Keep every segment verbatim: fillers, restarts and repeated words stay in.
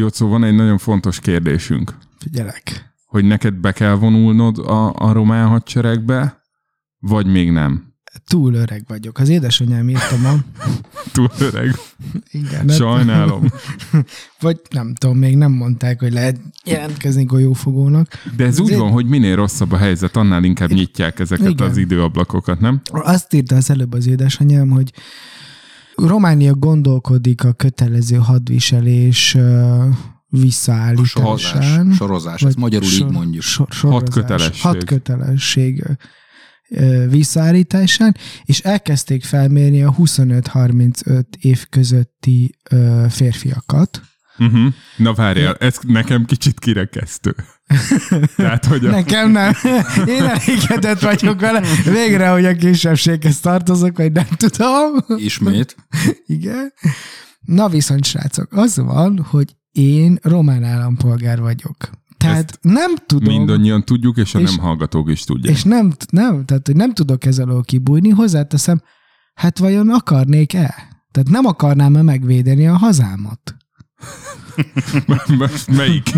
Jocó, van egy nagyon fontos kérdésünk. Figyelek. Hogy neked be kell vonulnod a, a román hadseregbe, vagy még nem? Túl öreg vagyok. Az édesanyám írta ma. Túl öreg? Igen. Sajnálom. Vagy nem tudom, még nem mondták, hogy lehet jelentkezni golyófogónak. De ez úgy van, hogy minél rosszabb a helyzet, annál inkább nyitják ezeket igen. az időablakokat, nem? Azt írta az előbb az édesanyám, hogy Románia gondolkodik a kötelező hadviselés visszaállításán. Sorozás, sorozás ezt magyarul sor, így mondjuk. Sor, sorozás, hadkötelesség. hadkötelesség visszaállításán, és elkezdték felmérni a huszonöt-harmincöt év közötti férfiakat. Uh-huh. Na várjál, ez nekem kicsit kirekesztő. Tehát, hogy a... Nekem nem. Én elégedett vagyok vele. Végre, hogy a kisebbséghez tartozok, vagy nem tudom. Ismét. Igen. Na viszont, srácok, az van, hogy én román állampolgár vagyok. Tehát ezt nem tudom. Mindannyian tudjuk, és a és, nem hallgatók is tudják. És nem, nem, tehát nem tudok ezzel alól kibújni, hozzáteszem, hát vajon akarnék-e? Tehát nem akarnám-e megvédeni a hazámat? Melyik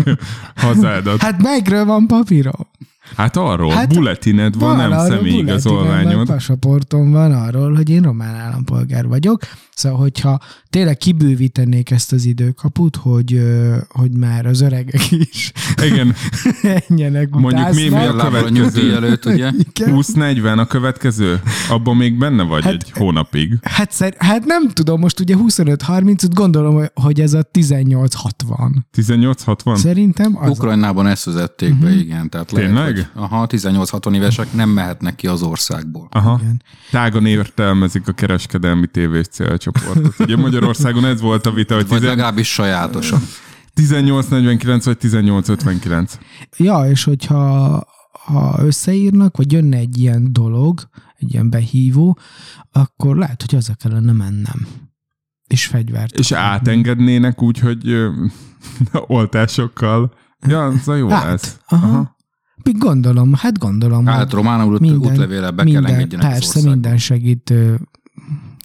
hazádat? Hát melyikről van papírom? Hát arról, hát, bulletined van, van nem személyigazolványod. Pasaportom van arról, hogy én román állampolgár vagyok. Szóval, hogyha tényleg kibővítenék ezt az időkaput, hogy, hogy már az öregek is igen. enjenek utáznak. Mondjuk mi a következő előtt, ugye? húsz-negyven a következő? Abban még benne vagy hát, egy hónapig? Hát, szer, hát nem tudom, most ugye huszonöt-harminc, gondolom, hogy ez a tizennyolc-hatvan. tizennyolc-hatvan? Szerintem az. Ukrajnában ezt vezették uh-huh. be, igen. Tehát tényleg? Lehet, hogy, aha, tizennyolc-hatvan évesek nem mehetnek ki az országból. Aha. Igen. Tágan értelmezik a kereskedelmi tévés célcsoportot. Ugye Magyarországon ez volt a vita, hogy... Vagy tizen... legalábbis sajátosan. tizennyolc negyvenkilenc vagy tizennyolc ötvenkilenc. Ja, és hogyha ha összeírnak, vagy jönne egy ilyen dolog, egy ilyen behívó, akkor lehet, hogy azzal kellene mennem. És fegyvert. És akarni. Átengednének úgy, hogy ö, oltásokkal. Ja, az a jó hát, lesz. Aha. aha. Gondolom, hát gondolom. Hát románul útlevéle be minden, kell engedjenek az országban. Persze, minden segítő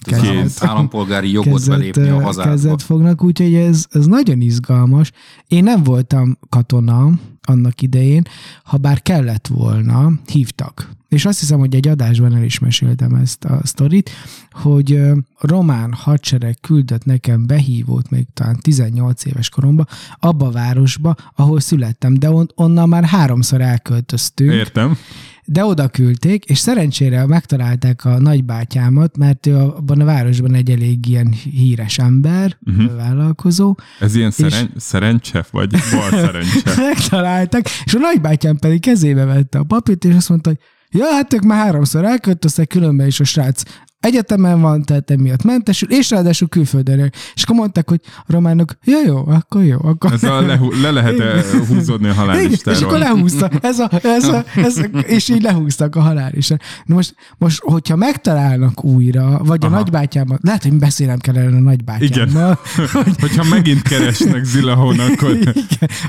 Kezdett, állampolgári jogot kezdett, belépni a hazádba. Kezdet fognak, úgyhogy ez, ez nagyon izgalmas. Én nem voltam katona annak idején, ha bár kellett volna, hívtak. És azt hiszem, hogy egy adásban el is meséltem ezt a sztorit, hogy román hadsereg küldött nekem behívót még talán tizennyolc éves koromban, abba a városba, ahol születtem, de on, onnan már háromszor elköltöztünk. Értem. De oda küldték, és szerencsére megtalálták a nagybátyámat, mert ő abban a városban egy elég ilyen híres ember, uh-huh. vállalkozó. Ez ilyen szeren- szerencse, vagy bal szerencse? Megtaláltak, és a nagybátyám pedig kezébe vette a papírt, és azt mondta, hogy ja, hát ők már háromszor elköltöztek, különben is a srác egyetemen van, tehát emiatt mentesül, és ráadásul külföldön. És akkor mondták, hogy a románok, jó, jó, akkor jó. Akkor... Ez a lehu- le lehet húzódni a halálistáról. És akkor lehúzta. Ez a, ez a, ez a, és így lehúztak a halálistáról. Na most, most, hogyha megtalálnak újra, vagy aha. a nagybátyámmal, lehet, hogy beszélnem kellene a nagybátyámmal. Hogy... Hogyha megint keresnek Zilahón, akkor... Igen.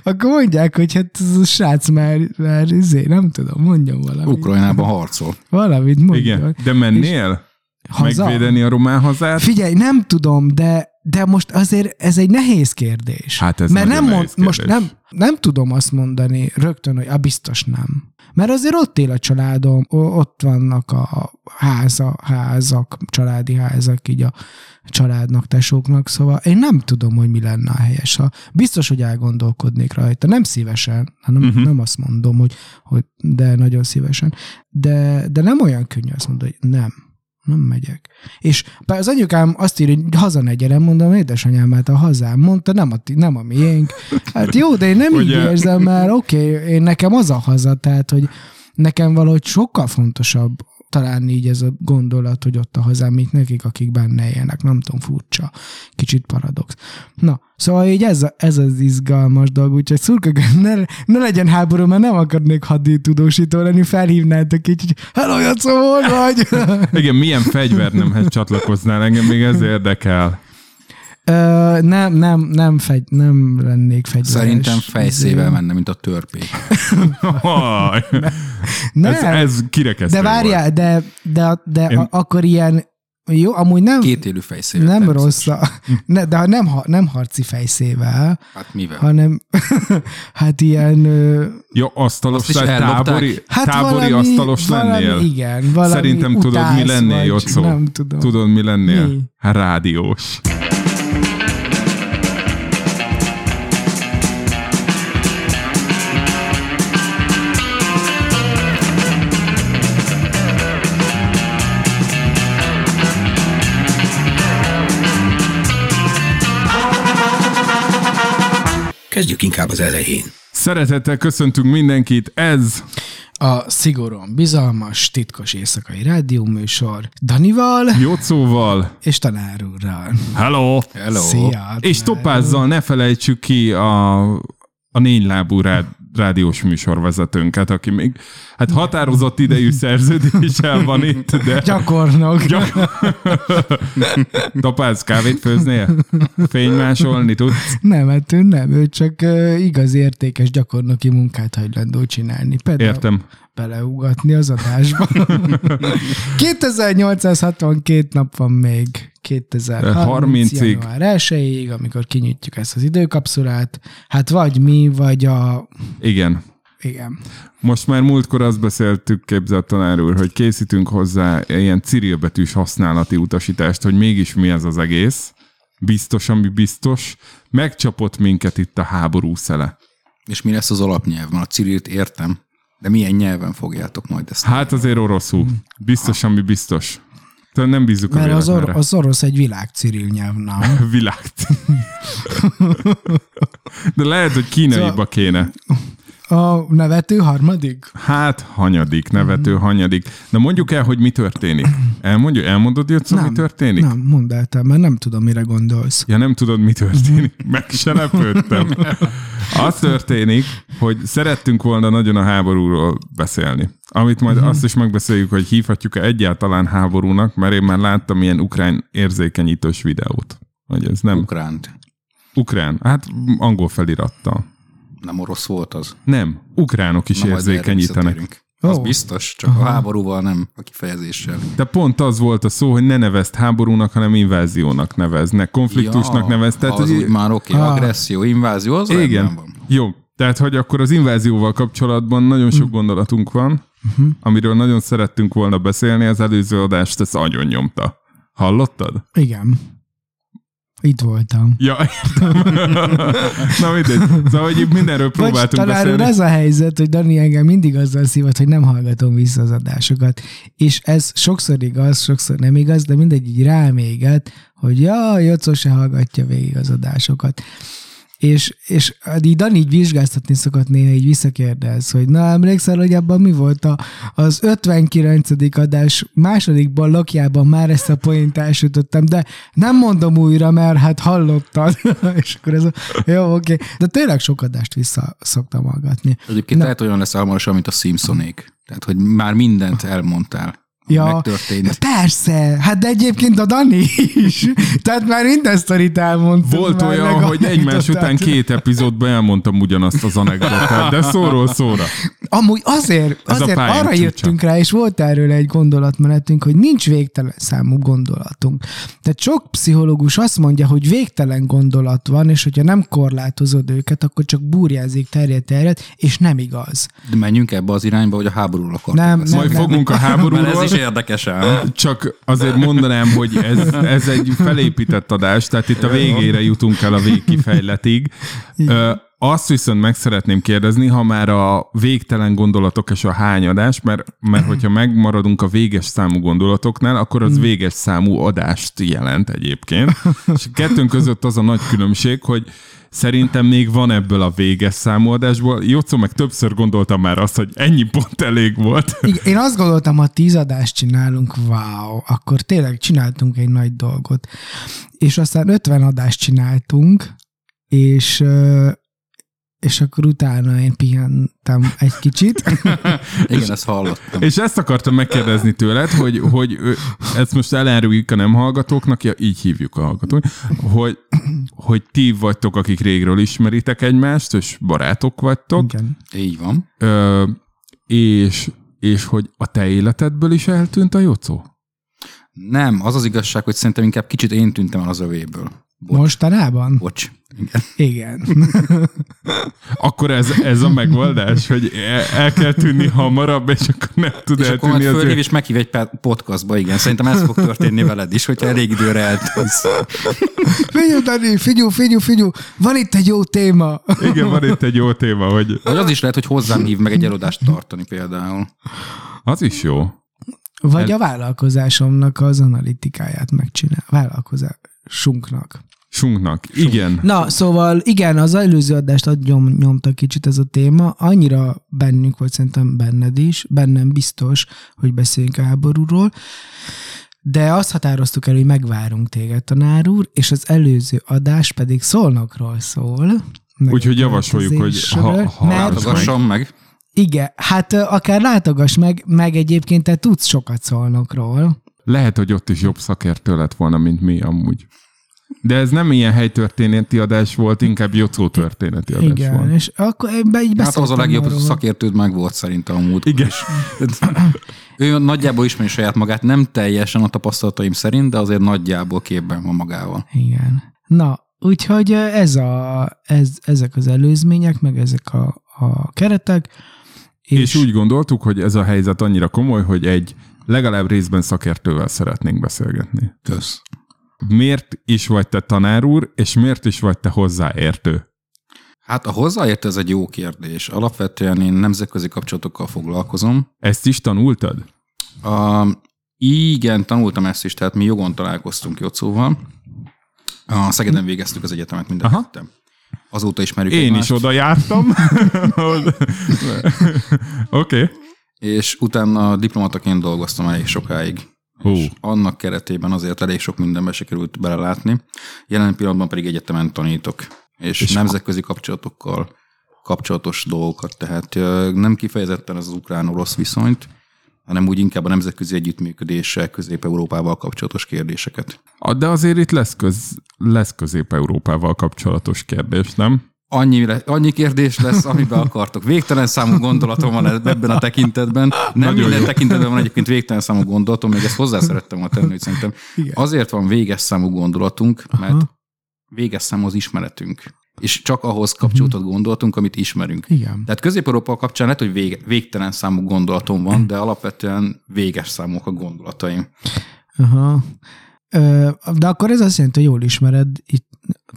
Akkor mondják, hogy hát ez a srác már, már izé, nem tudom, mondjam valamit. Ukrajnában harcol. Valamit mondjam. Igen, de mennél? És... Haza? Megvédeni a román hazát? Figyelj, nem tudom, de, de most azért ez egy nehéz kérdés. Hát ez mert nem nehéz mond, kérdés. Most nem, nem tudom azt mondani rögtön, hogy a biztos nem. Mert azért ott él a családom, ott vannak a háza, házak, családi házak, így a családnak, tesóknak, szóval én nem tudom, hogy mi lenne a helyes. Ha biztos, hogy elgondolkodnék rajta. Nem szívesen, hanem uh-huh. nem azt mondom, hogy, hogy de nagyon szívesen. De, de nem olyan könnyű azt mondani, hogy nem. Nem megyek. És az anyukám azt írja, hogy haza ne gyere, mondom, édesanyám, hát a hazám, mondta, nem a, nem a miénk. Hát jó, de én nem ugye? Így érzem már, oké, okay, én nekem az a haza, tehát, hogy nekem valahogy sokkal fontosabb talán így ez a gondolat, hogy ott a hazám, mint nekik, akik benne élnek, nem tudom, furcsa, kicsit paradox. Na, szóval így ez, a, ez az izgalmas dolog, úgyhogy szurkogom, ne, ne legyen háború, mert nem akarnék haditudósító lenni, felhívnátok így, hogy hello, Jocó, hol vagy? Igen, milyen fegyvernemhez csatlakoznál, engem még ez érdekel. Ö, nem, nem, nem, fegy, nem lennék fegyveres. Szerintem fejszével menne, mint a törpék. ez, ez kirekesztő. De várjál, de, de, de én... a, akkor ilyen Jó, amúgy nem... Kétélű fejszével. Nem rossz, a, ne, de nem, nem harci fejszével. Hát mivel? Hanem, hát ilyen... Ja, asztalos, tábori, hát tábori valami, asztalos valami, lennél. Igen, valami. Szerintem utász, tudod, mi lennél, Jocó? Nem tudom. Tudod, mi lennél? Mi? Hát rádiós. Kezdjük inkább az elején. Szeretettel köszöntünk mindenkit, ez... a szigorúan bizalmas, titkos éjszakai rádióműsor Danival, Jocóval és Tanár úrral. Hello! Hello! Szia, Tanár. És Topázzal ne felejtsük ki a, a négylábú rád, rádiós műsorvezetőnket, aki még hát határozott idejű szerződéssel van itt, de... Gyakornok. Gyakor... Topáz, kávét főznél? Fénymásolni tudsz? Nem, hát ő nem, ő csak igaz értékes gyakornoki munkát hajlandó csinálni. Például értem. Beleugatni az adásba. kétezer-nyolcszázhatvankettő nap van még kétezer-harmincig január elsőjéig, amikor kinyitjuk ezt az időkapszulát. Hát vagy mi, vagy a... Igen. Igen. Most már múltkor azt beszéltük, képzelt Tanár úr, hogy készítünk hozzá ilyen cirilbetűs használati utasítást, hogy mégis mi ez az egész. Biztos, ami biztos. Megcsapott minket itt a háború szele. És mi lesz az alapnyelv? Már a cirilt értem. De milyen nyelven fogjátok majd ezt? Hát azért oroszul. Biztos, ami biztos. Tehát nem bízzuk mert a véletlenre. Mert az orosz egy világciril nyelv, nem? Világciril. De lehet, hogy kínaiba kéne. A nevető harmadik? Hát, hanyadik, nevető hanyadik. De mondjuk el, hogy mi történik. Elmondjuk, elmondod, Jocó, mi történik? Nem, mondd el te, mert nem tudom, mire gondolsz. Ja, nem tudod, mi történik. Meg se lepődtem. Az történik, hogy szerettünk volna nagyon a háborúról beszélni. Amit majd azt is megbeszéljük, hogy hívhatjuk-e egyáltalán háborúnak, mert én már láttam ilyen ukrán érzékenyítős videót. Hogy ez nem... Ukránt. Ukrán. Hát angol felirattal. Nem orosz volt az? Nem. Ukránok is na, érzékenyítenek. Az oh. biztos, csak aha. a háborúval nem, a kifejezéssel. De pont az volt a szó, hogy ne nevezd háborúnak, hanem inváziónak nevezd, ne konfliktusnak ja, nevezd. Tehát az úgy már oké, okay, agresszió, invázió, az igen. Van. Jó, tehát hogy akkor az invázióval kapcsolatban nagyon sok mm. gondolatunk van, mm-hmm. amiről nagyon szerettünk volna beszélni, az előző adást ezt agyon nyomta. Hallottad? Igen. Itt voltam. Ja, értem. Na mindegy. Szóval, hogy mindenről próbáltunk Bocs, beszélni. Ez a helyzet, hogy Dani engem mindig azzal szívat, hogy nem hallgatom vissza az adásokat. És ez sokszor igaz, sokszor nem igaz, de mindegy így rám éget, hogy jaj, Jocó se hallgatja végig az adásokat. És, és így Dani így vizsgáztatni szokott néha, így visszakérdez, hogy na, emlékszel, hogy abban mi volt a, az ötvenkilencedik adás második ballakjában már ezt a poént elsütöttem, de nem mondom újra, mert hát hallottad. És akkor ez a, jó, oké. Okay. De tényleg sok adást vissza szoktam hallgatni. Egyébként lehet olyan lesz álmalosan, mint a Simpsonék. Tehát, hogy már mindent elmondtál. Ja, persze, hát de egyébként a Dani is. Tehát már minden sztorit elmondtam. Volt olyan, hogy egymás után két epizódban elmondtam ugyanazt az anekdotát, de szóról szóra. Amúgy azért, azért arra jöttünk rá, és volt erről egy gondolatmenetünk, hogy nincs végtelen számú gondolatunk. Tehát sok pszichológus azt mondja, hogy végtelen gondolat van, és hogyha nem korlátozod őket, akkor csak burjázik terjed-terjed, és nem igaz. De menjünk ebbe az irányba, hogy a háborúról akartunk. Nem, nem, majd nem, fogunk nem. a háborúról. Ez is érdekes ám. Csak azért mondanám, hogy ez, ez egy felépített adás, tehát itt a végére jutunk el a végkifejletig. Azt viszont meg szeretném kérdezni, ha már a végtelen gondolatok és a hányadás, mert, mert hogyha megmaradunk a véges számú gondolatoknál, akkor az véges számú adást jelent egyébként. És a kettőnk között az a nagy különbség, hogy szerintem még van ebből a véges számú adásból. Jocó, meg többször gondoltam már azt, hogy ennyi pont elég volt. Igen, én azt gondoltam, ha tíz adást csinálunk, wow, akkor tényleg csináltunk egy nagy dolgot. És aztán ötven adást csináltunk, és... és akkor utána én pihentem egy kicsit. Igen, ezt hallottam. És ezt akartam megkérdezni tőled, hogy, hogy ezt most eláruljuk a nem hallgatóknak, ja, így hívjuk a hallgatók, hogy, hogy ti vagytok, akik régről ismeritek egymást, és barátok vagytok. Igen. Így van. Ö, és, és hogy a te életedből is eltűnt a Jocó? Nem, az az igazság, hogy szerintem inkább kicsit én tűntem el az övéből. Bocs. Mostanában? Bocs. Igen. Igen. Akkor ez, ez a megoldás, hogy el kell tűnni hamarabb, és akkor nem tud és eltűnni. És akkor fölhív, és meghív egy podcastba, igen. Szerintem ez fog történni veled is, hogyha elég időre eltűnsz. Figyelj, Dani, figyelj, figyelj, figyelj, van itt egy jó téma. Igen, van itt egy jó téma. Hogy... Vagy az is lehet, hogy hozzám hív meg egy előadást tartani például. Az is jó. Vagy el... a vállalkozásomnak az analitikáját megcsinál. Vállalkozásunknak. Sunknak, Sunk. igen. Na, szóval igen, az előző adást nyom, nyomta kicsit ez a téma. Annyira bennünk volt, szerintem benned is, bennem biztos, hogy beszéljünk a háborúról. De azt határoztuk el, hogy megvárunk téged, tanár úr, és az előző adás pedig Szolnokról szól. Úgyhogy javasoljuk, hogy hallgasson meg. Igen, hát akár látogass meg, meg egyébként te tudsz sokat Szolnokról. Lehet, hogy ott is jobb szakértő lett volna, mint mi amúgy. De ez nem ilyen helytörténeti adás volt, inkább Jocó történeti adás igen, volt. Igen, és akkor be, így hát az a legjobb arról. Szakértőd meg volt szerintem a múltkor. Igen. Ő nagyjából ismeri saját magát, nem teljesen a tapasztalataim szerint, de azért nagyjából képben van magával. Igen. Na, úgyhogy ez a, ez, ezek az előzmények, meg ezek a, a keretek. És, és úgy gondoltuk, hogy ez a helyzet annyira komoly, hogy egy legalább részben szakértővel szeretnénk beszélgetni. Kösz. Miért is vagy te tanár úr, és miért is vagy te hozzáértő? Hát a hozzáértő ez egy jó kérdés. Alapvetően én nemzetközi kapcsolatokkal foglalkozom. Ezt is tanultad? A, igen, tanultam ezt is, tehát mi jogon találkoztunk Jocóval. A Szegeden végeztük az egyetemet mindenképpen. Azóta ismerjük én egymást. Én is oda jártam. Oké. Okay. És utána diplomataként dolgoztam elég sokáig. Hú. És annak keretében azért elég sok mindenbe se került belelátni. Jelen pillanatban pedig egyetemen tanítok, és, és nemzetközi kapcsolatokkal kapcsolatos dolgokat. Tehát nem kifejezetten az ukrán-orosz viszonyt, hanem úgy inkább a nemzetközi együttműködéssel, Közép-Európával kapcsolatos kérdéseket. De azért itt lesz, köz, lesz Közép-Európával kapcsolatos kérdés, nem? Annyi, annyi kérdés lesz, amiben akartok. Végtelen számú gondolatom van ebben a tekintetben. Nem nagyon minden jó. Tekintetben van egyébként végtelen számú gondolatom, még ezt hozzá szerettem volna tenni, hogy szerintem azért van véges számú gondolatunk, mert aha. Véges szám az ismeretünk. És csak ahhoz kapcsolódott gondolatunk, amit ismerünk. Igen. Tehát Közép-Európa kapcsán lehet, hogy vége, végtelen számú gondolatom van, de alapvetően véges számok a gondolataim. Aha. De akkor ez azt jelenti, hogy jól ismered itt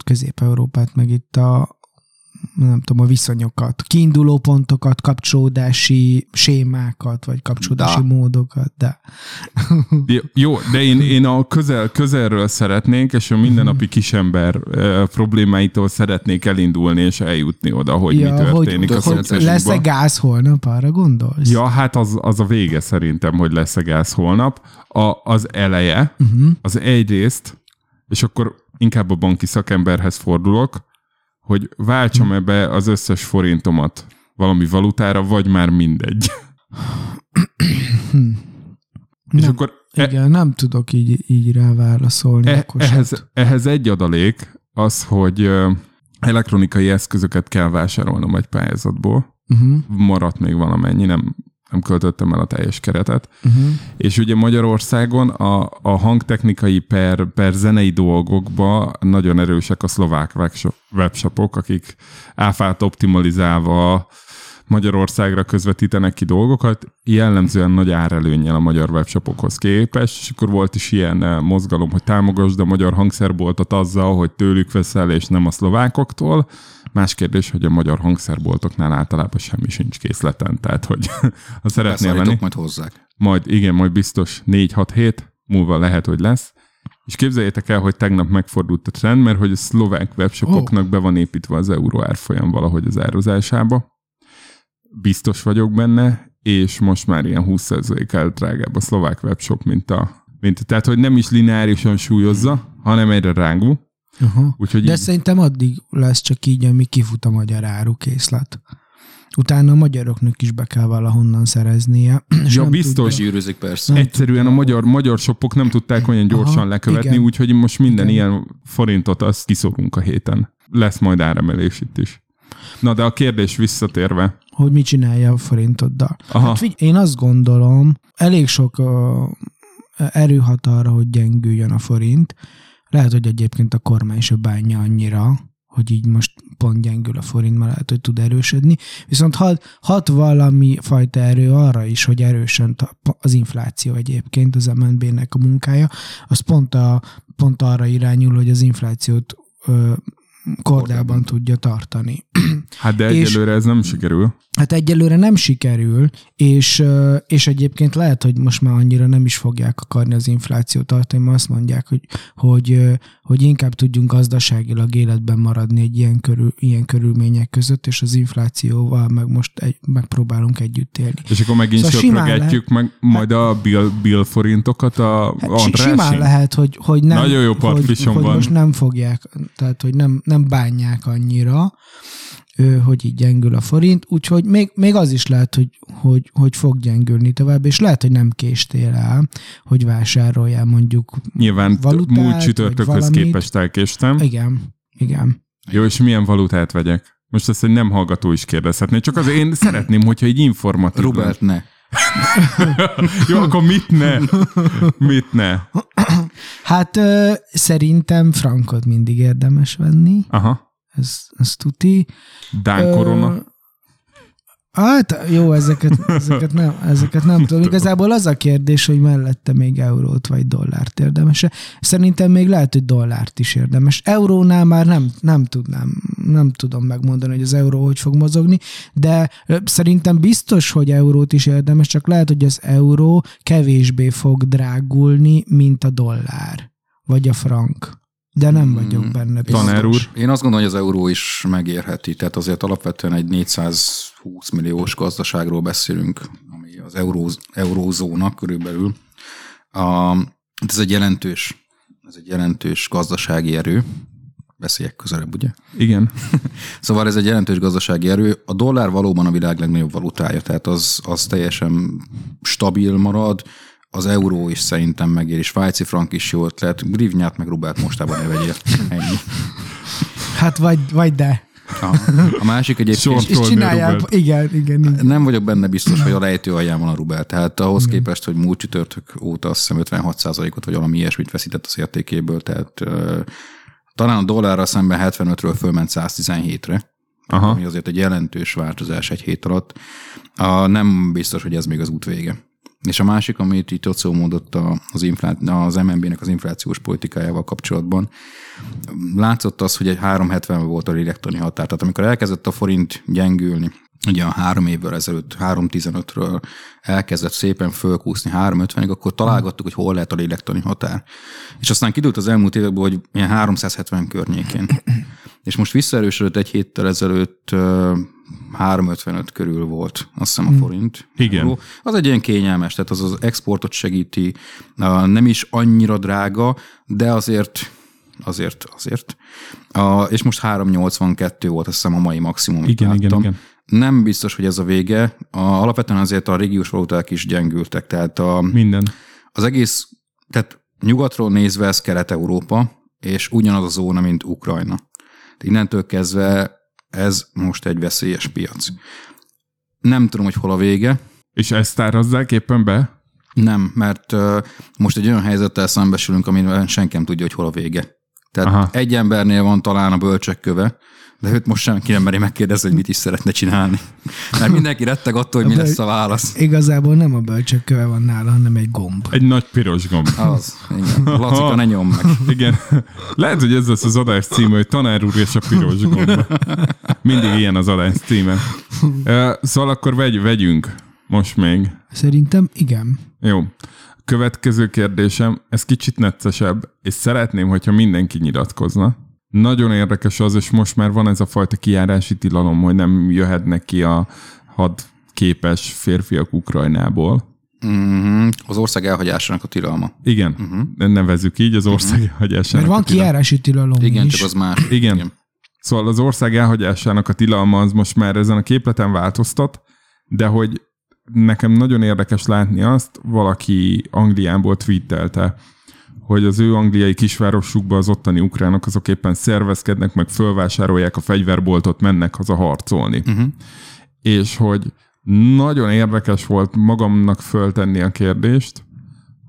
Közép-Európát, meg itt a nem tudom, a viszonyokat, kiinduló pontokat, kapcsolódási sémákat, vagy kapcsolódási da. módokat, de... Jó, de én, én a közel, közelről szeretnék, és a mindennapi kisember uh, problémáitól szeretnék elindulni, és eljutni oda, hogy ja, mi történik. Hogy, a hogy lesz-e gáz holnap, arra gondolsz? Ja, hát az, az a vége szerintem, hogy lesz-e gáz holnap. A, az eleje, uh-huh. az egyrészt, és akkor inkább a banki szakemberhez fordulok, hogy váltsam-e be az összes forintomat valami valutára, vagy már mindegy. És nem, akkor e- igen, nem tudok így, így rá válaszolni. E- ehhez, ehhez egy adalék az, hogy elektronikai eszközöket kell vásárolnom egy pályázatból. Uh-huh. Maradt még valamennyi, nem, nem költöttem el a teljes keretet. Uh-huh. És ugye Magyarországon a, a hangtechnikai per, per zenei dolgokba nagyon erősek a szlovák webshopok, akik áfát optimalizálva Magyarországra közvetítenek ki dolgokat, jellemzően nagy árelőnnyel a magyar webshopokhoz képest, és akkor volt is ilyen mozgalom, hogy támogasd a magyar hangszerboltot azzal, hogy tőlük veszel, és nem a szlovákoktól. Más kérdés, hogy a magyar hangszerboltoknál általában semmi sincs készleten, tehát hogy ha szeretnél menni, majd hozzák. Majd, igen, majd biztos négy-hat hét múlva lehet, hogy lesz. És képzeljétek el, hogy tegnap megfordult a trend, mert hogy a szlovák webshopoknak oh. be van építve az euró árfolyam valahogy az árazásába. Biztos vagyok benne, és most már ilyen húsz százalékkal drágább a szlovák webshop, mint a... Mint, tehát, hogy nem is lineárisan súlyozza, hanem egyre rángú. De így... szerintem addig lesz csak így, ami kifut a magyar árukészlet. Utána a magyaroknak is be kell valahonnan szereznie. Ja, biztos gyűrűzik persze. Egyszerűen a magyar, magyar shopok nem tudták olyan gyorsan aha, lekövetni, úgyhogy most minden igen. ilyen forintot azt kiszorunk a héten. Lesz majd áremelés itt is. Na, de a kérdés visszatérve. Hogy mit csinálja a forintoddal? Hát figy- én azt gondolom, elég sok uh, erő hat arra, hogy gyengüljön a forint. Lehet, hogy egyébként a kormány se bánja annyira, hogy így most pont gyengül a forint, már lehet, hogy tud erősödni. Viszont hat, hat valami fajta erő arra is, hogy erősen az infláció egyébként, az em en bé-nek a munkája, az pont, a, pont arra irányul, hogy az inflációt ö, kordában tudja tartani. Hát de egyelőre és, ez nem sikerül. Hát egyelőre nem sikerül, és, és egyébként lehet, hogy most már annyira nem is fogják akarni az inflációt tartani, mert azt mondják, hogy, hogy, hogy inkább tudjunk gazdaságilag életben maradni egy ilyen, körül, ilyen körülmények között, és az inflációval meg most egy, megpróbálunk együtt élni. És akkor megint szóval söprögetjük meg majd hát, a bill, bill forintokat a hát Andrásén. Simán lehet, hogy, hogy, nem, nagyon jó hogy, hogy most nem fogják, tehát hogy nem, nem bánják annyira, hogy így gyengül a forint, úgyhogy még, még az is lehet, hogy, hogy, hogy fog gyengülni tovább, és lehet, hogy nem késtél el, hogy vásároljál mondjuk nyilván valutát, múlt csütörtökhöz képest elkéstem. Igen, igen. Jó, és milyen valutát vegyek? Most ezt egy nem hallgató is kérdezhetné, csak azért én szeretném, hogyha egy informatív... Robert, ne. Jó, akkor mit ne? Mit ne? Hát ö, szerintem frankot mindig érdemes venni. Aha. Ez, ez tuti. Dán korona. Ö, hát jó, ezeket, ezeket nem, ezeket nem tudom. Igazából az a kérdés, hogy mellette még eurót vagy dollárt érdemes. Szerintem még lehet, hogy dollárt is érdemes. Eurónál már nem, nem tudnám, nem tudom megmondani, hogy az euró hogy fog mozogni, de szerintem biztos, hogy eurót is érdemes, csak lehet, hogy az euró kevésbé fog drágulni, mint a dollár, vagy a frank. De nem vagyok benne biztos. Tanár úr. Én azt gondolom, hogy az euró is megérheti. Tehát azért alapvetően egy négyszázhúsz milliós gazdaságról beszélünk, ami az euró, eurózónak körülbelül. A, ez egy jelentős, ez egy jelentős gazdasági erő. Beszéljek közelebb, ugye? Igen. Szóval ez egy jelentős gazdasági erő. A dollár valóban a világ legnagyobb valutája, tehát az, az teljesen stabil marad. Az euró is szerintem megér, és svájci frank is jó ötlet. Grivnyát meg Rubelt mostában ne vegyél. Ennyi. Hát vagy, vagy de. A, a másik egyébként... És csinálják. Igen, igen, igen. Nem vagyok benne biztos, hogy a lejtő alján van a Rubel. Tehát ahhoz igen. képest, hogy múlt csütörtök óta azt hiszem ötvenhat százalékot, vagy valami ilyesmit veszített az értékéből. Tehát uh, talán a dollárra szemben hetvenötről fölment száztizenhétre. Aha. Ami azért egy jelentős változás egy hét alatt. Uh, nem biztos, hogy ez még az út vége. És a másik, amit itt Jocó mondott az, az em en bé-nek az inflációs politikájával kapcsolatban, látszott az, hogy egy három hetven volt a lélektani határ. Tehát amikor elkezdett a forint gyengülni, ugye a három évvel ezelőtt, három tizenötről elkezdett szépen fölkúszni három ötvenig, akkor találgattuk, hogy hol lehet a lélektani határ. És aztán kidőlt az elmúlt évekből, hogy ilyen háromszázhetven környékén. És most visszaerősödött egy héttel ezelőtt három ötvenöt körül volt, azt hiszem a forint. Igen. Az egy ilyen kényelmes, tehát az az exportot segíti, nem is annyira drága, de azért, azért, azért. És most három nyolcvankettő volt, azt hiszem a mai maximum. Igen, igen, igen. Nem biztos, hogy ez a vége. Alapvetően azért a régiós valuták is gyengültek, tehát a, minden. Az egész, tehát nyugatról nézve ez Kelet-Európa, és ugyanaz a zóna, mint Ukrajna. Innentől kezdve ez most egy veszélyes piac. Nem tudom, hogy hol a vége. És ezt tárazzák éppen be? Nem, mert most egy olyan helyzettel szembesülünk, amiben senki nem tudja, hogy hol a vége. Tehát aha. egy embernél van talán a bölcsök köve, de őt most senki nem meri megkérdezni, hogy mit is szeretne csinálni. Mert mindenki retteg attól, hogy mi lesz a válasz. Igazából nem a bölcsök köve van nála, hanem egy gomb. Egy nagy piros gomb. Az, igen. Lacika, ne nyomd meg. Igen. Lehet, hogy ez lesz az adás címe, hogy Tanár úr és a piros gomb. Mindig ilyen az adás címe. Szóval akkor vegy, vegyünk most még. Szerintem igen. Jó. Következő kérdésem, ez kicsit neccesebb, és szeretném, hogyha mindenki nyilatkozna. Nagyon érdekes az, és most már van ez a fajta kijárási tilalom, hogy nem jöhetnek ki a hadképes férfiak Ukrajnából. Mm-hmm. Az ország elhagyásának a tilalma. Igen, mm-hmm. nevezzük így, az ország mm-hmm. elhagyásának. Mert van kijárási tilalom is. Igen, csak az már. Igen. Igen. Szóval az ország elhagyásának a tilalma az most már ezen a képleten változtat, de hogy nekem nagyon érdekes látni azt, valaki Angliából tweetelte, hogy az ő angliai kisvárosukban az ottani ukránok azok éppen szervezkednek, meg fölvásárolják a fegyverboltot, mennek haza harcolni. Uh-huh. És hogy nagyon érdekes volt magamnak föltenni a kérdést,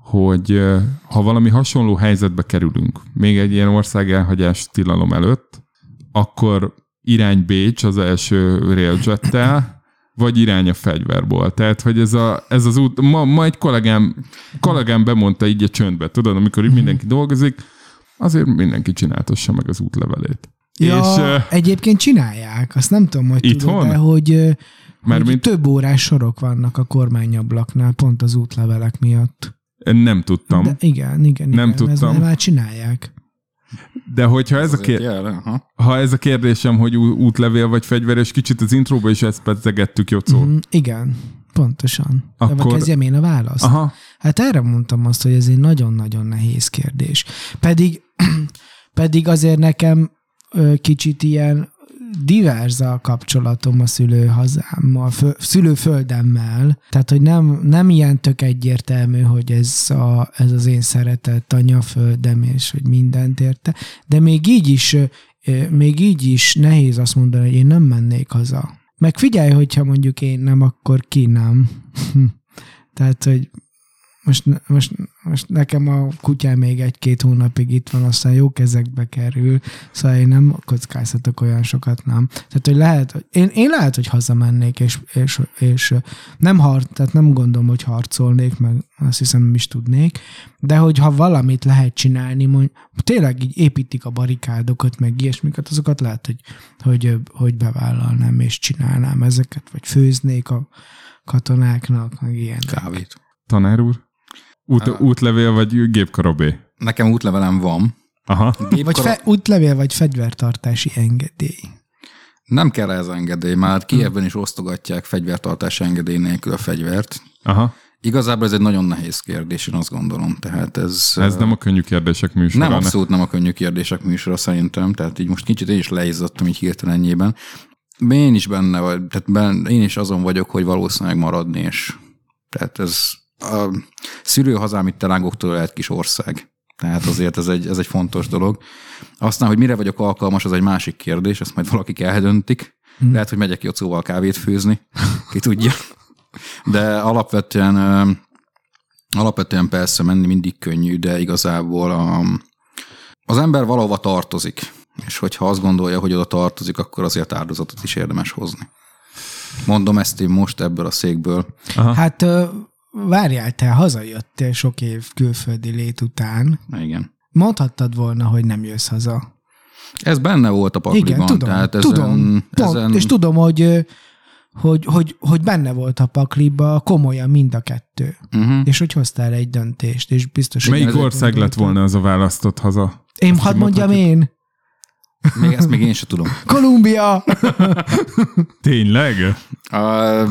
hogy ha valami hasonló helyzetbe kerülünk, még egy ilyen ország elhagyás tilalom előtt, akkor irány Bécs az első railjettel, vagy irány a fegyverból. Tehát, hogy ez, a, ez az út... Ma, ma egy kollégám, kollégám bemondta így a csöndbe, tudod, amikor így mindenki dolgozik, azért mindenki csináltassa meg az útlevelét. Ja, és, egyébként csinálják. Azt nem tudom, hogy tudod-e, hogy, hogy mint... több órás sorok vannak a kormányablaknál pont az útlevelek miatt. Nem tudtam. De igen, igen, nem igen. Tudtam. Ezt már csinálják. De hogyha ez, ez a kér... jel, ha ez a kérdésem, hogy útlevél vagy fegyver, és kicsit az intróba is ezt pedzegettük, Jocó. Mm, igen, pontosan. Akkor... De vagy kezdjem én a választ. Aha. Hát erre mondtam azt, hogy ez egy nagyon-nagyon nehéz kérdés. Pedig, pedig azért nekem kicsit ilyen divers a kapcsolatom a szülőhazámmal, fő, szülőföldemmel. Tehát, hogy nem, nem ilyen tök egyértelmű, hogy ez, a, ez az én szeretett anyaföldem, és hogy mindent érte. De még így is, még így is nehéz azt mondani, hogy én nem mennék haza. Meg figyelj, hogyha mondjuk én nem, akkor ki nem. Tehát, hogy most, most, most nekem a kutyám még egy-két hónapig itt van, aztán jó kezekbe kerül, szóval én nem kockáztatok olyan sokat, nem. Tehát, hogy lehet, hogy én, én lehet, hogy hazamennék, és, és, és nem harc, tehát nem gondolom, hogy harcolnék, meg azt hiszem nem is tudnék, de hogyha valamit lehet csinálni, mondj, tényleg így építik a barikádokat, meg ilyesmiket, azokat lehet, hogy, hogy, hogy bevállalnám, és csinálnám ezeket, vagy főznék a katonáknak, meg ilyenek. Kávét. Tanár úr? Út, uh, útlevél vagy gépkarabé? Nekem útlevelem van. Aha. Gépkarab... Vagy fe, útlevél vagy fegyvertartási engedély? Nem kell ez engedély, már Kijevben is osztogatják fegyvertartási engedély nélkül a fegyvert. Aha. Igazából ez egy nagyon nehéz kérdés, én azt gondolom. Tehát ez, ez nem a könnyű kérdések műsora. Nem, abszolút nem a könnyű kérdések műsora szerintem, tehát így most kicsit én is leizzadtam így hirtelen ennyiben. Én is benne vagy, tehát benne, én is azon vagyok, hogy valószínűleg maradni, és tehát ez... A szülőhazám itt telángoktól lehet kis ország. Tehát azért ez egy, ez egy fontos dolog. Aztán, hogy mire vagyok alkalmas, az egy másik kérdés, ezt majd valakik eldöntik. Mm. Lehet, hogy megyek Jocóval kávét főzni, ki tudja. De alapvetően, alapvetően persze menni mindig könnyű, de igazából a, az ember valahova tartozik. És hogyha azt gondolja, hogy oda tartozik, akkor azért áldozatot is érdemes hozni. Mondom ezt én most ebből a székből. Aha. Hát... Várjál, te hazajöttél sok év külföldi lét után. Igen. Mondhattad volna, hogy nem jössz haza. Ez benne volt a pakliban. Igen, tudom, tehát ezen, tudom ezen... Pont, és tudom, hogy, hogy, hogy, hogy benne volt a pakliba komolyan mind a kettő. Uh-huh. És hogy hoztál egy döntést, és biztos... Melyik ország lett volna az a választott haza? Én, hadd mondjam én! Még ezt még én sem tudom. Kolumbia! Tényleg? Uh,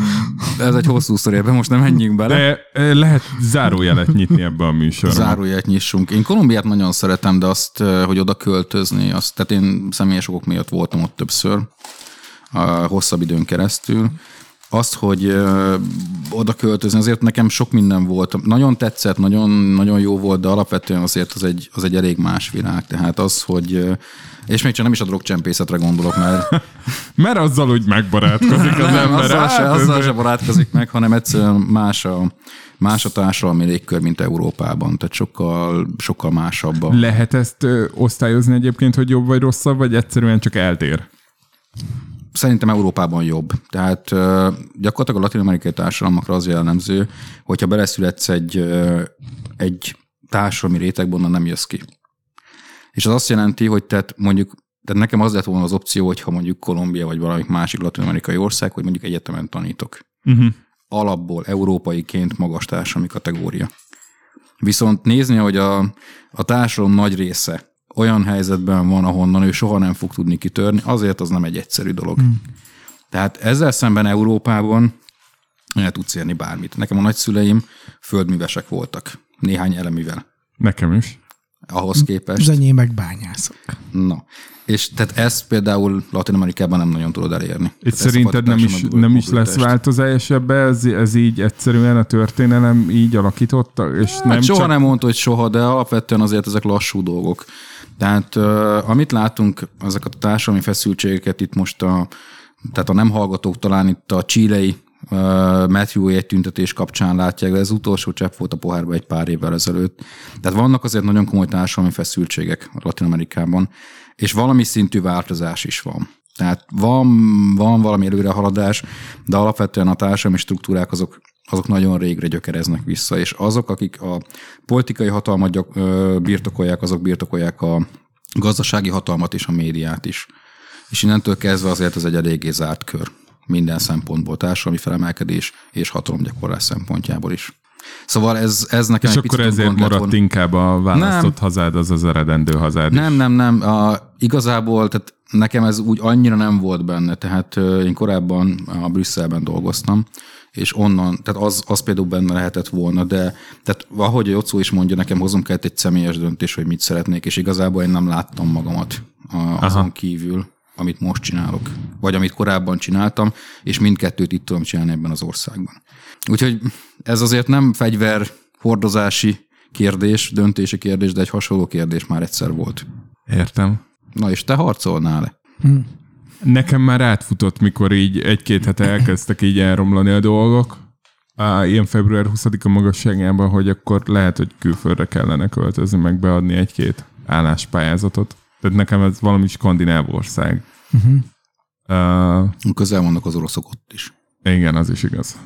ez egy hosszú szorérbe, most nem menjünk bele. De lehet zárójelet nyitni ebbe a műsorban. Zárójelet nyissunk. Én Kolumbiát nagyon szeretem, de azt, hogy oda költözni, azt, tehát én személyes okok miatt voltam ott többször, uh, hosszabb időn keresztül. Azt, hogy uh, oda költözni, azért nekem sok minden volt. Nagyon tetszett, nagyon, nagyon jó volt, de alapvetően azért az egy, az egy elég más világ. Tehát az, hogy... Uh, és még csak nem is a drogcsempészetre gondolok, mert... mert azzal úgy megbarátkozik az nem, ember. Azzal se, azzal se barátkozik meg, hanem egyszerűen más a, más a társadalmi légkör, mint Európában. Tehát sokkal, sokkal másabb. Lehet ezt ö, osztályozni egyébként, hogy jobb vagy rosszabb, vagy egyszerűen csak eltér? Szerintem Európában jobb. Tehát ö, gyakorlatilag a latin-amerikai társadalmakra az jellemző, hogyha beleszületsz egy, ö, egy társadalmi rétegben, onnan nem jössz ki. És az azt jelenti, hogy tehát mondjuk, tehát nekem az lett volna az opció, hogyha mondjuk Kolumbia vagy valamik másik latin-amerikai ország, hogy mondjuk egyetemen tanítok. Uh-huh. Alapból európaiként magas társadalmi kategória. Viszont nézni, hogy a, a társadalom nagy része olyan helyzetben van, ahonnan ő soha nem fog tudni kitörni, azért az nem egy egyszerű dolog. Uh-huh. Tehát ezzel szemben Európában el tudsz érni bármit. Nekem a nagyszüleim földművesek voltak, néhány elemivel. Nekem is. Ahhoz képest. Az enyémek bányászok. Na, és tehát ezt például Latin-Amerikában nem nagyon tudod elérni. Itt szerinted nem is, nem is lesz változás ebbe? Ez, ez így egyszerűen a történelem így alakította? És hát nem soha csak... nem mondta, hogy soha, de alapvetően azért ezek lassú dolgok. Tehát uh, amit látunk, ezek a társadalmi feszültségeket itt most a, tehát a nem hallgatók talán itt a chilei Matthew-ért tüntetés kapcsán látják, de ez utolsó csepp volt a pohárban egy pár évvel ezelőtt. Tehát vannak azért nagyon komoly társadalmi feszültségek Latin-Amerikában, és valami szintű változás is van. Tehát van, van valami előrehaladás, de alapvetően a társadalmi struktúrák azok, azok nagyon régre gyökereznek vissza, és azok, akik a politikai hatalmat gyak, ö, birtokolják, azok birtokolják a gazdasági hatalmat és a médiát is. És innentől kezdve azért ez egy eléggé zárt kör minden szempontból, társadalmi felemelkedés és hatalomgyakorlás szempontjából is. Szóval ez, ez nekem és egy picit... És akkor ezért maradt volna. Inkább a választott nem, hazád, az az eredendő hazád nem, is. Nem, nem, nem. A, igazából tehát nekem ez úgy annyira nem volt benne. Tehát én korábban a Brüsszelben dolgoztam, és onnan, tehát az, az például benne lehetett volna, de tehát ahogy a Jocó is mondja, nekem hozom kellett egy személyes döntés, hogy mit szeretnék, és igazából én nem láttam magamat azon Aha. kívül, amit most csinálok, vagy amit korábban csináltam, és mindkettőt itt tudom csinálni ebben az országban. Úgyhogy ez azért nem fegyver hordozási kérdés, döntési kérdés, de egy hasonló kérdés már egyszer volt. Értem. Na és te harcolnál-e? Hm. Nekem már átfutott, mikor így egy-két hete elkezdtek így elromlani a dolgok. Ilyen február huszadika magasságában, hogy akkor lehet, hogy külföldre kellene költözni, meg beadni egy-két álláspályázatot. Tehát nekem ez valami skandináv ország. Uh-huh. Uh, Közel vannak az oroszok ott is. Igen, az is igaz.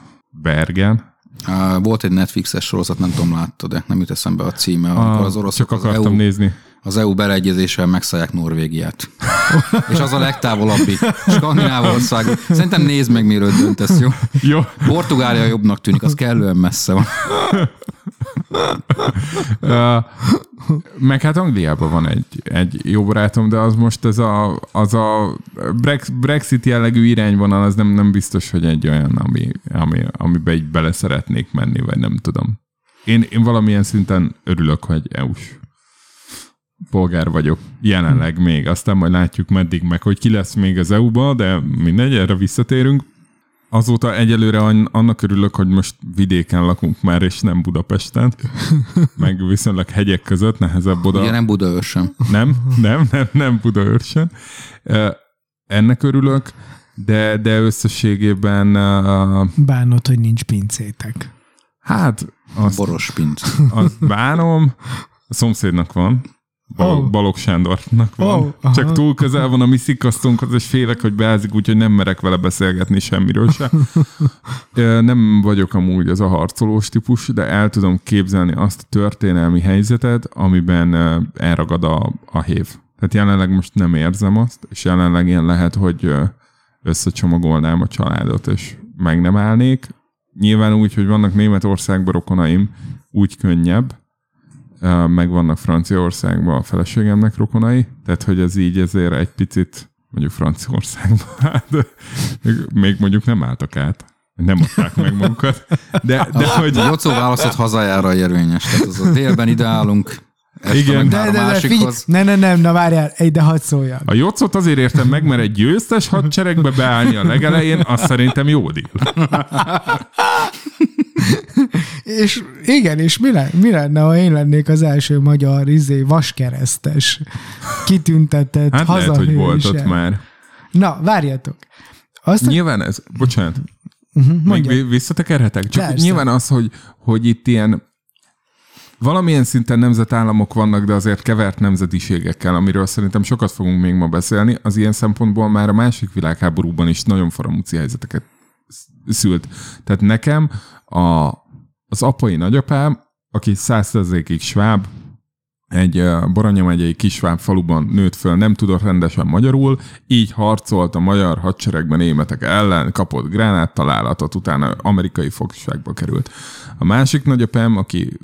Bergen. Uh, volt egy Netflixes sorozat, nem tudom, láttad, de nem jut eszembe a címe. Uh, az oroszok csak akartam az é u, nézni. Az é u beleegyezésével megszállják Norvégiát. És az a legtávolabbi skandináv ország. Szerintem nézd meg, miről döntesz, jó? Jó. Portugália jobbnak tűnik, az kellően messze van. uh, meg hát Angliában van egy, egy jó barátom, de az most ez a, az a Brexit jellegű irányvonal, az nem, nem biztos, hogy egy olyan, ami, ami, amiben így bele szeretnék menni, vagy nem tudom. Én, én valamilyen szinten örülök, hogy é u-s polgár vagyok jelenleg még, aztán majd látjuk meddig meg, hogy ki lesz még az é u-ba, de mindegy, erre visszatérünk. Azóta egyelőre annak örülök, hogy most vidéken lakunk már, és nem Budapesten, meg viszonylag hegyek között, nehezebb oda. Ugye nem Budaörsön. Nem, nem, nem, nem Budaörsön. Ennek örülök, de, de összességében... Bánod, hogy nincs pincétek. Hát... Azt, boros pinc. Azt bánom, a szomszédnak van. Balog, oh. Balog Sándornak van. Oh, Csak túl közel van a mi szikasztunkhoz, és félek, hogy beázik, úgyhogy nem merek vele beszélgetni semmiről sem. Nem vagyok amúgy az a harcolós típus, de el tudom képzelni azt a történelmi helyzetet, amiben elragad a, a hév. Tehát jelenleg most nem érzem azt, és jelenleg ilyen lehet, hogy összecsomagolnám a családot, és meg nem állnék. Nyilván úgy, hogy vannak Németországban rokonaim, úgy könnyebb, meg vannak Franciaországban a feleségemnek rokonai, tehát hogy ez így ezért egy picit, mondjuk Franciaországban, hát, még mondjuk nem álltak át, nem adták meg magukat. De, de hogy... Jocó választott hazájára érvényes, tehát az a délben ideálunk. Igen, de, de, de, másikhoz... figy- ne, ne, nem, na várjál, egy, de hadd szóljak. A Jocót azért értem meg, mert egy győztes hadseregbe beállni a legelején, az szerintem jó díl. És igen, és mi, le, mi lenne, ha én lennék az első magyar izé, vaskeresztes, kitüntetett hát hazahőse. Hát lehet, hogy volt ott már. Na, várjatok. Azt nyilván ez, bocsánat, uh-huh, még visszatekerhetek? Csak Lásza. Nyilván az, hogy, hogy itt ilyen valamilyen szinten nemzetállamok vannak, de azért kevert nemzetiségekkel, amiről szerintem sokat fogunk még ma beszélni, az ilyen szempontból már a másik világháborúban is nagyon faramúci helyzeteket szült. Tehát nekem a, az apai nagyapám, aki száz százalékig sváb, egy Baranya megyei kis sváb faluban nőtt föl, nem tudott rendesen magyarul, így harcolt a magyar hadseregben németek ellen, kapott gránát találatot, utána amerikai fogságba került. A másik nagyapám, aki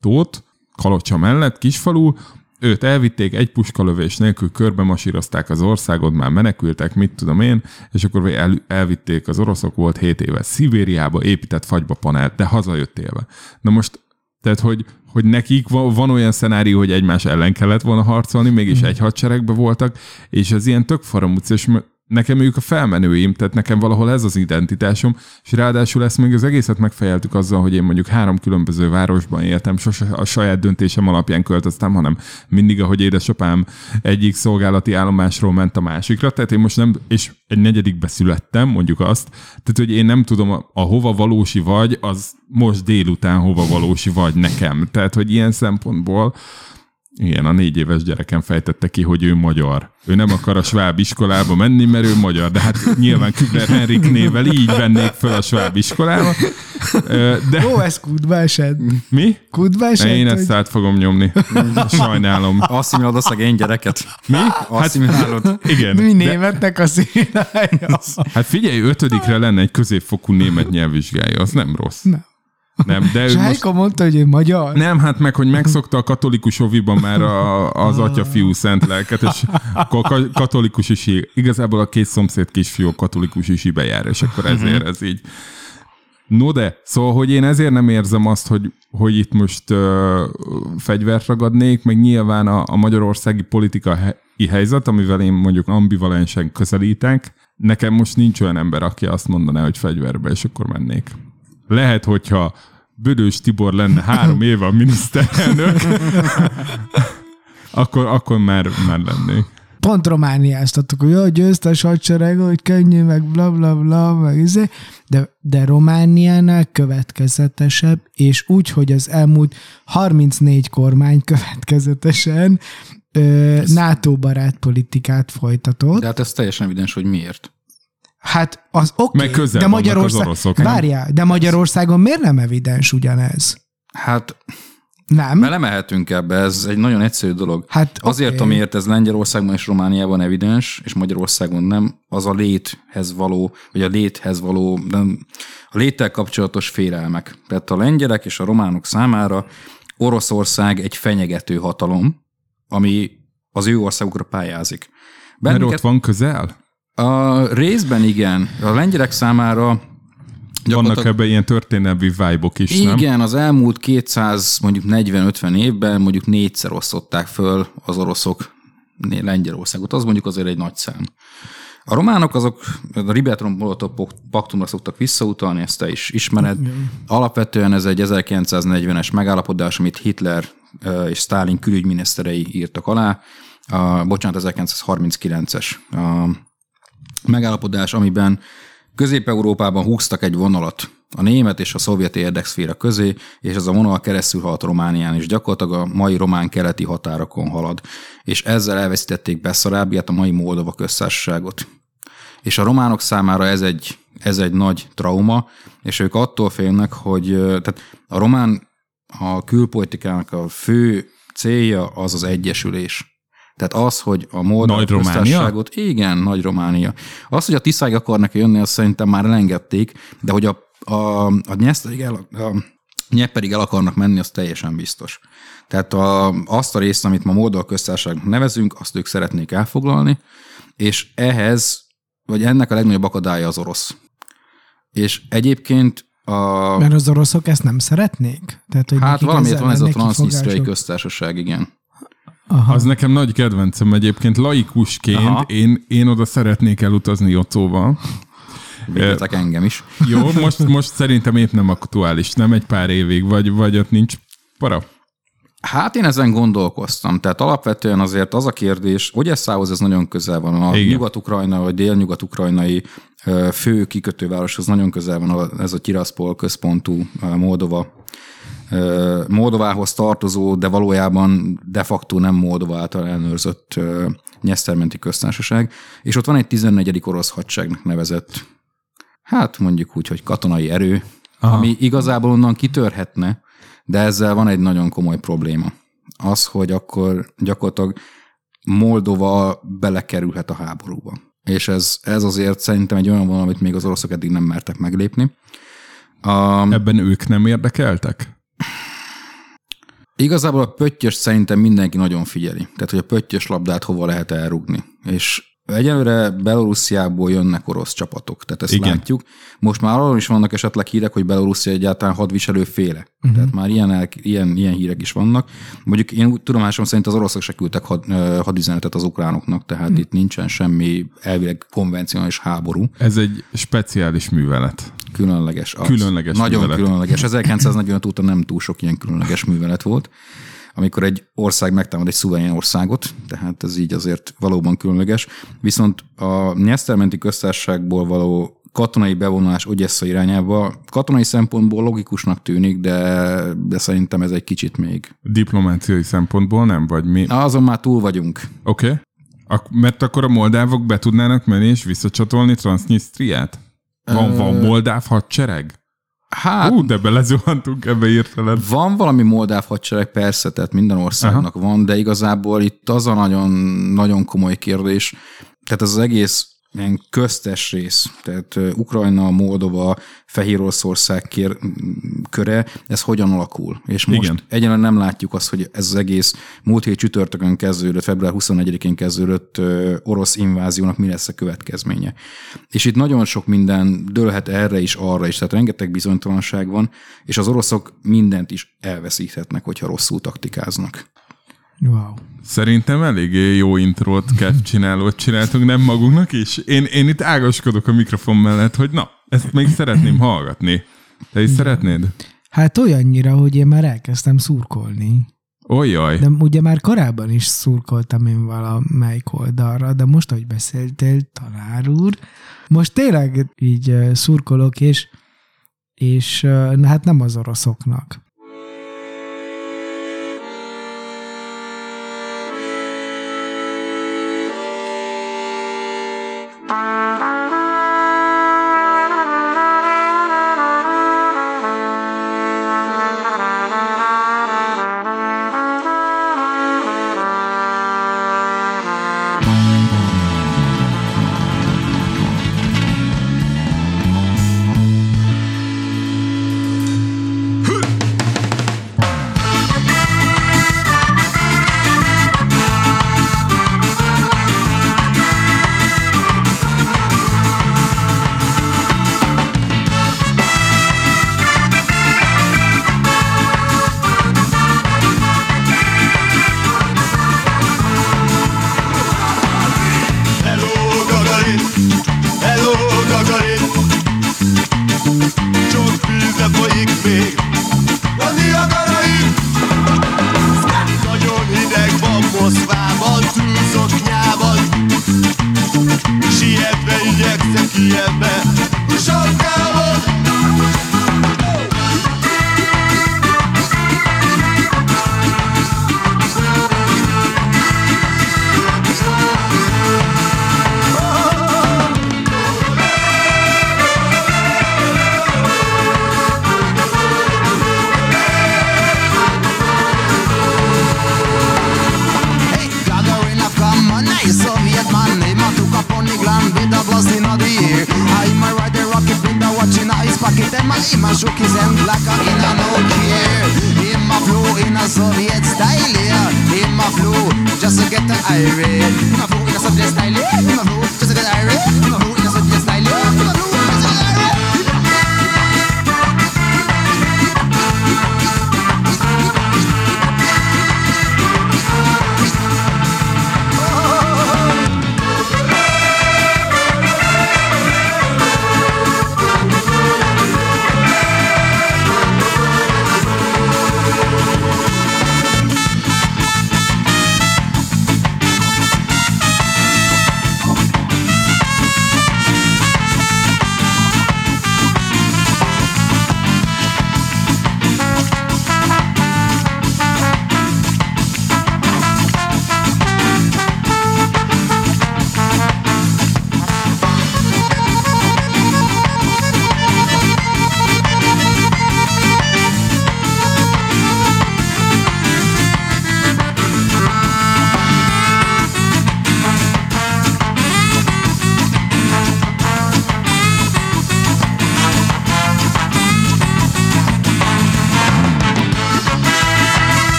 Tóth, Kalocsa mellett, kisfalú, őt elvitték, egy puskalövés nélkül körbe masírozták az országot, már menekültek, mit tudom én, és akkor el, elvitték az oroszok, volt hét éve Szibériába, épített fagyba panelt, de hazajött élve. Na most, tehát, hogy, hogy nekik van, van olyan szenárió, hogy egymás ellen kellett volna harcolni, mégis mm. egy hadseregben voltak, és ez ilyen tök faramúci, és Nekem ők a felmenőim, tehát nekem valahol ez az identitásom, és ráadásul ezt még az egészet megfejeltük azzal, hogy én mondjuk három különböző városban éltem, sose a saját döntésem alapján költöztem, hanem mindig, ahogy édesapám egyik szolgálati állomásról ment a másikra, tehát én most nem, és egy negyedikbe születtem, mondjuk azt, tehát hogy én nem tudom, a, a hova valósi vagy, az most délután hova valósi vagy nekem, tehát hogy ilyen szempontból igen, a négy éves gyerekem fejtette ki, hogy ő magyar. Ő nem akar a sváb iskolába menni, mert ő magyar, de hát nyilván Kübler Henrik névvel így vennék fel a sváb iskolába. De... Ó, ez kutbásed. Mi? Kutbásed? Én ezt vagy... át fogom nyomni. Sajnálom. Asszimilod azt, én gyereket. Mi? Asszimilálod. Hát, igen. Mi németnek de... asszimilálja? Hát figyelj, ötödikre lenne egy középfokú német nyelvvizsgája, az nem rossz. Nem. Nem, de Sájka most... mondta, hogy ő magyar. Nem, hát meg, hogy megszokta a katolikus oviban már a, az atyafiú szent lelket, és akkor katolikus is, igazából a két szomszéd kisfiú katolikus is bejár, és akkor ezért ez így. No de, szóval, hogy én ezért nem érzem azt, hogy, hogy itt most ö, fegyvert ragadnék, meg nyilván a, a magyarországi politikai helyzet, amivel én mondjuk ambivalensen közelítek, nekem most nincs olyan ember, aki azt mondaná, hogy fegyverbe, és akkor mennék. Lehet, hogyha Bödös Tibor lenne három éve a miniszterelnök, akkor, akkor már, már lennék. Pont Romániáztattuk, hogy jó, győztes hadsereg, hogy könnyű, meg bla bla bla, meg izé, de, de Romániánál következetesebb, és úgy, hogy az elmúlt harmincnégy kormány következetesen ö, NATO-barát politikát folytatott. De hát ez teljesen evidens, hogy miért. Hát az oké, okay, de, Magyarország... de Magyarországon miért nem evidens ugyanez? Hát nem. Belemehetünk ebbe, ez egy nagyon egyszerű dolog. Hát, azért, okay. Amiért ez Lengyelországban és Romániában evidens, és Magyarországon nem, az a léthez való, vagy a léthez való, nem, a léttel kapcsolatos félelmek. Tehát a lengyelek és a románok számára Oroszország egy fenyegető hatalom, ami az ő országukra pályázik. Bennünket... Mert ott van közel? A részben igen. A lengyelek számára... Gyakorlatilag... Vannak ebben ilyen történelmi vibe-ok is, igen, nem? Igen, az elmúlt kétszáz, mondjuk negyven-ötven évben mondjuk négyszer osztották föl az oroszok Lengyelországot. Az mondjuk azért egy nagy szám. A románok azok a Ribbentrop-Molotov paktumra szoktak visszautalni, ezt te is ismered. Igen. Alapvetően ez egy ezerkilencszáznegyvenes megállapodás, amit Hitler és Sztálin külügyminiszterei írtak alá. A, bocsánat, ezerkilencszázharminckilences megállapodás, amiben Közép-Európában húztak egy vonalat a német és a szovjet érdekszféra közé, és ez a vonal keresztül halt Románián, és gyakorlatilag a mai román keleti határokon halad. És ezzel elveszítették Beszarábiát, a mai Moldáv Köztársaságot. És a románok számára ez egy, ez egy nagy trauma, és ők attól félnek, hogy tehát a román a külpolitikának a fő célja az az egyesülés. Tehát az, hogy a Moldáv Köztársaságot... Igen, Nagy-Románia. Az, hogy a Tiszáig akarnak jönni, azt szerintem már elengedték, de hogy a, a, a Nyeszterig el, Nyeperig el akarnak menni, az teljesen biztos. Tehát a, azt a részt, amit ma Moldáv Köztársaságnak nevezünk, azt ők szeretnék elfoglalni, és ehhez, vagy ennek a legnagyobb akadálya az orosz. És egyébként a... Mert az oroszok ezt nem szeretnék? Tehát, hogy hát valamiért van ez a transznisztriai köztársaság, igen. Aha. Az nekem nagy kedvencem egyébként, laikusként én, én oda szeretnék elutazni Jocóval. Végeztek engem is. Jó, most, most szerintem épp nem aktuális, nem egy pár évig, vagy, vagy ott nincs para. Hát én ezen gondolkoztam, tehát alapvetően azért az a kérdés, Ogyesszához ez nagyon közel van, a nyugat-ukrajna vagy délnyugat-ukrajnai fő kikötővároshoz nagyon közel van ez a Tiraspol központú Moldova. Moldovához tartozó, de valójában de facto nem Moldova által ellenőrzött Nyesztermenti köztársaság, és ott van egy tizennegyedik orosz hadseregnek nevezett, hát mondjuk úgy, hogy katonai erő, aha, ami igazából onnan kitörhetne, de ezzel van egy nagyon komoly probléma. Az, hogy akkor gyakorlatilag Moldova belekerülhet a háborúba. És ez, ez azért szerintem egy olyan vonal, amit még az oroszok eddig nem mertek meglépni. A... Ebben ők nem érdekeltek? Igazából a pöttyös szerintem mindenki nagyon figyeli. Tehát, hogy a pöttyös labdát hova lehet elrugni. És Egyelőre Belorussziából jönnek orosz csapatok, tehát ezt igen. látjuk. Most már arról is vannak esetleg hírek, hogy Belorusszia egyáltalán hadviselőféle. Uh-huh. Tehát már ilyen, el, ilyen, ilyen hírek is vannak. Mondjuk én úgy tudomásom szerint az oroszok se küldtek had, hadüzenetet az ukránoknak, tehát uh-huh. itt nincsen semmi elvileg konvencionális háború. Ez egy speciális művelet. Különleges. Az. Különleges Nagyon művelet. különleges. ezerkilencszáznegyvenöt óta nem túl sok ilyen különleges művelet volt, amikor egy ország megtámad egy szuverén országot, tehát ez így azért valóban különleges. Viszont a Nyesztermenti köztársaságból való katonai bevonulás Ogyessza irányába katonai szempontból logikusnak tűnik, de, de szerintem ez egy kicsit még. Diplomáciai szempontból nem vagy mi? Na, azon már túl vagyunk. Oké. Okay. Ak- mert akkor a moldávok be tudnának menni és visszacsatolni Transznyisztriát? Van, van moldáv hadsereg? Hát, Hú, de belezuhantunk ebbe értelemben. Van valami moldáv hadsereg, persze, tehát minden országnak Aha. van, de igazából itt az a nagyon, nagyon komoly kérdés. Tehát ez az egész ilyen köztes rész, tehát Ukrajna, Moldova, Fehéroroszország kér, köre, ez hogyan alakul? És most Igen. egyenlően nem látjuk azt, hogy ez az egész múlt hét csütörtökön kezdődött, február huszonegyedikén kezdődött orosz inváziónak mi lesz a következménye. És itt nagyon sok minden dőlhet erre is, arra is, tehát rengeteg bizonytalanság van, és az oroszok mindent is elveszíthetnek, hogyha rosszul taktikáznak. Wow. Szerintem eléggé jó intrót, kevcsinálót csináltunk, nem magunknak is. Én, én itt ágaskodok a mikrofon mellett, hogy na, ezt még szeretném hallgatni. Te is szeretnéd? Hát olyannyira, hogy én már elkezdtem szurkolni. Olyaj. De ugye már korábban is szurkoltam én valamelyik oldalra, de most, ahogy beszéltél, tanár úr, most tényleg így szurkolok, és, és hát nem az oroszoknak.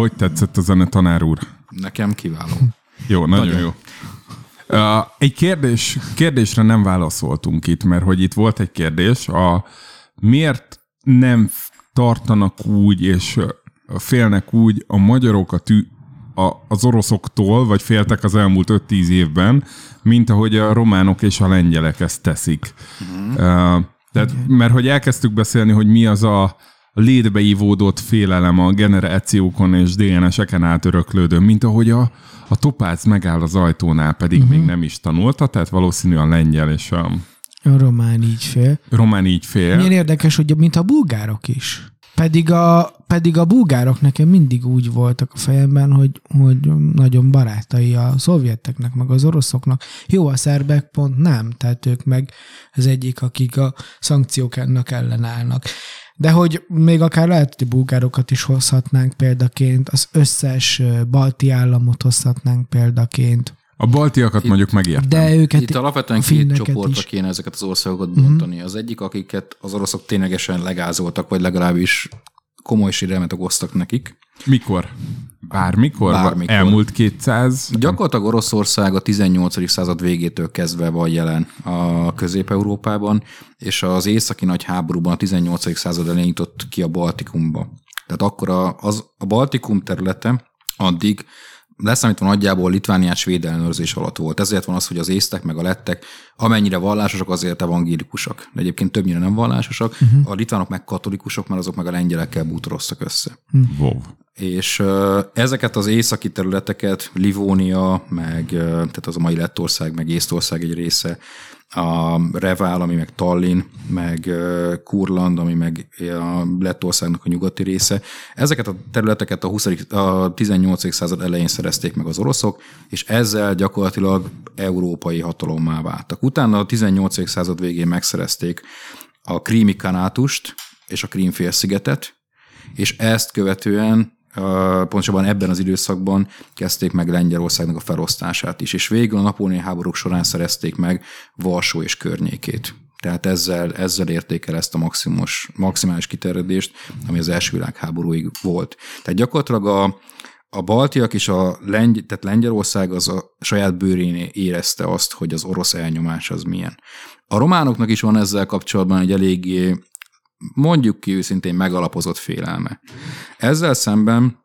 Hogy tetszett a zene, tanár úr? Nekem kiváló. Jó, nagyon, nagyon jó. Uh, egy kérdés, kérdésre nem válaszoltunk itt, mert hogy itt volt egy kérdés, a, miért nem tartanak úgy, és félnek úgy a magyarok a tű, a, az oroszoktól, vagy féltek az elmúlt öt-tíz évben, mint ahogy a románok és a lengyelek ezt teszik. Mm. Uh, tehát, mert hogy elkezdtük beszélni, hogy mi az a létbeívódott félelem a generációkon és dé en eseken átöröklődő, mint ahogy a, a Topáz megáll az ajtónál, pedig uh-huh. még nem is tanulta, tehát valószínű a lengyel és a... a román így fél. Román így fél. Milyen érdekes, hogy mint a bulgárok is. Pedig a, pedig a bulgárok nekem mindig úgy voltak a fejemben, hogy, hogy nagyon barátai a szovjeteknek, meg az oroszoknak. Jó, a szerbek pont nem, tehát ők meg az egyik, akik a szankcióknak ellenállnak. De hogy még akár lehet, hogy bulgárokat is hozhatnánk példaként, az összes balti államot hozhatnánk példaként. A baltiakat itt, mondjuk megértem. De őket, itt alapvetően két csoportra is kéne ezeket az országokat bontani. Mm-hmm. Az egyik, akiket az oroszok ténylegesen legázoltak, vagy legalábbis komoly sérelmet okoztak nekik. Mikor? Bármikor? Bármikor. Elmúlt kétszáz? Gyakorlatilag Oroszország a tizennyolcadik század végétől kezdve van jelen a Közép-Európában, és az északi nagy háborúban a tizennyolcadik század elején jutott ki a Baltikumba. Tehát akkor a, az, a Baltikum területe addig leszámítva nagyjából Litvániát svéd ellenőrzés alatt volt. Ezért van az, hogy az észtek meg a lettek amennyire vallásosak, azért evangélikusak. De egyébként többnyire nem vallásosak. Uh-huh. A litvánok meg katolikusok, mert azok meg a lengyelekkel bútoroztak össze. Wow. És ezeket az északi területeket, Livónia, meg, tehát az a mai Lettország, meg Észtország egy része, a Revál, ami meg Tallinn, meg Kurland, ami meg a Lettországnak a nyugati része. Ezeket a területeket a, huszadik, a tizennyolcadik század elején szerezték meg az oroszok, és ezzel gyakorlatilag európai hatalommá váltak. Utána a tizennyolcadik század végén megszerezték a Krími kanátust és a Krím-félszigetet, és ezt követően pontosabban ebben az időszakban kezdték meg Lengyelországnak a felosztását is, és végül a napóleoni háborúk során szerezték meg Varsó és környékét. Tehát ezzel, ezzel érték el ezt a maximos, maximális kiterjedést, ami az első világháborúig volt. Tehát gyakorlatilag a, a baltiak és a Lengy, tehát Lengyelország az a saját bőrén érezte azt, hogy az orosz elnyomás az milyen. A románoknak is van ezzel kapcsolatban egy eléggé, mondjuk ki őszintén, megalapozott félelme. Ezzel szemben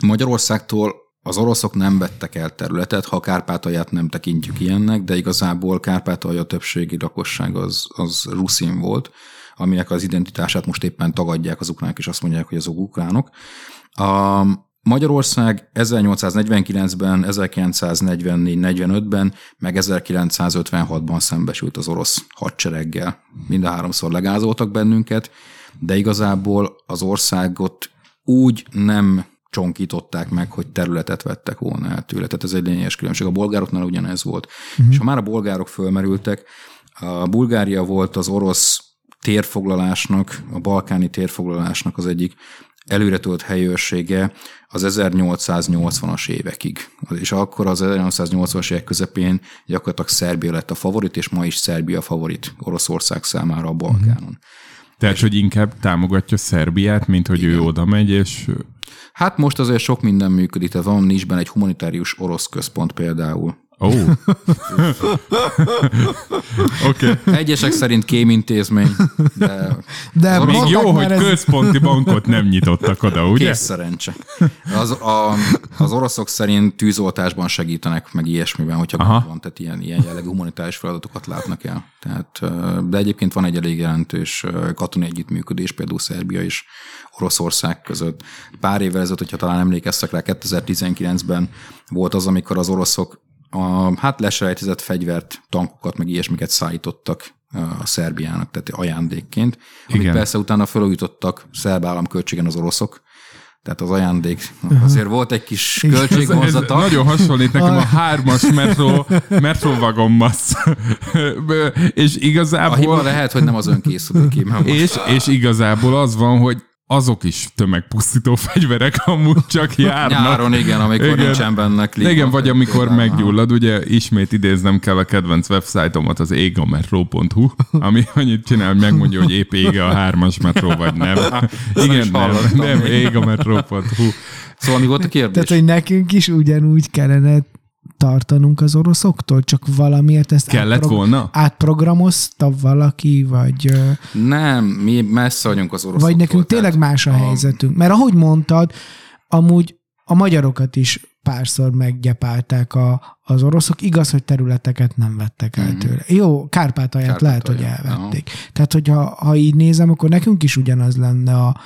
Magyarországtól az oroszok nem vettek el területet, ha Kárpátalját nem tekintjük ilyennek, de igazából Kárpátalja többségi lakosság az, az ruszin volt, aminek az identitását most éppen tagadják az ukránok, és azt mondják, hogy azok ukránok. A Magyarország ezernyolcszáznegyvenkilencben, ezerkilencszáznegyvennégy negyvenötben, meg ezerkilencszázötvenhatban szembesült az orosz hadsereggel. Mind a háromszor legázoltak bennünket, de igazából az országot úgy nem csonkították meg, hogy területet vettek volna el tőle. Tehát ez egy lényeges különbség. A bolgároknál ugyanez volt. Uh-huh. És ha már a bolgárok fölmerültek, a Bulgária volt az orosz térfoglalásnak, a balkáni térfoglalásnak az egyik előretolt helyőrsége az ezernyolcszáznyolcvanas évekig. És akkor az ezernyolcszáznyolcvanas évek közepén gyakorlatilag Szerbia lett a favorit, és ma is Szerbia favorit Oroszország számára a Balkánon. Tehát, és hogy inkább támogatja Szerbiát, mint hogy igen, ő oda megy, és... Hát most azért sok minden működik, tehát van Niszben egy humanitárius orosz központ például. Ó. Oh. Oké. Okay. Egyesek szerint kémintézmény, de... de még jó, hogy ez... központi bankot nem nyitottak oda, ugye? Kész szerencse. Az, a, az oroszok szerint tűzoltásban segítenek, meg ilyesmiben, hogyha gond van, tehát ilyen, ilyen jellegű humanitárius feladatokat látnak el. Tehát, de egyébként van egy elég jelentős katonai együttműködés, például Szerbia és Oroszország között. Pár évvel ezelőtt, hogyha talán emlékeztek rá, kétezer-tizenkilencben volt az, amikor az oroszok a, hát leselejtezett fegyvert, tankokat, meg ilyesmiket szállítottak a Szerbiának, tehát ajándékként, amit igen, persze utána följutottak szerb államköltségen az oroszok, tehát az ajándék, uh-huh, azért volt egy kis költségvonzata. Nagyon hasonlít nekem a hármas metró, metróvagonmassz. És igazából... A hiba lehet, hogy nem az önkészülő kémben és, és igazából az van, hogy azok is tömegpusztító fegyverek amúgy csak járnak. Nyáron, igen, amikor igen, nincsen benne klíma. Igen, vagy amikor meggyullad, ugye ismét idéznem kell a kedvenc websájtomat, az égametró pont hu, ami annyit csinál, hogy megmondja, hogy épp ége a hármas metró, vagy nem. Igen, nem, nem, égametró pont hu. Szóval mi volt a kérdés? Tehát, hogy nekünk is ugyanúgy kellene tartanunk az oroszoktól, csak valamiért ezt kellett átprog- volna? Átprogramozta valaki, vagy... Nem, mi messze vagyunk az oroszoktól. Vagy nekünk tényleg más a, a helyzetünk. Mert ahogy mondtad, amúgy a magyarokat is párszor meggyepálták a, az oroszok. Igaz, hogy területeket nem vettek el mm. tőle. Jó, Kárpátalját Kárpátalja. lehet, hogy elvették. Aha. Tehát, hogyha ha így nézem, akkor nekünk is ugyanaz lenne a,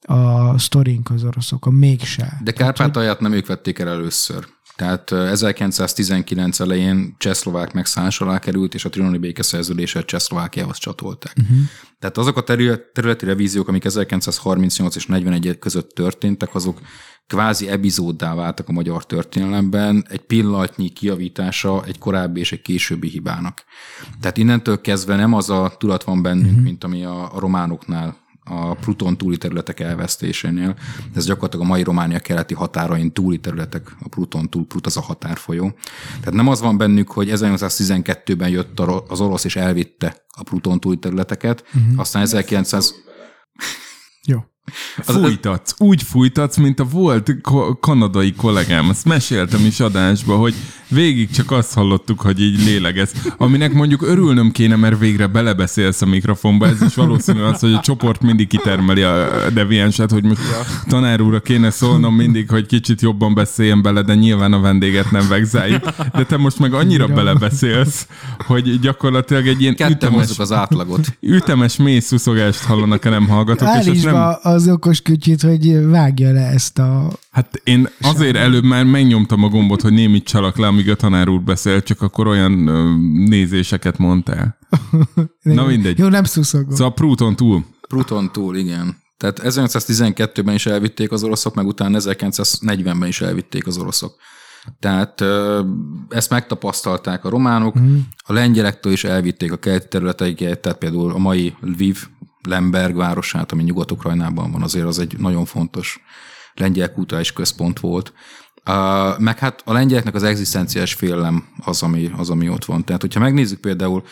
a sztorink az oroszok, a mégse. De Kárpátalját nem ők vették el először. Tehát ezerkilencszáztizenkilenc elején csehszlovák megszállás alá került, és a trianoni békeszerződéssel Csehszlovákiához csatolták. Uh-huh. Tehát azok a területi revíziók, amik ezerkilencszázharmincnyolc és negyvenegy között történtek, azok kvázi epizóddá váltak a magyar történelemben, egy pillanatnyi kijavítása egy korábbi és egy későbbi hibának. Tehát innentől kezdve nem az a tudat van bennünk, uh-huh. mint ami a, a románoknál, a Pruton túli területek elvesztésénél. Ez gyakorlatilag a mai Románia keleti határain túli területek, a Pruton túl, Prut az a határfolyó. Tehát nem az van bennük, hogy ezernyolcszáztizenkettőben jött az orosz és elvitte a Pruton túli területeket, uh-huh. aztán ezerkilencszáz... Jó. Fújtatsz, úgy fújtatsz, mint a volt ko- kanadai kollégám. Azt meséltem is adásba, hogy végig csak azt hallottuk, hogy így lélegez. Aminek mondjuk örülnöm kéne, mert végre belebeszélsz a mikrofonba. Ez is valószínű az, hogy a csoport mindig kitermeli a deviánsát, hogy most a tanár úrra kéne szólnom mindig, hogy kicsit jobban beszéljen bele, de nyilván a vendéget nem vegzáljuk. De te most meg annyira belebeszélsz, hogy gyakorlatilag egy ilyen ütemes, az átlagot. ütemes mély szuszogást hallanak, nem hallgatok. És ez nem... az okos kütyűt, hogy vágja le ezt a... Hát én azért előbb már megnyomtam a gombot, hogy némit csalak le, amíg a tanár úr beszélt, csak akkor olyan nézéseket mondtál. Na mindegy. Jó, nem szuszogom. Szóval Pruton túl. Pruton túl, igen. Tehát ezernyolcszáztizenkettőben is elvitték az oroszok, meg utána ezerkilencszáznegyvenben is elvitték az oroszok. Tehát ezt megtapasztalták a románok, mm. a lengyelektől is elvitték a keleti területeiket, tehát például a mai Lviv, Lemberg városát, ami Nyugat-Ukrajnában van, azért az egy nagyon fontos lengyel kulturális központ volt. Uh, meg hát a lengyeleknek az egzisztenciás félelem az ami, az, ami ott van. Tehát, hogyha megnézzük például,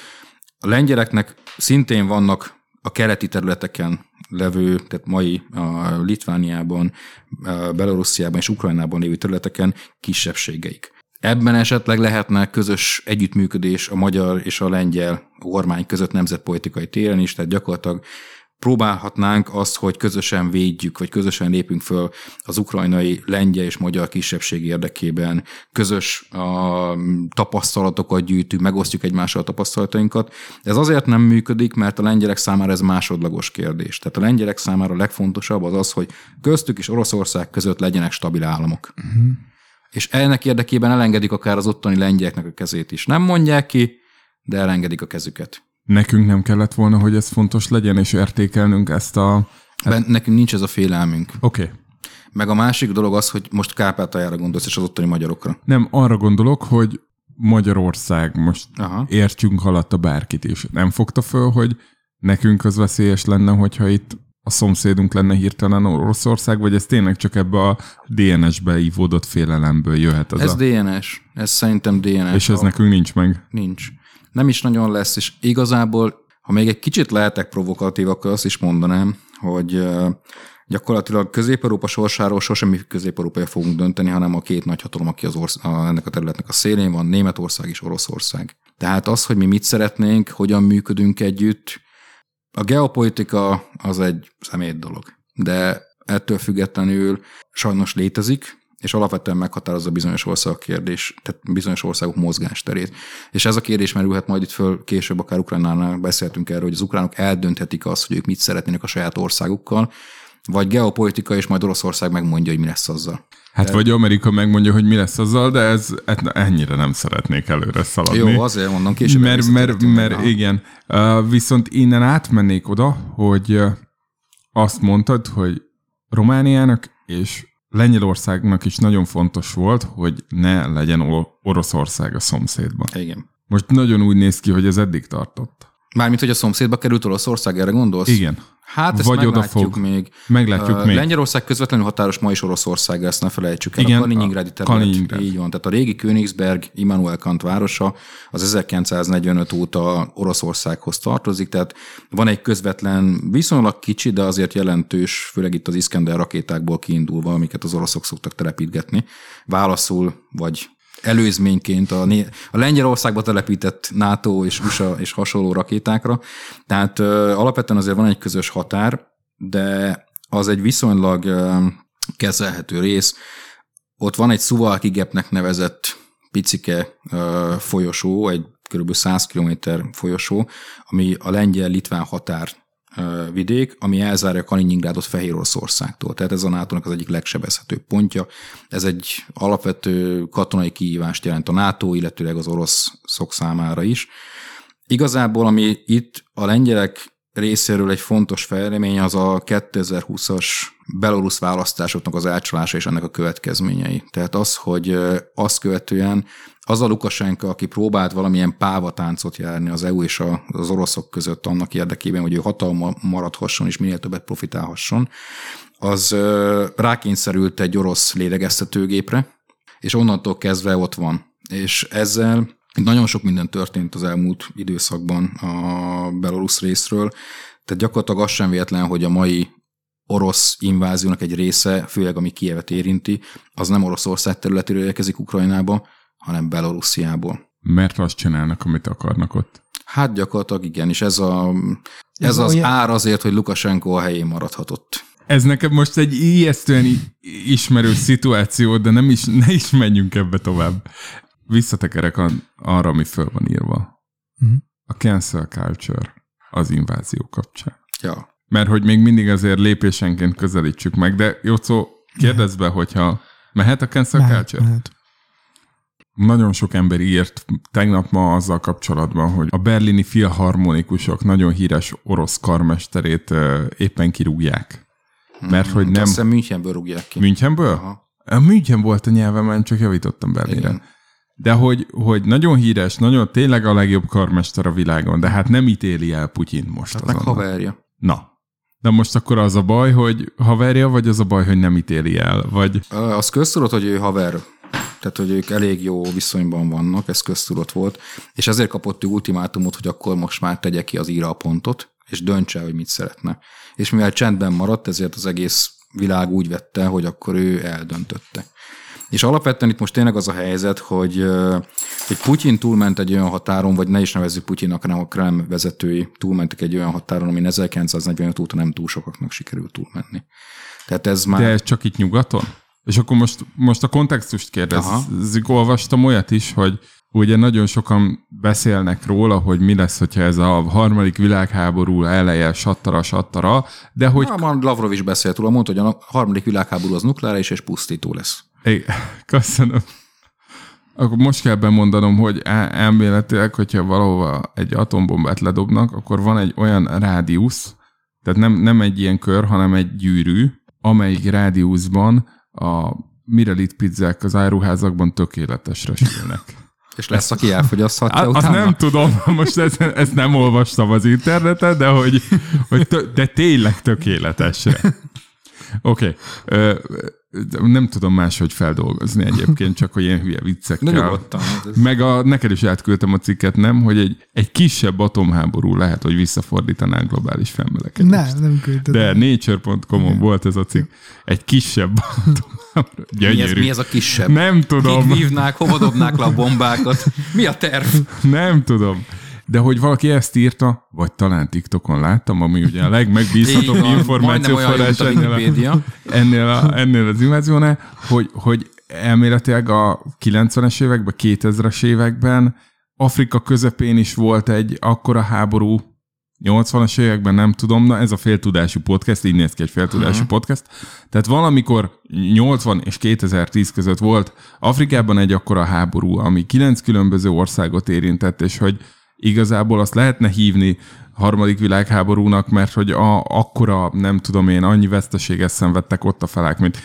a lengyeleknek szintén vannak a keleti területeken levő, tehát mai uh, Litvániában, uh, Belorussziában és Ukrajnában lévő területeken kisebbségeik. Ebben esetleg lehetne közös együttműködés a magyar és a lengyel kormány között nemzetpolitikai téren is, tehát gyakorlatilag próbálhatnánk azt, hogy közösen védjük, vagy közösen lépünk föl az ukrajnai, lengyel és magyar kisebbség érdekében, közös a, tapasztalatokat gyűjtünk, megosztjuk egymással a tapasztalatainkat. Ez azért nem működik, mert a lengyelek számára ez másodlagos kérdés. Tehát a lengyelek számára a legfontosabb az az, hogy köztük és Oroszország között legyenek stabil államok. Uh-huh. És ennek érdekében elengedik akár az ottani lengyeleknek a kezét is. Nem mondják ki, de elengedik a kezüket. Nekünk nem kellett volna, hogy ez fontos legyen, és értékelnünk ezt a... Hát... Nekünk nincs ez a félelmünk. Oké. Okay. Meg a másik dolog az, hogy most Kárpátaljára gondolsz, és az ottani magyarokra. Nem, arra gondolok, hogy Magyarország most Aha. értsünk alatta bárkit is. Nem fogta föl, hogy nekünk az veszélyes lenne, hogyha itt a szomszédunk lenne hirtelen Oroszország, vagy ez tényleg csak ebbe a dé en es-be ivódott félelemből jöhet? Az ez a... dé en es. Ez szerintem dé en es. És ez a... nekünk nincs meg? Nincs. Nem is nagyon lesz, és igazából, ha még egy kicsit lehetek provokatív, akkor azt is mondanám, hogy gyakorlatilag Közép-Európa sorsáról sosem Közép-Európája fogunk dönteni, hanem a két nagy hatalom, aki az orsz- a, ennek a területnek a szélén van, Németország és Oroszország. Tehát az, hogy mi mit szeretnénk, hogyan működünk együtt, a geopolitika az egy szemét dolog, de ettől függetlenül sajnos létezik, és alapvetően meghatározza bizonyos országok kérdés, tehát bizonyos országok mozgásterét. És ez a kérdés merülhet majd itt föl később, akár Ukrajnánál beszéltünk erről, hogy az ukránok eldönthetik azt, hogy ők mit szeretnének a saját országukkal, vagy geopolitika, és majd Oroszország megmondja, hogy mi lesz azzal. Hát de... vagy Amerika megmondja, hogy mi lesz azzal, de ez, hát ennyire nem szeretnék előre szaladni. Jó, azért mondom, később. Mert, mert, mert igen. Uh, viszont innen átmennék oda, hogy uh, azt mondtad, hogy Romániának és Lengyelországnak is nagyon fontos volt, hogy ne legyen Oroszország a szomszédban. Igen. Most nagyon úgy néz ki, hogy ez eddig tartott. Mármint, hogy a szomszédba került Oroszország, erre gondolsz? Igen. Hát ezt vagy meglátjuk még. Meglátjuk uh, még. Lengyelország közvetlenül határos ma is Oroszországgal, ezt ne felejtsük el. Igen, a Kaliningrádi terület. Kaliningrád. Így van. Tehát a régi Königsberg, Immanuel Kant városa az ezerkilencszáznegyvenöt óta Oroszországhoz tartozik, tehát van egy közvetlen, viszonylag kicsi, de azért jelentős, főleg itt az Iszkender rakétákból kiindulva, amiket az oroszok szoktak telepítgetni, válaszul vagy előzményként a, a Lengyelországba telepített NATO és u es á és hasonló rakétákra. Tehát ö, alapvetően azért van egy közös határ, de az egy viszonylag ö, kezelhető rész. Ott van egy Szuvalki-gépnek nevezett picike ö, folyosó, egy kb. száz kilométer folyosó, ami a lengyel-litván határ ö, vidék, ami elzárja Kaliningrádot Fehéroroszországtól. Tehát ez a nátónak az egyik legsebezhetőbb pontja. Ez egy alapvető katonai kihívást jelent a NATO, illetőleg az oroszok számára is. Igazából, ami itt a lengyelek részéről egy fontos fejlemény, az a kétezer-húszas belorusz választásoknak az elcsalása és ennek a következményei. Tehát az, hogy azt követően az a Lukasenko, aki próbált valamilyen pávatáncot járni az é u és az oroszok között annak érdekében, hogy ő hatalma maradhasson és minél többet profitálhasson, az rákényszerült egy orosz lélegeztetőgépre, és onnantól kezdve ott van. És ezzel nagyon sok minden történt az elmúlt időszakban a belorusz részről, tehát gyakorlatilag az sem véletlen, hogy a mai orosz inváziónak egy része, főleg ami Kijevet érinti, az nem Oroszország területéről érkezik Ukrajnába, hanem Belorussziából. Mert azt csinálnak, amit akarnak ott. Hát gyakorlatilag igen, és ez, a, ez az olyan ár azért, hogy Lukasenko a helyén maradhatott. Ez nekem most egy ijesztően ismerős szituáció, de nem is, ne is menjünk ebbe tovább. Visszatekerek arra, ami föl van írva. Uh-huh. A cancel culture az invázió kapcsán. Ja. Mert hogy még mindig azért lépésenként közelítsük meg, de Jocó, kérdezz be, hogyha mehet a cancel mehet, culture? Mehet. Nagyon sok ember írt tegnap ma azzal kapcsolatban, hogy a berlini filharmonikusok nagyon híres orosz karmesterét éppen kirúgják. Mert hmm, hogy nem... Aztán Münchenből rúgják ki. Münchenből? Aha. A München volt a nyelvemen, csak javítottam Berlinre. De hogy, hogy nagyon híres, nagyon tényleg a legjobb karmester a világon, de hát nem ítéli el Putyin most azonnal. Hát meg haverja. Na. De most akkor az a baj, hogy haverja, vagy az a baj, hogy nem ítéli el? Vagy... Az köztudott, hogy ő haver. Tehát, hogy ők elég jó viszonyban vannak, ez köztudott volt. És ezért kapott ő ultimátumot, hogy akkor most már tegye ki az íra a pontot, és döntse, hogy mit szeretne. És mivel csendben maradt, ezért az egész világ úgy vette, hogy akkor ő eldöntötte. És alapvetően itt most tényleg az a helyzet, hogy, hogy Putyin túlment egy olyan határon, vagy ne is nevezzük Putyinnak, hanem a Krem vezetői túlmentek egy olyan határon, ami ezerkilencszáznegyvenöt óta nem túl sokaknak sikerült túlmenni. Tehát ez már... De ez csak itt nyugaton? És akkor most, most a kontextust kérdezzük. Olvastam olyat is, hogy ugye nagyon sokan beszélnek róla, hogy mi lesz, hogyha ez a harmadik világháború eleje sattara, sattara, de hogy... Na, Lavrov is beszélt róla, mondta, hogy a harmadik világháború az nukleáris és pusztító lesz. É, köszönöm. Akkor most kell bemondanom, hogy elméletileg, hogyha valahova egy atombombát ledobnak, akkor van egy olyan rádiusz, tehát nem, nem egy ilyen kör, hanem egy gyűrű, amelyik rádiuszban a Miralit pizzák az áruházakban tökéletesre sülnek. És lesz, aki elfogyaszthatja utána? Azt nem tudom, most ezt, ezt nem olvastam az interneten, de hogy, hogy tö, de tényleg tökéletesre. Oké. Okay. Nem tudom máshogy feldolgozni egyébként, csak hogy ilyen hülye viccekkel. Meg a, neked is átküldtem a cikket, nem? Hogy egy, egy kisebb atomháború lehet, hogy visszafordítaná a globális felmelegedést. Nem, nem küldtem. De nature pont com-on volt ez a cikk. Egy kisebb atomháború. Mi ez, mi ez a kisebb? Nem tudom. Kik vívnák, hova dobnák le a bombákat? Mi a terv? Nem tudom. De hogy valaki ezt írta, vagy talán TikTokon láttam, ami ugye a legmegbízhatóbb információforrás ennél, ennél, ennél az inváziónál, hogy, hogy elméletileg a kilencvenes években, kétezres években Afrika közepén is volt egy akkora háború, nyolcvanas években, nem tudom, na ez a féltudású podcast, így néz ki egy féltudású uh-huh. podcast. Tehát valamikor nyolcvan és kétezer-tíz között volt Afrikában egy akkora háború, ami kilenc különböző országot érintett, és hogy igazából azt lehetne hívni harmadik világháborúnak, mert hogy a, akkora, nem tudom én, annyi veszteséget szenvedtek ott a felek, mint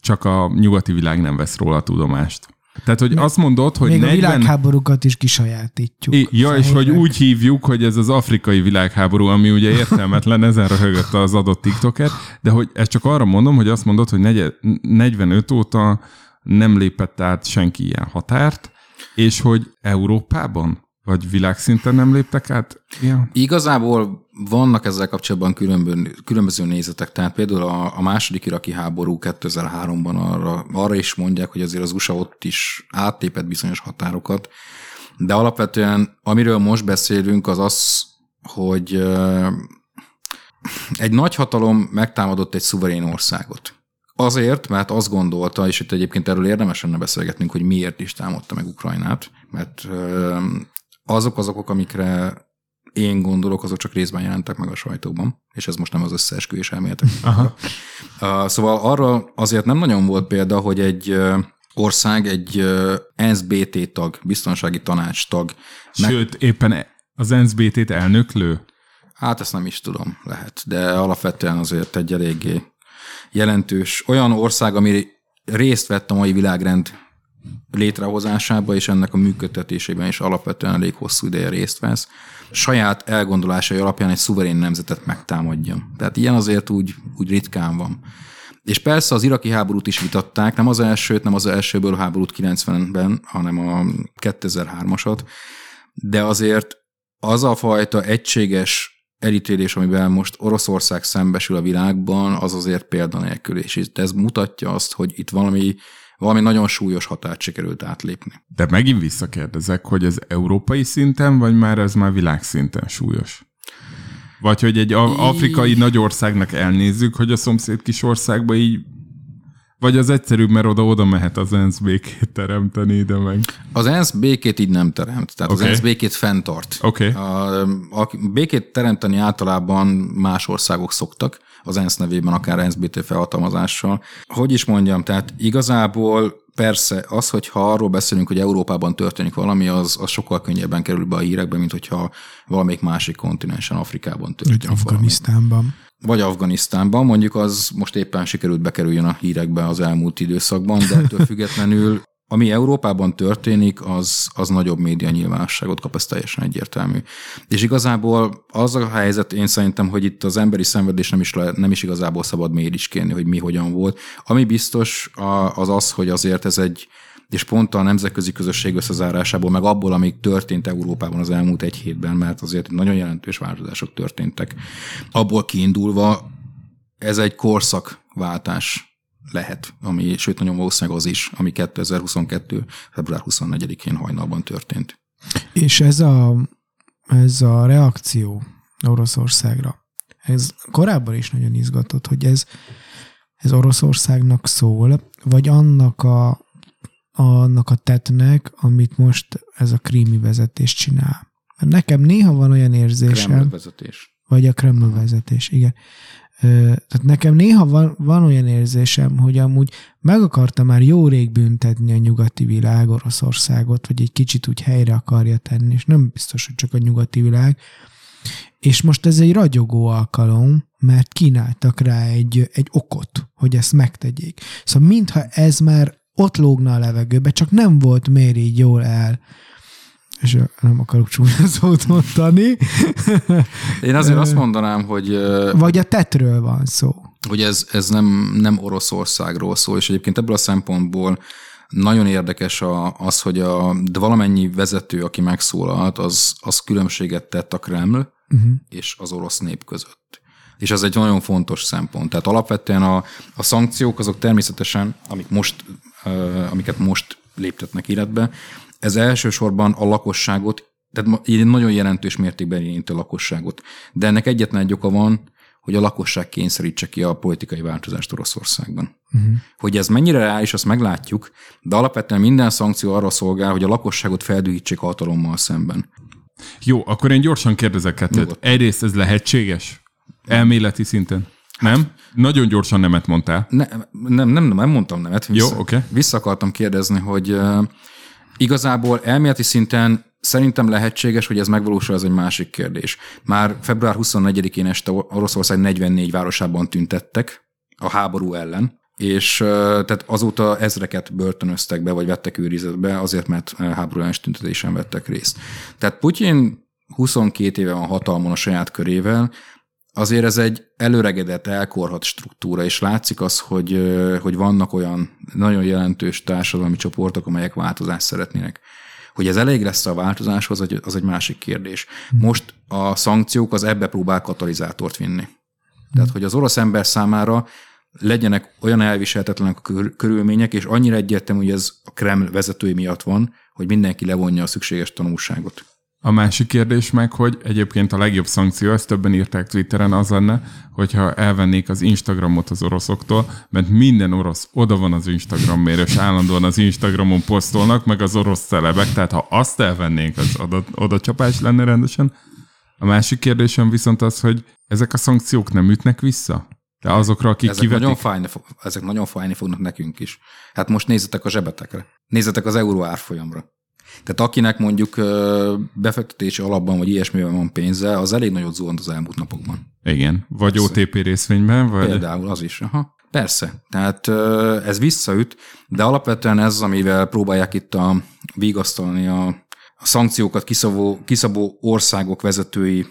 csak a nyugati világ nem vesz róla tudomást. Tehát, hogy még, azt mondod, hogy... Még negyven... a világháborúkat is kisajátítjuk. I, ja, szóval és hogy meg... úgy hívjuk, hogy ez az afrikai világháború, ami ugye értelmetlen, ezen röhögött az adott TikToker, de hogy ezt csak arra mondom, hogy azt mondod, hogy negy, negyvenöt óta nem lépett át senki ilyen határt, és hogy Európában vagy világszinten nem léptek át? Ja. Igazából vannak ezzel kapcsolatban különböző, különböző nézetek. Tehát például a, a második iraki háború kétezer-háromban arra, arra is mondják, hogy azért az u es á ott is áttépett bizonyos határokat. De alapvetően, amiről most beszélünk, az az, hogy euh, egy nagyhatalom megtámadott egy szuverén országot. Azért, mert azt gondolta, és itt egyébként erről érdemes lenne beszélgetnünk, hogy miért is támadta meg Ukrajnát, mert euh, azok az okok, amikre én gondolok, azok csak részben jelentek meg a sajtóban, és ez most nem az összeesküvés elméletek. Szóval arra azért nem nagyon volt példa, hogy egy ország, egy en es zé bé té tag, biztonsági tanács tag. Sőt, meg... éppen az en es zé bé té-t elnöklő? Hát ezt nem is tudom, lehet, de alapvetően azért egy eléggé jelentős olyan ország, ami részt vett a mai világrend létrehozásába és ennek a működtetésében is alapvetően elég hosszú ideje részt vesz, saját elgondolásai alapján egy szuverén nemzetet megtámadja. Tehát ilyen azért úgy, úgy ritkán van. És persze az iraki háborút is vitatták, nem az elsőt, nem az elsőből a háborút kilencvenben, hanem a kétezer-hármasat, de azért az a fajta egységes elítélés, amiben most Oroszország szembesül a világban, az azért példanélkül, és ez mutatja azt, hogy itt valami valami nagyon súlyos határt sikerült átlépni. De megint visszakérdezek, hogy ez európai szinten, vagy már ez már világszinten súlyos? Vagy hogy egy afrikai így... nagy országnak elnézzük, hogy a szomszéd kis országba így, vagy az egyszerűbb, mert oda-oda mehet az en es zé békét teremteni ide meg. Az en es zé békét így nem teremt, tehát okay. Az en es zé békét fenntart. Okay. A, a békét teremteni általában más országok szoktak, az en es zé nevében, akár en es zé bé té felhatalmazással. Hogy is mondjam, tehát igazából persze az, hogyha arról beszélünk, hogy Európában történik valami, az, az sokkal könnyebben kerül be a hírekbe, mint hogyha valamelyik másik kontinensen, Afrikában történik valami. Vagy Afganisztánban. Vagy Afganisztánban, mondjuk az most éppen sikerült bekerüljön a hírekbe az elmúlt időszakban, de ettől függetlenül ami Európában történik, az, az nagyobb média nyilvánosságot kap, ez teljesen egyértelmű. És igazából az a helyzet, én szerintem, hogy itt az emberi szenvedés nem is, le, nem is igazából szabad méricskélni, hogy mi hogyan volt. Ami biztos az az, hogy azért ez egy, és pont a nemzetközi közösség összezárásából, meg abból, amíg történt Európában az elmúlt egy hétben, mert azért nagyon jelentős változások történtek. Abból kiindulva ez egy korszakváltás lehet, ami, sőt nagyon valószínűleg az is, ami kétezer-huszonkettő február huszonnegyedikén hajnalban történt. És ez a, ez a reakció Oroszországra, ez korábban is nagyon izgatott, hogy ez, ez Oroszországnak szól, vagy annak a, annak a tettnek, amit most ez a krími vezetés csinál. Mert nekem néha van olyan érzésem... Kreml vezetés. Vagy a Kreml vezetés, igen. Tehát nekem néha van, van olyan érzésem, hogy amúgy meg akarta már jó rég büntetni a nyugati világ Oroszországot, vagy egy kicsit úgy helyre akarja tenni, és nem biztos, hogy csak a nyugati világ. És most ez egy ragyogó alkalom, mert kínáltak rá egy, egy okot, hogy ezt megtegyék. Szóval mintha ez már ott lógna a levegőbe, csak nem volt még így jól el. És nem akarok csúnya szót mondani. Én azért azt mondanám, hogy... Vagy a tetről van szó. Hogy ez, ez nem, nem Oroszországról szól, és egyébként ebből a szempontból nagyon érdekes az, hogy a, de valamennyi vezető, aki megszólalt, az, az különbséget tett a Kreml uh-huh. és az orosz nép között. És ez egy nagyon fontos szempont. Tehát alapvetően a, a szankciók azok természetesen, amik most, amiket most léptetnek életbe, ez elsősorban a lakosságot, tehát nagyon jelentős mértékben érinti a lakosságot. De ennek egyetlen egy oka van, hogy a lakosság kényszerítse ki a politikai változást Oroszországban. Uh-huh. Hogy ez mennyire reális, azt meglátjuk, de alapvetően minden szankció arra szolgál, hogy a lakosságot feldühítsék a hatalommal szemben. Jó, akkor én gyorsan kérdezek kettőt. Egyrészt ez lehetséges? Elméleti szinten? Nem? Nagyon gyorsan nemet mondtál. Ne, nem, nem, nem mondtam nemet. Vissza, Jó, oké. Okay. Vissza akartam kérdezni, hogy... Igazából elméleti szinten szerintem lehetséges, hogy ez megvalósul, ez egy másik kérdés. Már február huszonnegyedikén este Oroszország negyvennégy városában tüntettek a háború ellen, és tehát azóta ezreket börtönöztek be, vagy vettek őrizetbe, azért, mert háborús tüntetésen vettek részt. Tehát Putyin huszonkét éve van hatalmon a saját körével, azért ez egy előregedett, elkorhadt struktúra, és látszik az, hogy, hogy vannak olyan nagyon jelentős társadalmi csoportok, amelyek változást szeretnének. Hogy ez elég lesz a változáshoz, az egy másik kérdés. Most a szankciók az ebbe próbál katalizátort vinni. Tehát, hogy az orosz ember számára legyenek olyan elviselhetetlenek a körülmények, és annyira egyértelmű, hogy ez a Kreml vezetői miatt van, hogy mindenki levonja a szükséges tanulságot. A másik kérdés meg, hogy egyébként a legjobb szankció, ezt többen írták Twitteren, az lenne, hogyha elvennék az Instagramot az oroszoktól, mert minden orosz oda van az Instagrammért, és állandóan az Instagramon posztolnak, meg az orosz celebek, tehát ha azt elvennénk, az oda, oda csapás lenne rendesen. A másik kérdésem viszont az, hogy ezek a szankciók nem ütnek vissza? De azokra, akik ezek kivetik... Nagyon fájni, ezek nagyon fájni fognak nekünk is. Hát most nézzetek a zsebetekre. Nézzetek az euró árfolyamra. Tehát akinek mondjuk befektetési alapban, vagy ilyesmiben van pénze, az elég nagyot zuhant az elmúlt napokban. Igen. Vagy persze. o té pé részvényben, vagy... Például az is. Aha. Persze. Tehát ez visszaüt, de alapvetően ez, amivel próbálják itt a, vigasztalni a, a szankciókat kiszabó, kiszabó országok vezetői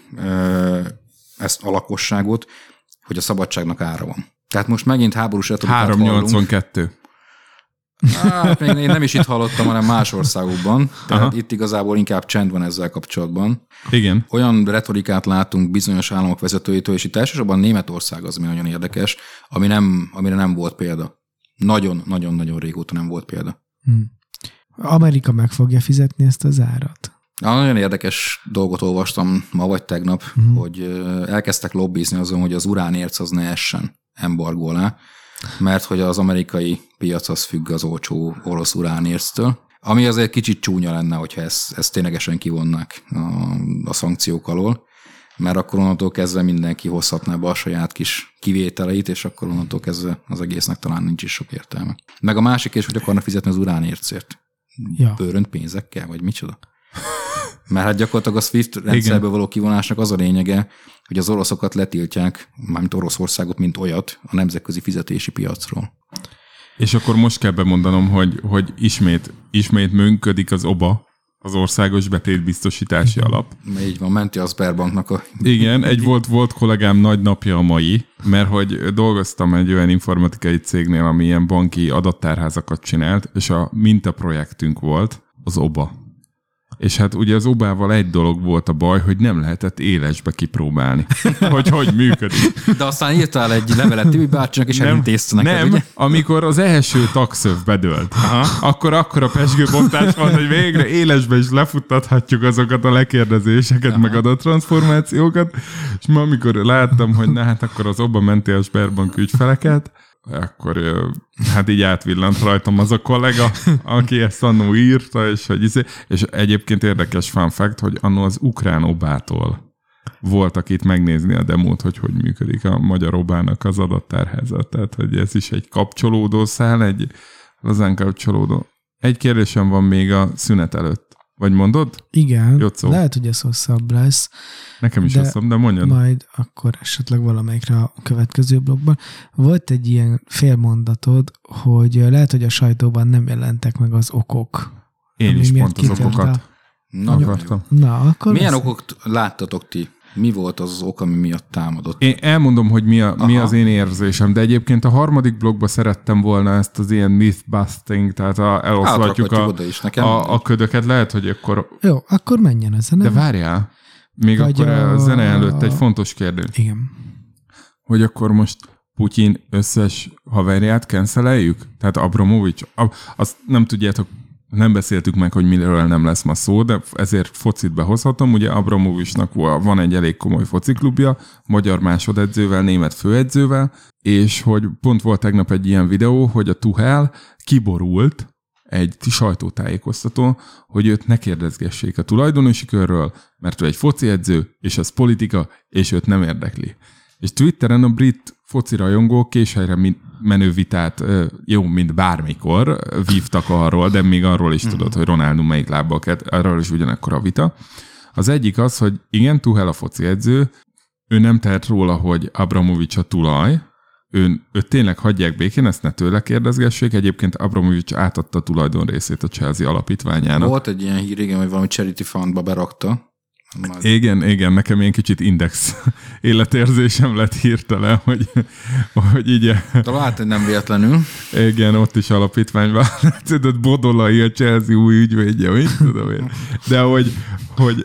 ezt a lakosságot, hogy a szabadságnak ára van. Tehát most megint háborús retorikát hallunk. három nyolcvankettő Hát még én nem is itt hallottam, hanem más országokban. Tehát aha. Itt igazából inkább csend van ezzel kapcsolatban. Igen. Olyan retorikát látunk bizonyos államok vezetőitől, és itt elsősorban Németország az, ami nagyon érdekes, ami nem, amire nem volt példa. Nagyon-nagyon-nagyon régóta nem volt példa. Hmm. Amerika meg fogja fizetni ezt az árat. Nagyon érdekes dolgot olvastam ma vagy tegnap, mm. hogy elkezdtek lobbizni azon, hogy az uránérc az ne essen embargó alá, mert hogy az amerikai piac az függ az olcsó orosz uránérctől, ami azért kicsit csúnya lenne, hogyha ezt, ezt ténylegesen kivonnák a, a szankciók alól, mert akkor onnantól kezdve mindenki hozhatná be a saját kis kivételeit, és akkor onnantól kezdve az egésznek talán nincs is sok értelme. Meg a másik is, hogy akarnak fizetni az uránércért. Ja. Bőrönt pénzekkel, vagy micsoda? Mert hát gyakorlatilag a SWIFT rendszerből való kivonásnak az a lényege, hogy az oroszokat letiltják, mármint Oroszországot, mint olyat, a nemzetközi fizetési piacról. És akkor most kell bemondanom, hogy, hogy ismét, ismét működik az o bé á, az Országos Betétbiztosítási Alap. Így van, menti a Sberbanknak a... Igen, egy volt, volt kollégám nagy napja a mai, mert hogy dolgoztam egy olyan informatikai cégnél, ami ilyen banki adattárházakat csinált, és a mintaprojektünk volt az o bé á. És hát ugye az o bé á-val egy dolog volt a baj, hogy nem lehetett élesbe kipróbálni, hogy hogy működik. De aztán írtál egy levelet Tibi bácsinak, és elintézte neked, nem, ugye? Amikor az első tagszöv bedőlt, aha, akkor akkora pezsgőbontás van, hogy végre élesbe is lefuttathatjuk azokat a lekérdezéseket, aha, meg adattranszformációkat, és ma amikor láttam, hogy na hát akkor az o bé á menti a Sberbank ügyfeleket, akkor hát így átvillant rajtam az a kollega, aki ezt annó írta, és, hogy izé, és egyébként érdekes fun fact, hogy annó az ukrán o bé á-tól voltak itt megnézni a demót, hogy hogy működik a magyar o bé á-nak az adattárházat. Tehát, hogy ez is egy kapcsolódó szál, egy lazán kapcsolódó. Egy kérdésem van még a szünet előtt. Vagy mondod? Igen, Jocó. Lehet, hogy ez hosszabb lesz. Nekem is de hosszabb, de mondjad. Majd akkor esetleg valamelyikre a következő blokkban. Volt egy ilyen félmondatod, hogy lehet, hogy a sajtóban nem jelentek meg az okok. Én is pont az okokat. Na, akartam. Na, akkor milyen lesz... okokat láttatok ti? Mi volt az az ok, ami miatt támadott? Én elmondom, hogy mi, a, mi az én érzésem, de egyébként a harmadik blogba szerettem volna ezt az ilyen myth-busting, tehát a, eloszlatjuk a, a, a ködöket. Lehet, hogy akkor... Jó, akkor menjen a zene. De várjál, még vagy akkor a, a zene előtt egy fontos kérdés. Igen. Hogy akkor most Putyin összes haverját canceleljük? Tehát Abramovich, ab, azt nem tudjátok, nem beszéltük meg, hogy miről nem lesz ma szó, de ezért focit behozhatom. Ugye Abramovichnak van egy elég komoly fociklubja, magyar másodedzővel, német főedzővel, és hogy pont volt tegnap egy ilyen videó, hogy a Tuchel kiborult egy sajtótájékoztatón, hogy őt ne kérdezgessék a tulajdonosi körről, mert ő egy fociedző, és ez politika, és őt nem érdekli. És Twitteren a brit focirajongók késhelyre menő vitát, jó, mint bármikor, vívtak arról, de még arról is tudod, hogy Ronaldo melyik lábbal kell, arról is ugyanakkor a vita. Az egyik az, hogy igen, Tuchel a fociedző, ő nem tehet róla, hogy Abramovich a tulaj, Ön, őt tényleg hagyják békén, ezt ne tőle kérdezgessék. Egyébként Abramovich átadta tulajdon részét a Chelsea alapítványának. Volt egy ilyen hír, igen, hogy valami charity fundba berakta. Majd... Igen, igen, nekem ilyen kicsit index életérzésem lett hirtelen, hogy, hogy így... Talált, hogy nem véletlenül. Igen, ott is alapítványban látszódott Bodolai a Chelsea új ügyvédje, mit tudom én. De hogy, hogy,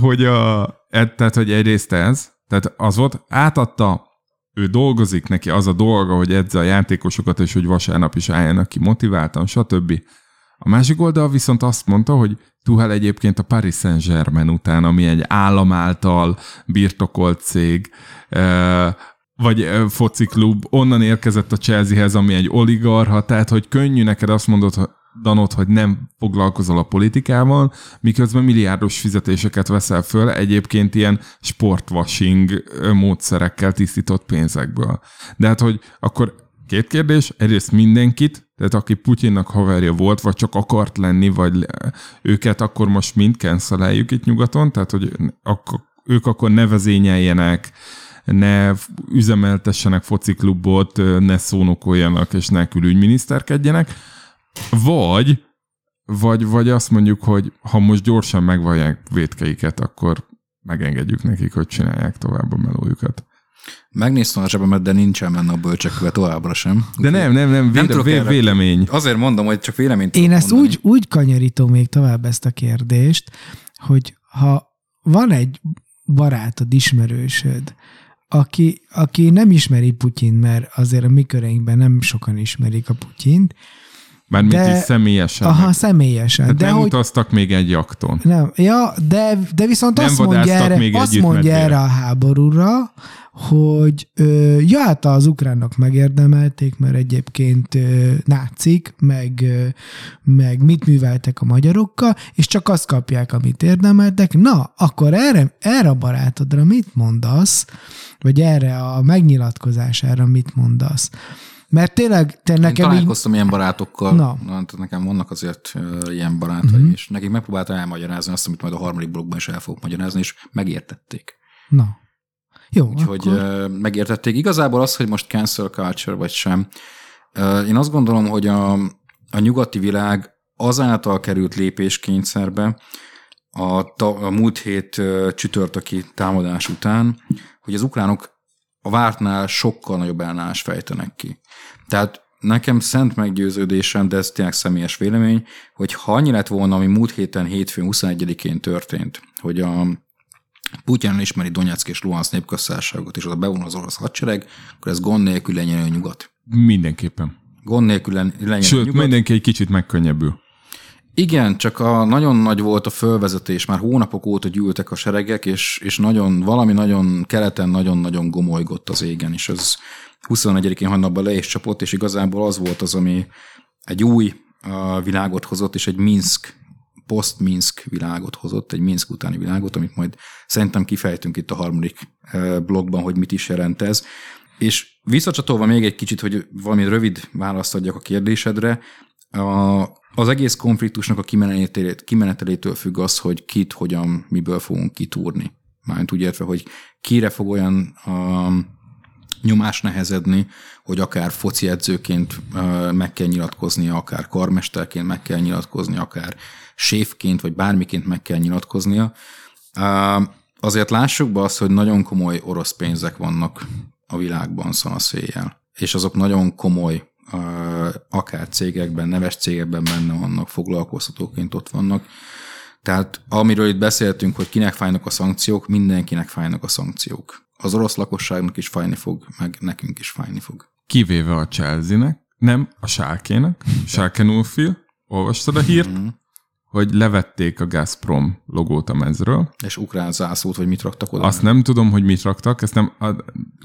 hogy a... Tehát, hogy egyrészt ez, tehát az volt, átadta, ő dolgozik, neki az a dolga, hogy edze a játékosokat, és hogy vasárnap is álljanak ki motiváltan, stb. A másik oldal viszont azt mondta, hogy Tuchel egyébként a Paris Saint-Germain után, ami egy állam által birtokolt cég, vagy fociklub, onnan érkezett a Chelseahez, ami egy oligarha, tehát hogy könnyű neked azt mondanod, hogy nem foglalkozol a politikával, miközben milliárdos fizetéseket veszel föl, egyébként ilyen sportwashing módszerekkel tisztított pénzekből. De hát, hogy akkor két kérdés, egyrészt mindenkit, tehát aki Putyinnak haverja volt, vagy csak akart lenni, vagy őket akkor most mind canceljük itt nyugaton, tehát hogy ők akkor ne vezényeljenek, ne üzemeltessenek fociklubot, ne szónokoljanak, és ne külügyminiszterkedjenek, vagy, vagy, vagy azt mondjuk, hogy ha most gyorsan megvallják vétkeiket, akkor megengedjük nekik, hogy csinálják tovább a melójukat. Megnéztem a zsebemet, de nincsen benne a bölcsekköve továbbra sem. De nem, nem, nem, véle, nem vé, vélemény. Azért mondom, hogy csak véleményt Én ezt úgy, úgy kanyarítom még tovább ezt a kérdést, hogy ha van egy barátod, ismerősöd, aki, aki nem ismeri Putyint, mert azért a mi köreinkben nem sokan ismerik a Putyint. Mármint is személyesen. Aha, személyesen. Tehát de nem hogy... utaztak még egy jakton. Nem, ja, de, de viszont nem azt mondja erre, azt mondja erre a háborúra, hogy ö, ja, hát az ukránok megérdemelték, mert egyébként ö, nácik, meg, ö, meg mit műveltek a magyarokkal, és csak azt kapják, amit érdemeltek. Na, akkor erre, erre a barátodra mit mondasz? Vagy erre a megnyilatkozására mit mondasz? Mert tényleg... Te nekem Én találkoztam így... ilyen barátokkal, no. nekem vannak azért ilyen barátai, uh-huh. és nekik megpróbáltam elmagyarázni azt, amit majd a harmadik blokkban is el fogok magyarázni, és megértették. Na, no. jó, Úgyhogy akkor... megértették. Igazából az, hogy most cancel culture vagy sem, én azt gondolom, hogy a, a nyugati világ azáltal került lépéskényszerbe a, ta, a múlt hét csütörtöki támadás után, hogy az ukránok a vártnál sokkal nagyobb ellenállást fejtenek ki. Tehát nekem szent meggyőződésem, de ez tényleg személyes vélemény, hogy ha annyi lett volna, ami múlt héten hétfőn huszonegyedikén történt, hogy a Putyin ismeri Donyeck és Luhansz népköztársaságot, és oda bevonul az orosz hadsereg, akkor ez gond nélkül lenyelő a nyugat. Mindenképpen. Gond nélkül lenyelő a nyugat. Sőt, mindenki egy kicsit megkönnyebbül. Igen, csak a, nagyon nagy volt a fölvezetés, már hónapok óta gyűltek a seregek, és, és nagyon, valami nagyon keleten nagyon-nagyon gomolygott az égen, és ez huszonegyedikén hajnalban le is csapott, és igazából az volt az, ami egy új uh, világot hozott, és egy Minsk, post-Minsk világot hozott, egy Minsk utáni világot, amit majd szerintem kifejtünk itt a harmadik uh, blogban, hogy mit is jelent ez. És visszacsatolva még egy kicsit, hogy valami rövid választ adjak a kérdésedre, a Az egész konfliktusnak a kimenetelétől függ az, hogy kit, hogyan, miből fogunk kitúrni. Mármint úgy értve, hogy kire fog olyan um, nyomás nehezedni, hogy akár foci edzőként uh, meg kell nyilatkoznia, akár karmesterként meg kell nyilatkoznia, akár séfként, vagy bármiként meg kell nyilatkoznia. Uh, azért lássuk be azt, hogy nagyon komoly orosz pénzek vannak a világban szanaszéjjel, és azok nagyon komoly akár cégekben, neves cégekben benne vannak, foglalkoztatóként ott vannak. Tehát amiről itt beszéltünk, hogy kinek fájnak a szankciók, mindenkinek fájnak a szankciók. Az orosz lakosságnak is fájni fog, meg nekünk is fájni fog. Kivéve a Chelsea-nek, nem, a Schalke-nek, Schalke null null, olvastad a hírt, mm-hmm. hogy levették a Gazprom logót a mezről. És ukrán zászlót, hogy mit raktak oda? Azt nem tudom, hogy mit raktak, ezt nem,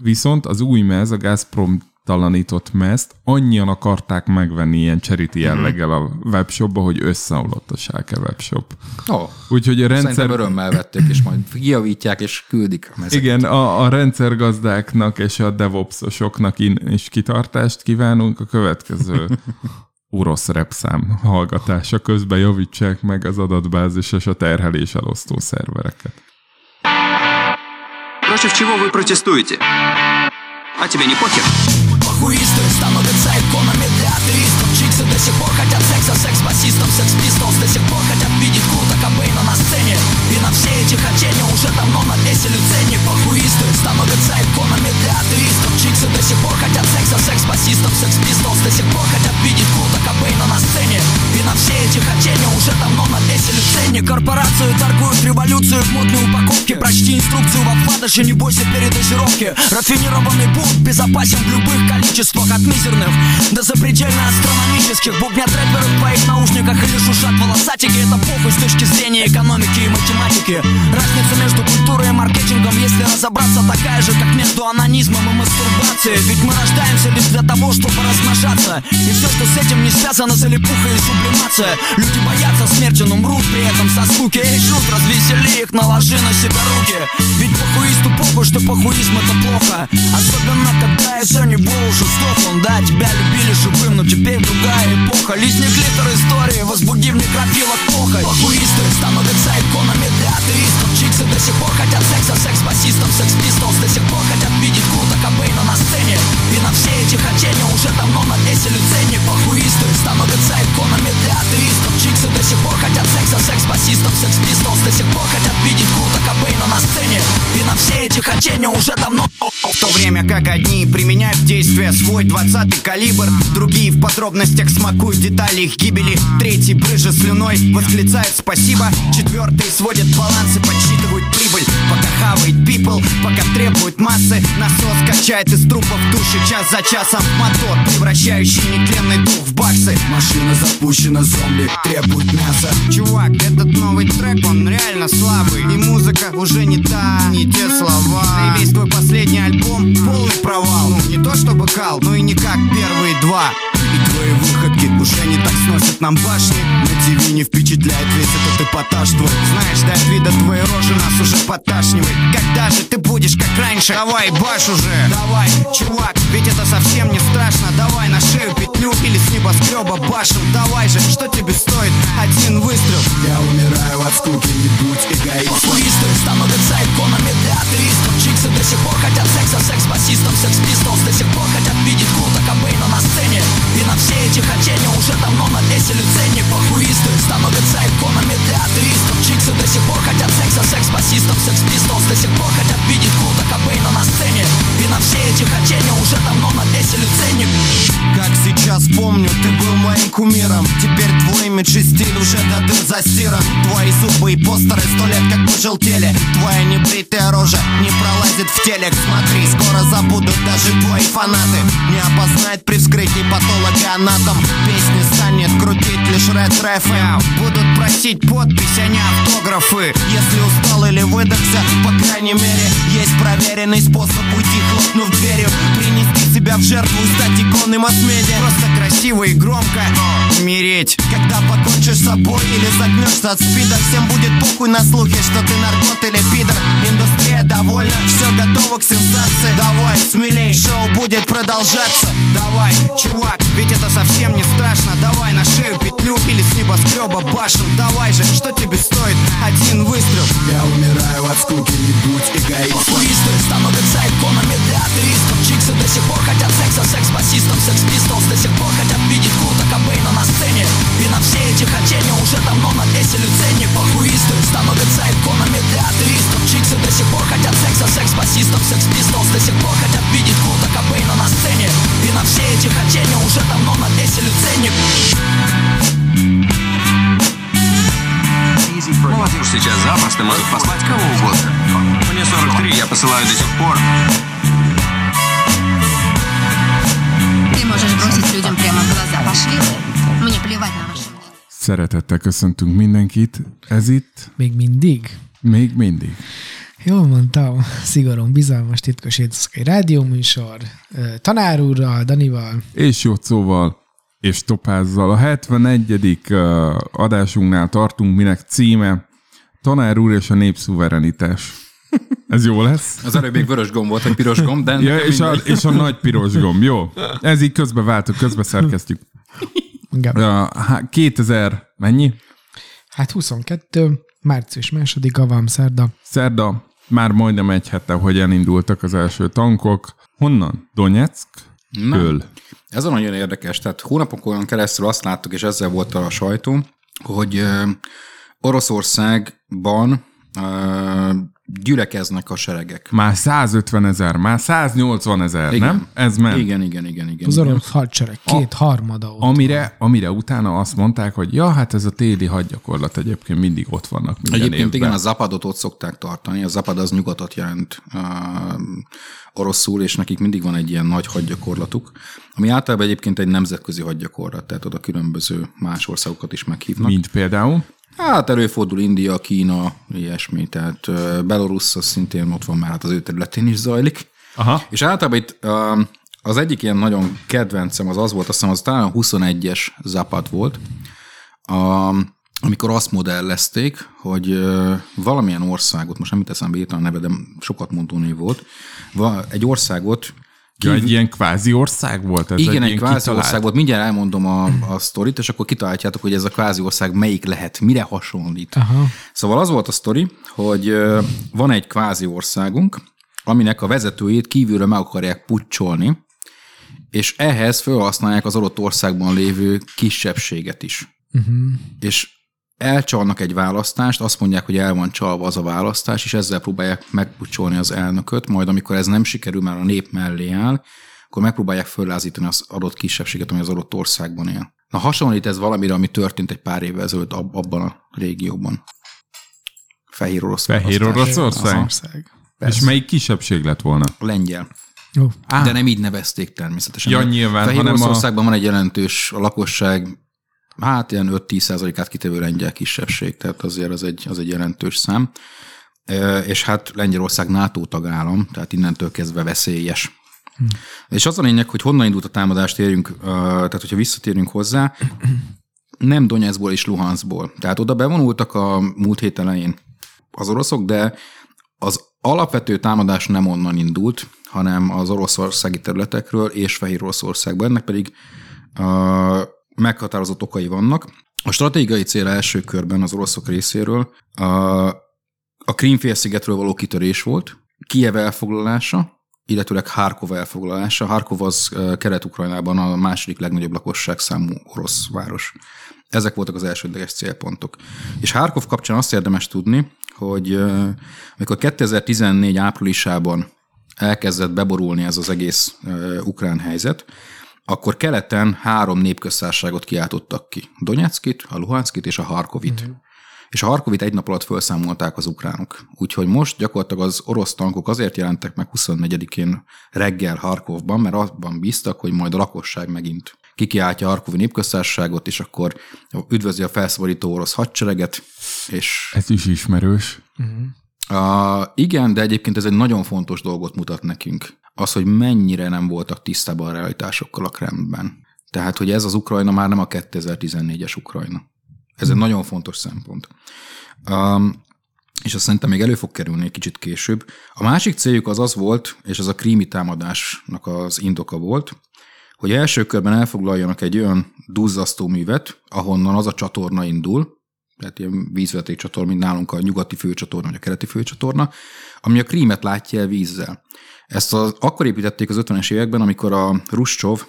viszont az új mez, a Gazprom talanított mezt, annyian akarták megvenni ilyen charity jelleggel a webshopba, hogy összeomlott a Schalke webshop. Oh, úgyhogy a rendszer... Szerintem örömmel vették, és majd kijavítják, és küldik a mezeket. Igen, a, a rendszergazdáknak és a devopsosoknak is kitartást kívánunk. A következő orosz repszám hallgatása közben javítsák meg az adatbázis és a terhelés elosztó szervereket. Против чего вы протестуете? а тебе не похер? Похуисты становятся иконами для атеистов. Чиксы до сих пор хотят секса, секс-басистов, секс-пистолс. До сих пор хотят видеть Курта Кобейна на сцене. И на все эти хотения уже давно навесили ценник. Похуисты становятся иконами для атеистов. Чиксы до сих пор хотят секса, секс-басистов, секс-пистолс. До сих пор хотят видеть Курта Кобейна на сцене. И на все эти хотения уже давно навесили ценник. Корпорацию торгуют революцию в модной упаковке. Прочти инструкцию в обкладыше, не бойся передозировки. Рафинированный бунт безопасен в любых количествах, от мизерных до запредельно-астрономических. Бубнят рэперы в твоих наушниках или шушат волосатики. Это похуй с точки зрения экономики и математики. Разница между культурой и маркетингом, если разобраться, такая же, как между анонизмом и мастурбацией. Ведь мы рождаемся лишь для того, чтобы размножаться. И все, что с этим не связано, залипуха и сублимация. Люди боятся смерти, но мрут при этом со скуки. Эй, шут, развесели их, наложи на себя руки. Ведь похуисту похуй, что похуизм это плохо. Особенно, когда и все не было жесток. Он, да, тебя любили живым, но теперь другая эпоха. Листни клитор истории, возбуди в некрофилах похоть. Похуисты становятся иконами для атеистов. Чиксы до сих пор хотят секса, секс-басистов, секс-пистолс. До сих пор хотят видеть Курта Кобейна на сцене. И на все эти хотения уже давно навесили ценник. Похуисты становятся иконами для атеистов. Чиксы до сих пор хотят секса, секс-басистов, секс-пистолс. До сих пор хотят видеть Курта Кобейна на сцене. И на все эти хотения уже давно... В то время как одни применяют в действие свой двадцатый калибр, другие в подробностях смакуют детали их гибели, третий брызжет слюной, восклицает спасибо, четвертый сводит балансы, подсчитывают прибыль, пока хавает пипл, пока требует массы, насос качает из трупов души час за часом, мотор, превращающий нетленный дух в баксы, машина запущена, зомби требует мяса. Чувак, этот новый трек, он реально слабый, и музыка уже не та, не те слова. Заебись, твой последний альбом полный провал. Ну, не то чтобы кал, но и не как первые два. И твои выходки уже не так сносят нам башни. На ТВ не впечатляет весь этот эпатаж твой. Знаешь, да от вида твоей рожи нас уже поташнивает. Когда же ты будешь как раньше? Давай, баш уже! Давай, чувак, ведь это совсем не страшно. Давай на шею петлю или с небоскреба башим. Давай же, что тебе стоит один выстрел? Я умираю от скуки, не будь эгоистом. Похуисты становятся иконами для атеистов. Чиксы до сих пор хотят секса, секс-басистов, секс-пистолс. До сих пор хотят видеть Курта Кобейна на сцене. И на все эти хотения уже давно навесили ценник. Похуисты становятся иконами для атеистов. Чиксы до сих пор хотят секса, секс-басистов, секс-пистолс. До сих пор хотят видеть Курта Кобейна на сцене. И на все эти хотения уже давно навесили ценник. Как сейчас помню, ты был моим кумиром. Теперь твой имидж и стиль уже до дыр застиран. Твои зубы и постеры сто лет как пожелтели. Твоя небритая рожа не пролазит в телек. Смотри, скоро забудут даже твои фанаты. Не опознает при вскрытии патологоанатом. Песни станет крутить лишь рэт-рефы. Будут просить подпись, а не автографы. Если устал или выдохся, по крайней мере, есть проверенный способ уйти, хлопнув дверью. Принести себя в жертву, стать иконой масс-медиа. Просто красиво и громко умереть. Когда покончишь с собой или загнешься от спида, всем будет похуй на слухи, что ты наркот или пидор. Индустрия довольна, все готово к сенсации. Давай, смелей, шоу будет продолжаться. Давай, чувак, ведь это совсем не страшно. Давай на шею петлю или с небоскреба башен. Давай же, что тебе стоит один выстрел? Я умираю от скуки, не будь эгоистом. Похуисты становятся иконами для атеистов. Чиксы до сих пор хотят секса, секс-басистов, секс-пистолс. До сих пор хотят видеть Курта Кобейна на сцене. И на все эти хотения уже давно навесили ценник. Похуисты становятся иконами для атеистов. Чиксы до сих пор хотят секса, секс-басистов, секс-пистолс. До сих пор хотят видеть Курта Кобейна на сцене. И на все эти хотения уже давно навесили ценник. Молодежь сейчас запросто может послать кого угодно. Мне сорок три, я посылаю до сих пор. Ты можешь бросить людям прямо в глаза. Пошли вы. Мне плевать на ваши. Szeretettel köszöntünk mindenkit. Ez itt... Még mindig? Még mindig. Jól mondtam, szigorúan bizalmas titkos éjszakai rádióműsor, Tanár úrral, Danival. És Jocóval. És Topázzal. A hetvenegyedik adásunknál tartunk, minek címe Tanár úr és a népszuverenitás. Ez jó lesz? Az előbb még vörös gomb volt, vagy piros gomb, de... Ja, és, a, és a nagy piros gomb, jó. Ez így közbe váltuk, közbe szerkesztjük. kétezer, mennyi? Hát huszonkettő, március másodika van, szerda. Szerda, már majdnem egy hete, hogy elindultak az első tankok. Honnan? Donyeck? Köl. Ez a nagyon érdekes. Tehát hónapokon keresztül azt láttuk, és ezzel volt a sajtó, hogy Oroszországban gyülekeznek a seregek. Már százötven ezer, már száznyolcvan ezer, nem? Ez ment. Igen, igen, igen, igen. Az orosz hadsereg, két a, harmada ott amire, van. Amire utána azt mondták, hogy ja, hát ez a téli hadgyakorlat egyébként mindig ott vannak minden egyébként évben. Igen, a zapadot ott szokták tartani. A zapad az nyugatot jelent uh, oroszul, és nekik mindig van egy ilyen nagy hadgyakorlatuk, ami általában egyébként egy nemzetközi hadgyakorlat, tehát oda különböző más országokat is meghívnak. Mint például? Hát előfordul India, Kína, ilyesmi, tehát Belorusszia szintén ott van már, hát az ő területén is zajlik. Aha. És általában itt az egyik ilyen nagyon kedvencem az az volt, azt hiszem az talán huszonegyes Zapad volt, amikor azt modellezték, hogy valamilyen országot, most nem itt eszembe írtam a neve, de sokat mondó név volt, egy országot... Ki... Ja, egy ilyen kvázi ország volt? Ez igen, egy, egy kvázi kitalált... ország volt. Mindjárt elmondom a, a sztorit, és akkor kitaláljátok, hogy ez a kvázi ország melyik lehet, mire hasonlít. Aha. Szóval az volt a sztori, hogy van egy kvázi országunk, aminek a vezetőjét kívülről meg akarják pucsolni, és ehhez felhasználják az adott országban lévő kisebbséget is. Uh-huh. És elcsalnak egy választást, azt mondják, hogy el van csalva az a választás, és ezzel próbálják megpucsolni az elnököt, majd amikor ez nem sikerül, már a nép mellé áll, akkor megpróbálják föllázítani az adott kisebbséget, ami az adott országban él. Na hasonlít ez valamire, ami történt egy pár évvel ezelőtt abban a régióban. Fehér Oroszország. Fehér Oroszország. És melyik kisebbség lett volna? Lengyel. Oh. De nem így nevezték természetesen. Ja, nyilván, Fehér Oroszországban a... van egy jelentős a lakosság, hát ilyen öt-tíz százalékát kitevő lengyel kisebbség, tehát azért az egy, az egy jelentős szám. És hát Lengyelország NATO tagállam, tehát innentől kezdve veszélyes. Hm. És az a lényeg, hogy honnan indult a támadást, érjünk, tehát hogyha visszatérünk hozzá, nem Donyeckból és Luhanszból. Tehát oda bevonultak a múlt hét elején az oroszok, de az alapvető támadás nem onnan indult, hanem az oroszországi területekről és Fehéroroszországból. Ennek pedig meghatározott okai vannak. A stratégiai cél első körben az oroszok részéről a, a Krím-félszigetről való kitörés volt, Kijev elfoglalása, illetőleg Harkov elfoglalása. Harkov az Kelet-Ukrajnában a második legnagyobb lakosságszámú orosz város. Ezek voltak az elsődleges célpontok. És Harkov kapcsán azt érdemes tudni, hogy amikor kétezer-tizennégy áprilisában elkezdett beborulni ez az egész ukrán helyzet, akkor keleten három népköztársaságot kiáltottak ki. Donyeckit, a Luhanszkit és a Harkovit. Uh-huh. És a Harkovit egy nap alatt felszámolták az ukránok. Úgyhogy most gyakorlatilag az orosz tankok azért jelentek meg huszonnegyedikén reggel Harkovban, mert abban bíztak, hogy majd a lakosság megint kikiáltja a Harkovi népköztársaságot, és akkor üdvözli a felszabadító orosz hadsereget. És... ez is ismerős. Uh-huh. Uh, igen, de egyébként ez egy nagyon fontos dolgot mutat nekünk. Az, hogy mennyire nem voltak tisztában a realitásokkal a Kremlben. Tehát, hogy ez az Ukrajna már nem a kétezer-tizennégyes Ukrajna. Ez egy nagyon fontos szempont. Um, és azt szerintem még elő fog kerülni egy kicsit később. A másik céljuk az az volt, és ez a krími támadásnak az indoka volt, hogy első körben elfoglaljanak egy olyan duzzasztó művet, ahonnan az a csatorna indul, tehát ilyen vízvezetékcsatorna, mint nálunk a nyugati főcsatorna, vagy a keleti főcsatorna, ami a Krímet látja el vízzel. Ezt az, akkor építették az ötvenes években, amikor a Ruscsov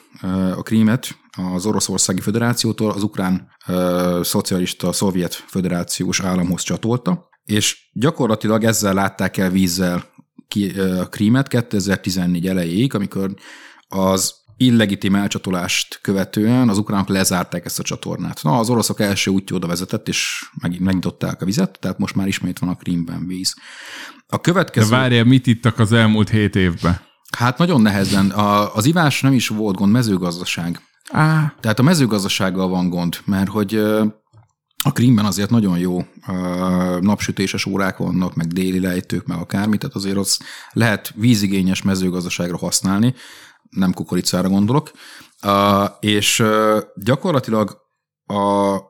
a Krímet az Oroszországi Föderációtól az Ukrán ö, Szocialista Szovjet Föderációs Államhoz csatolta, és gyakorlatilag ezzel látták el vízzel ki, ö, a Krímet kétezer-tizennégy elejéig, amikor az illegitim elcsatolást követően az ukránok lezárták ezt a csatornát. Na, az oroszok első útja oda vezetett, és megnyitották a vizet, tehát most már ismét van a Krímben víz. A következő... De várjál, mit ittak az elmúlt hét évben? Hát nagyon nehezen. A, az ivás nem is volt gond, mezőgazdaság. Ah. Tehát a mezőgazdasággal van gond, mert hogy a Krímben azért nagyon jó napsütéses órák vannak, meg déli lejtők, meg akármi, tehát azért az lehet vízigényes mezőgazdaságra használni, nem kukoricára gondolok, uh, és uh, gyakorlatilag a,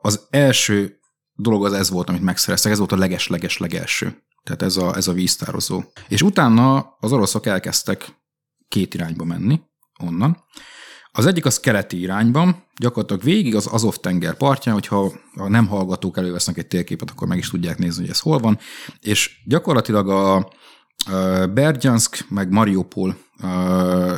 az első dolog az ez volt, amit megszereztek, ez volt a leges-leges-legelső, tehát ez a, ez a víztározó. És utána az oroszok elkezdtek két irányba menni onnan. Az egyik az keleti irányban, gyakorlatilag végig az Azov-tenger partján, hogyha a nem hallgatók elővesznek egy térképet, akkor meg is tudják nézni, hogy ez hol van, és gyakorlatilag a Bergyansk, meg Mariupol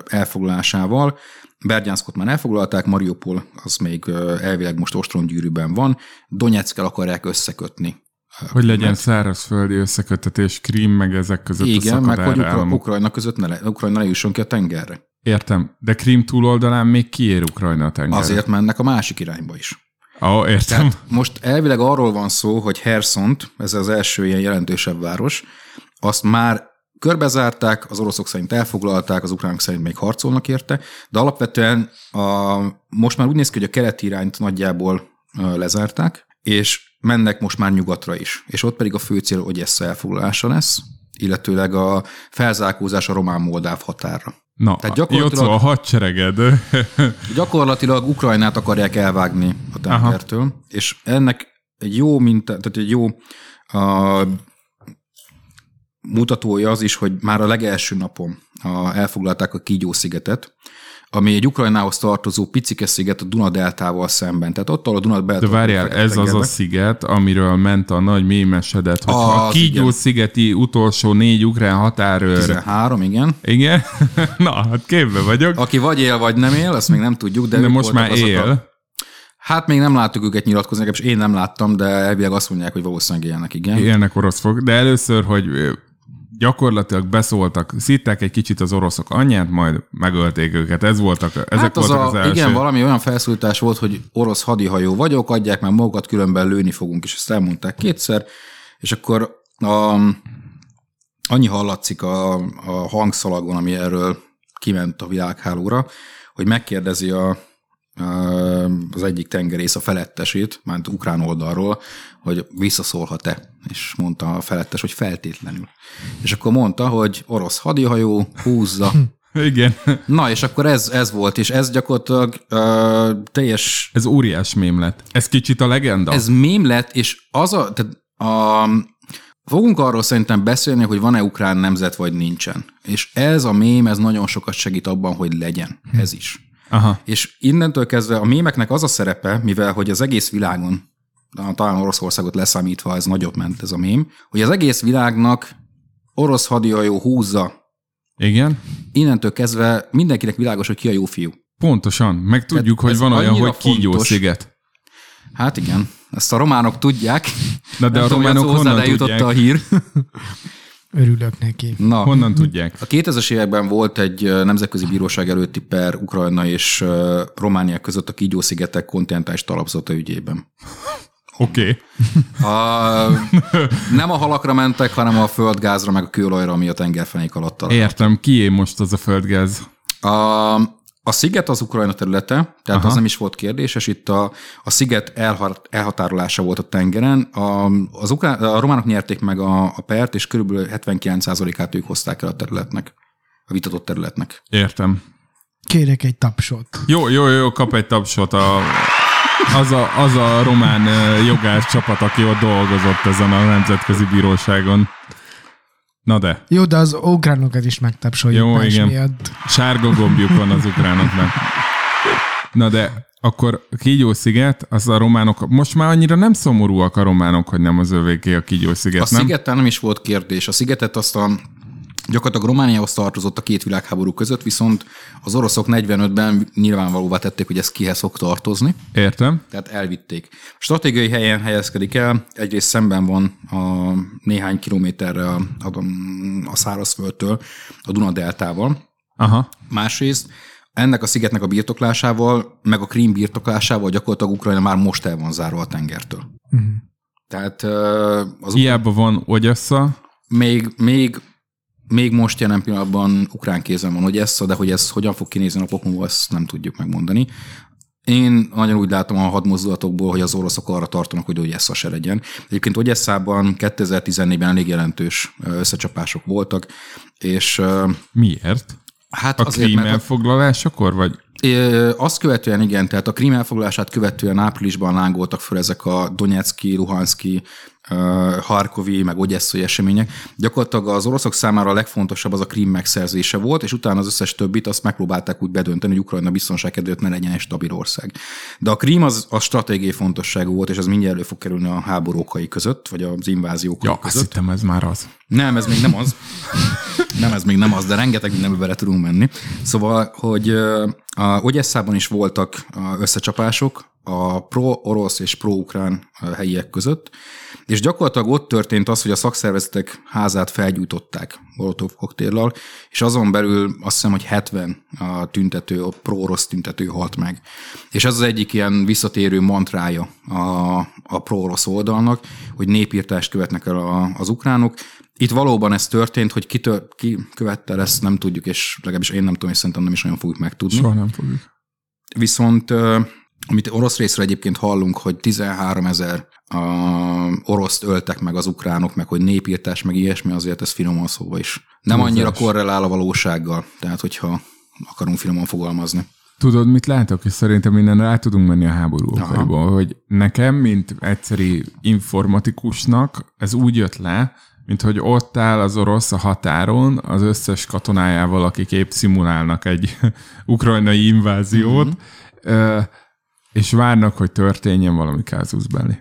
elfoglalásával. Bergyanskot már elfoglalták, Mariupol az még elvileg most ostrongyűrűben van. Donyeckkel akarják összekötni. Hogy legyen meg szárazföldi összekötetés, Krím, meg ezek között. Igen, a szakadár meg hogy Ukrajna között ne le, Ukrajna ne jusson ki a tengerre. Értem, de Krím túloldalán még kiér Ukrajna a tengerre. Azért mennek a másik irányba is. Ó, értem. Tehát most elvileg arról van szó, hogy Herszont, ez az első ilyen jelentősebb város, azt már körbezárták, az oroszok szerint elfoglalták, az ukránok szerint még harcolnak érte, de alapvetően a, most már úgy néz ki, hogy a keleti irányt nagyjából lezárták, és mennek most már nyugatra is. És ott pedig a fő cél Ogyessza elfoglalása lesz, illetőleg a felzárkózás a román-moldáv határra. Na, tehát gyakorlatilag, a hadsereged. Gyakorlatilag Ukrajnát akarják elvágni a tengertől, aha, és ennek egy jó minta, tehát egy jó a, mutatója az is, hogy már a legelső napon a, elfoglalták a Kígyó-szigetet, ami egy Ukrajnához tartozó picike sziget a Duna-deltával szemben. Tehát ott, ahol a Duna-delta... De várjál, ez az a sziget, amiről ment a nagy mémesedet, hogy a, a Kígyó-szigeti utolsó négy ukrán határőr. tizenhárom, igen. Igen? Na, hát képbe vagyok. Aki vagy él, vagy nem él, azt még nem tudjuk, de... De most már él. A... Hát még nem láttuk őket nyilatkozni, és én nem láttam, de elvileg azt mondják, hogy valószínűleg élnek, igen. Élnek orosz fog, de először, hogy... Gyakorlatilag beszóltak, szitták egy kicsit az oroszok anyját, majd megölték őket. Ez voltak, ezek hát az voltak a, az első. Igen, valami olyan felszólítás volt, hogy orosz hadihajó vagyok, adják meg magukat, különben lőni fogunk, és ezt elmondták kétszer, és akkor a, annyi hallatszik a, a hangszalagon, ami erről kiment a világhálóra, hogy megkérdezi a az egyik tengerész a felettesét, mármint ukrán oldalról, hogy visszaszólhat-e, és mondta a felettes, hogy feltétlenül. És akkor mondta, hogy orosz hadihajó, húzza. Igen. Na, és akkor ez, ez volt, és ez gyakorlatilag uh, teljes... Ez óriás mém lett. Ez kicsit a legenda. Ez mém lett, és az a... Tehát a fogunk arról szerintem beszélni, hogy van-e ukrán nemzet, vagy nincsen. És ez a mém, ez nagyon sokat segít abban, hogy legyen. Ez is. Aha. És innentől kezdve a mémeknek az a szerepe, mivel hogy az egész világon, talán Oroszországot leszámítva, ez nagyobb ment ez a mém, hogy az egész világnak orosz hadihajó húzza. Igen. Innentől kezdve mindenkinek világos, hogy ki a jó fiú. Pontosan. Meg tudjuk, tehát hogy van olyan, hogy Kígyó-sziget. Hát igen. Ezt a románok tudják. Na de nem a tudom, románok honnan tudják? A hír. Örülök neki. Na, honnan tudják? A kétezres években volt egy nemzetközi bíróság előtti per Ukrajna és Románia között a Kígyó-szigetek kontinentális talapzata ügyében. Oké. Okay. Nem a halakra mentek, hanem a földgázra, meg a kőolajra, ami a tengerfenék alatt található. Értem, kié most az a földgáz? A, a sziget az Ukrajna területe, tehát aha, az nem is volt kérdéses, itt a, a sziget elhat, elhatárolása volt a tengeren. A, az ukrán, a románok nyerték meg a, a pert, és körülbelül hetvenkilenc százalékát ők hozták el a területnek, a vitatott területnek. Értem. Kérek egy tapsot. Jó, jó, jó, kap egy tapsot. A, az, a, az a román jogász csapat, aki ott dolgozott ezen a nemzetközi bíróságon. Na de. Jó, de az ukránokat is megtapsoljuk. Jó, igen. Miatt. Sárga gombjuk van az ukránoknak. Na de, akkor Kígyó-sziget, az a románok, most már annyira nem szomorúak a románok, hogy nem az övéké a Kígyó-sziget, a nem? A szigeten nem is volt kérdés. A szigetet aztán gyakorlatilag Romániához tartozott a két világháború között, viszont az oroszok negyvenötben nyilvánvalóvá tették, hogy ez kihez fog tartozni. Értem. Tehát elvitték. Stratégiai helyen helyezkedik el, egyrészt szemben van a néhány kilométerre a, a szárazföldtől a Duna-deltával. Aha. Másrészt ennek a szigetnek a birtoklásával, meg a Krím birtoklásával gyakorlatilag Ukrajna már most el van zárva a tengertől. Uh-huh. Tehát az... Hiába van Ogyessza. Még... még Még most jelen pillanatban ukrán kézen van Ogyessza, de hogy ez hogyan fog kinézni napok múlva, ezt nem tudjuk megmondani. Én nagyon úgy látom a hadmozdulatokból, hogy az oroszok arra tartanak, hogy Ogyessza se legyen. Egyébként Ogyesszában kétezer-tizennégyben elég jelentős összecsapások voltak, és... Miért? Hát a azért, Krím elfoglalásakor, vagy? Azt követően igen, tehát a Krím elfoglalását követően áprilisban lángoltak föl ezek a donyecki, luhanszki harkovi, meg ogyesszai események. Gyakorlatilag az oroszok számára a legfontosabb az a Krím megszerzése volt, és utána az összes többit azt megpróbálták úgy bedönteni, hogy Ukrajna biztonság kedvéért ne legyen egy stabil ország. De a Krím az a stratégiai fontosságú volt, és ez mindjárt elő fog kerülni a háborúkai között, vagy az inváziókai ja, között. Azt hittem, ez már az. Nem, ez még nem az. Nem, ez még nem az, de rengeteg mindenbe bele tudunk menni. Szóval, hogy a Ogyesszában is voltak összecsapások a pro-orosz és pro-ukrán helyiek között, és gyakorlatilag ott történt az, hogy a szakszervezetek házát felgyújtották molotov koktéllal, és azon belül azt hiszem, hogy hetven a tüntető, a pro-orosz tüntető halt meg. És ez az egyik ilyen visszatérő mantrája a, a pro-orosz oldalnak, hogy népírtást követnek el a, az ukránok. Itt valóban ez történt, hogy ki, tör, ki követte ezt, nem tudjuk, és legalábbis én nem tudom, és szerintem nem is olyan fogjuk megtudni. Soha nem fogjuk. Viszont amit orosz részről egyébként hallunk, hogy tizenhárom ezer oroszt öltek meg az ukránok, meg hogy népírtás, meg ilyesmi, azért ez finoman szóval is. Nem annyira korrelál a valósággal, tehát hogyha akarunk finoman fogalmazni. Tudod, mit látok? És szerintem minden rá tudunk menni a háború okaiból, hogy nekem, mint egyszeri informatikusnak, ez úgy jött le, mint hogy ott áll az orosz a határon az összes katonájával, akik épp szimulálnak egy ukrajnai inváziót, mm-hmm. és várnak, hogy történjen valami kázuszbeli.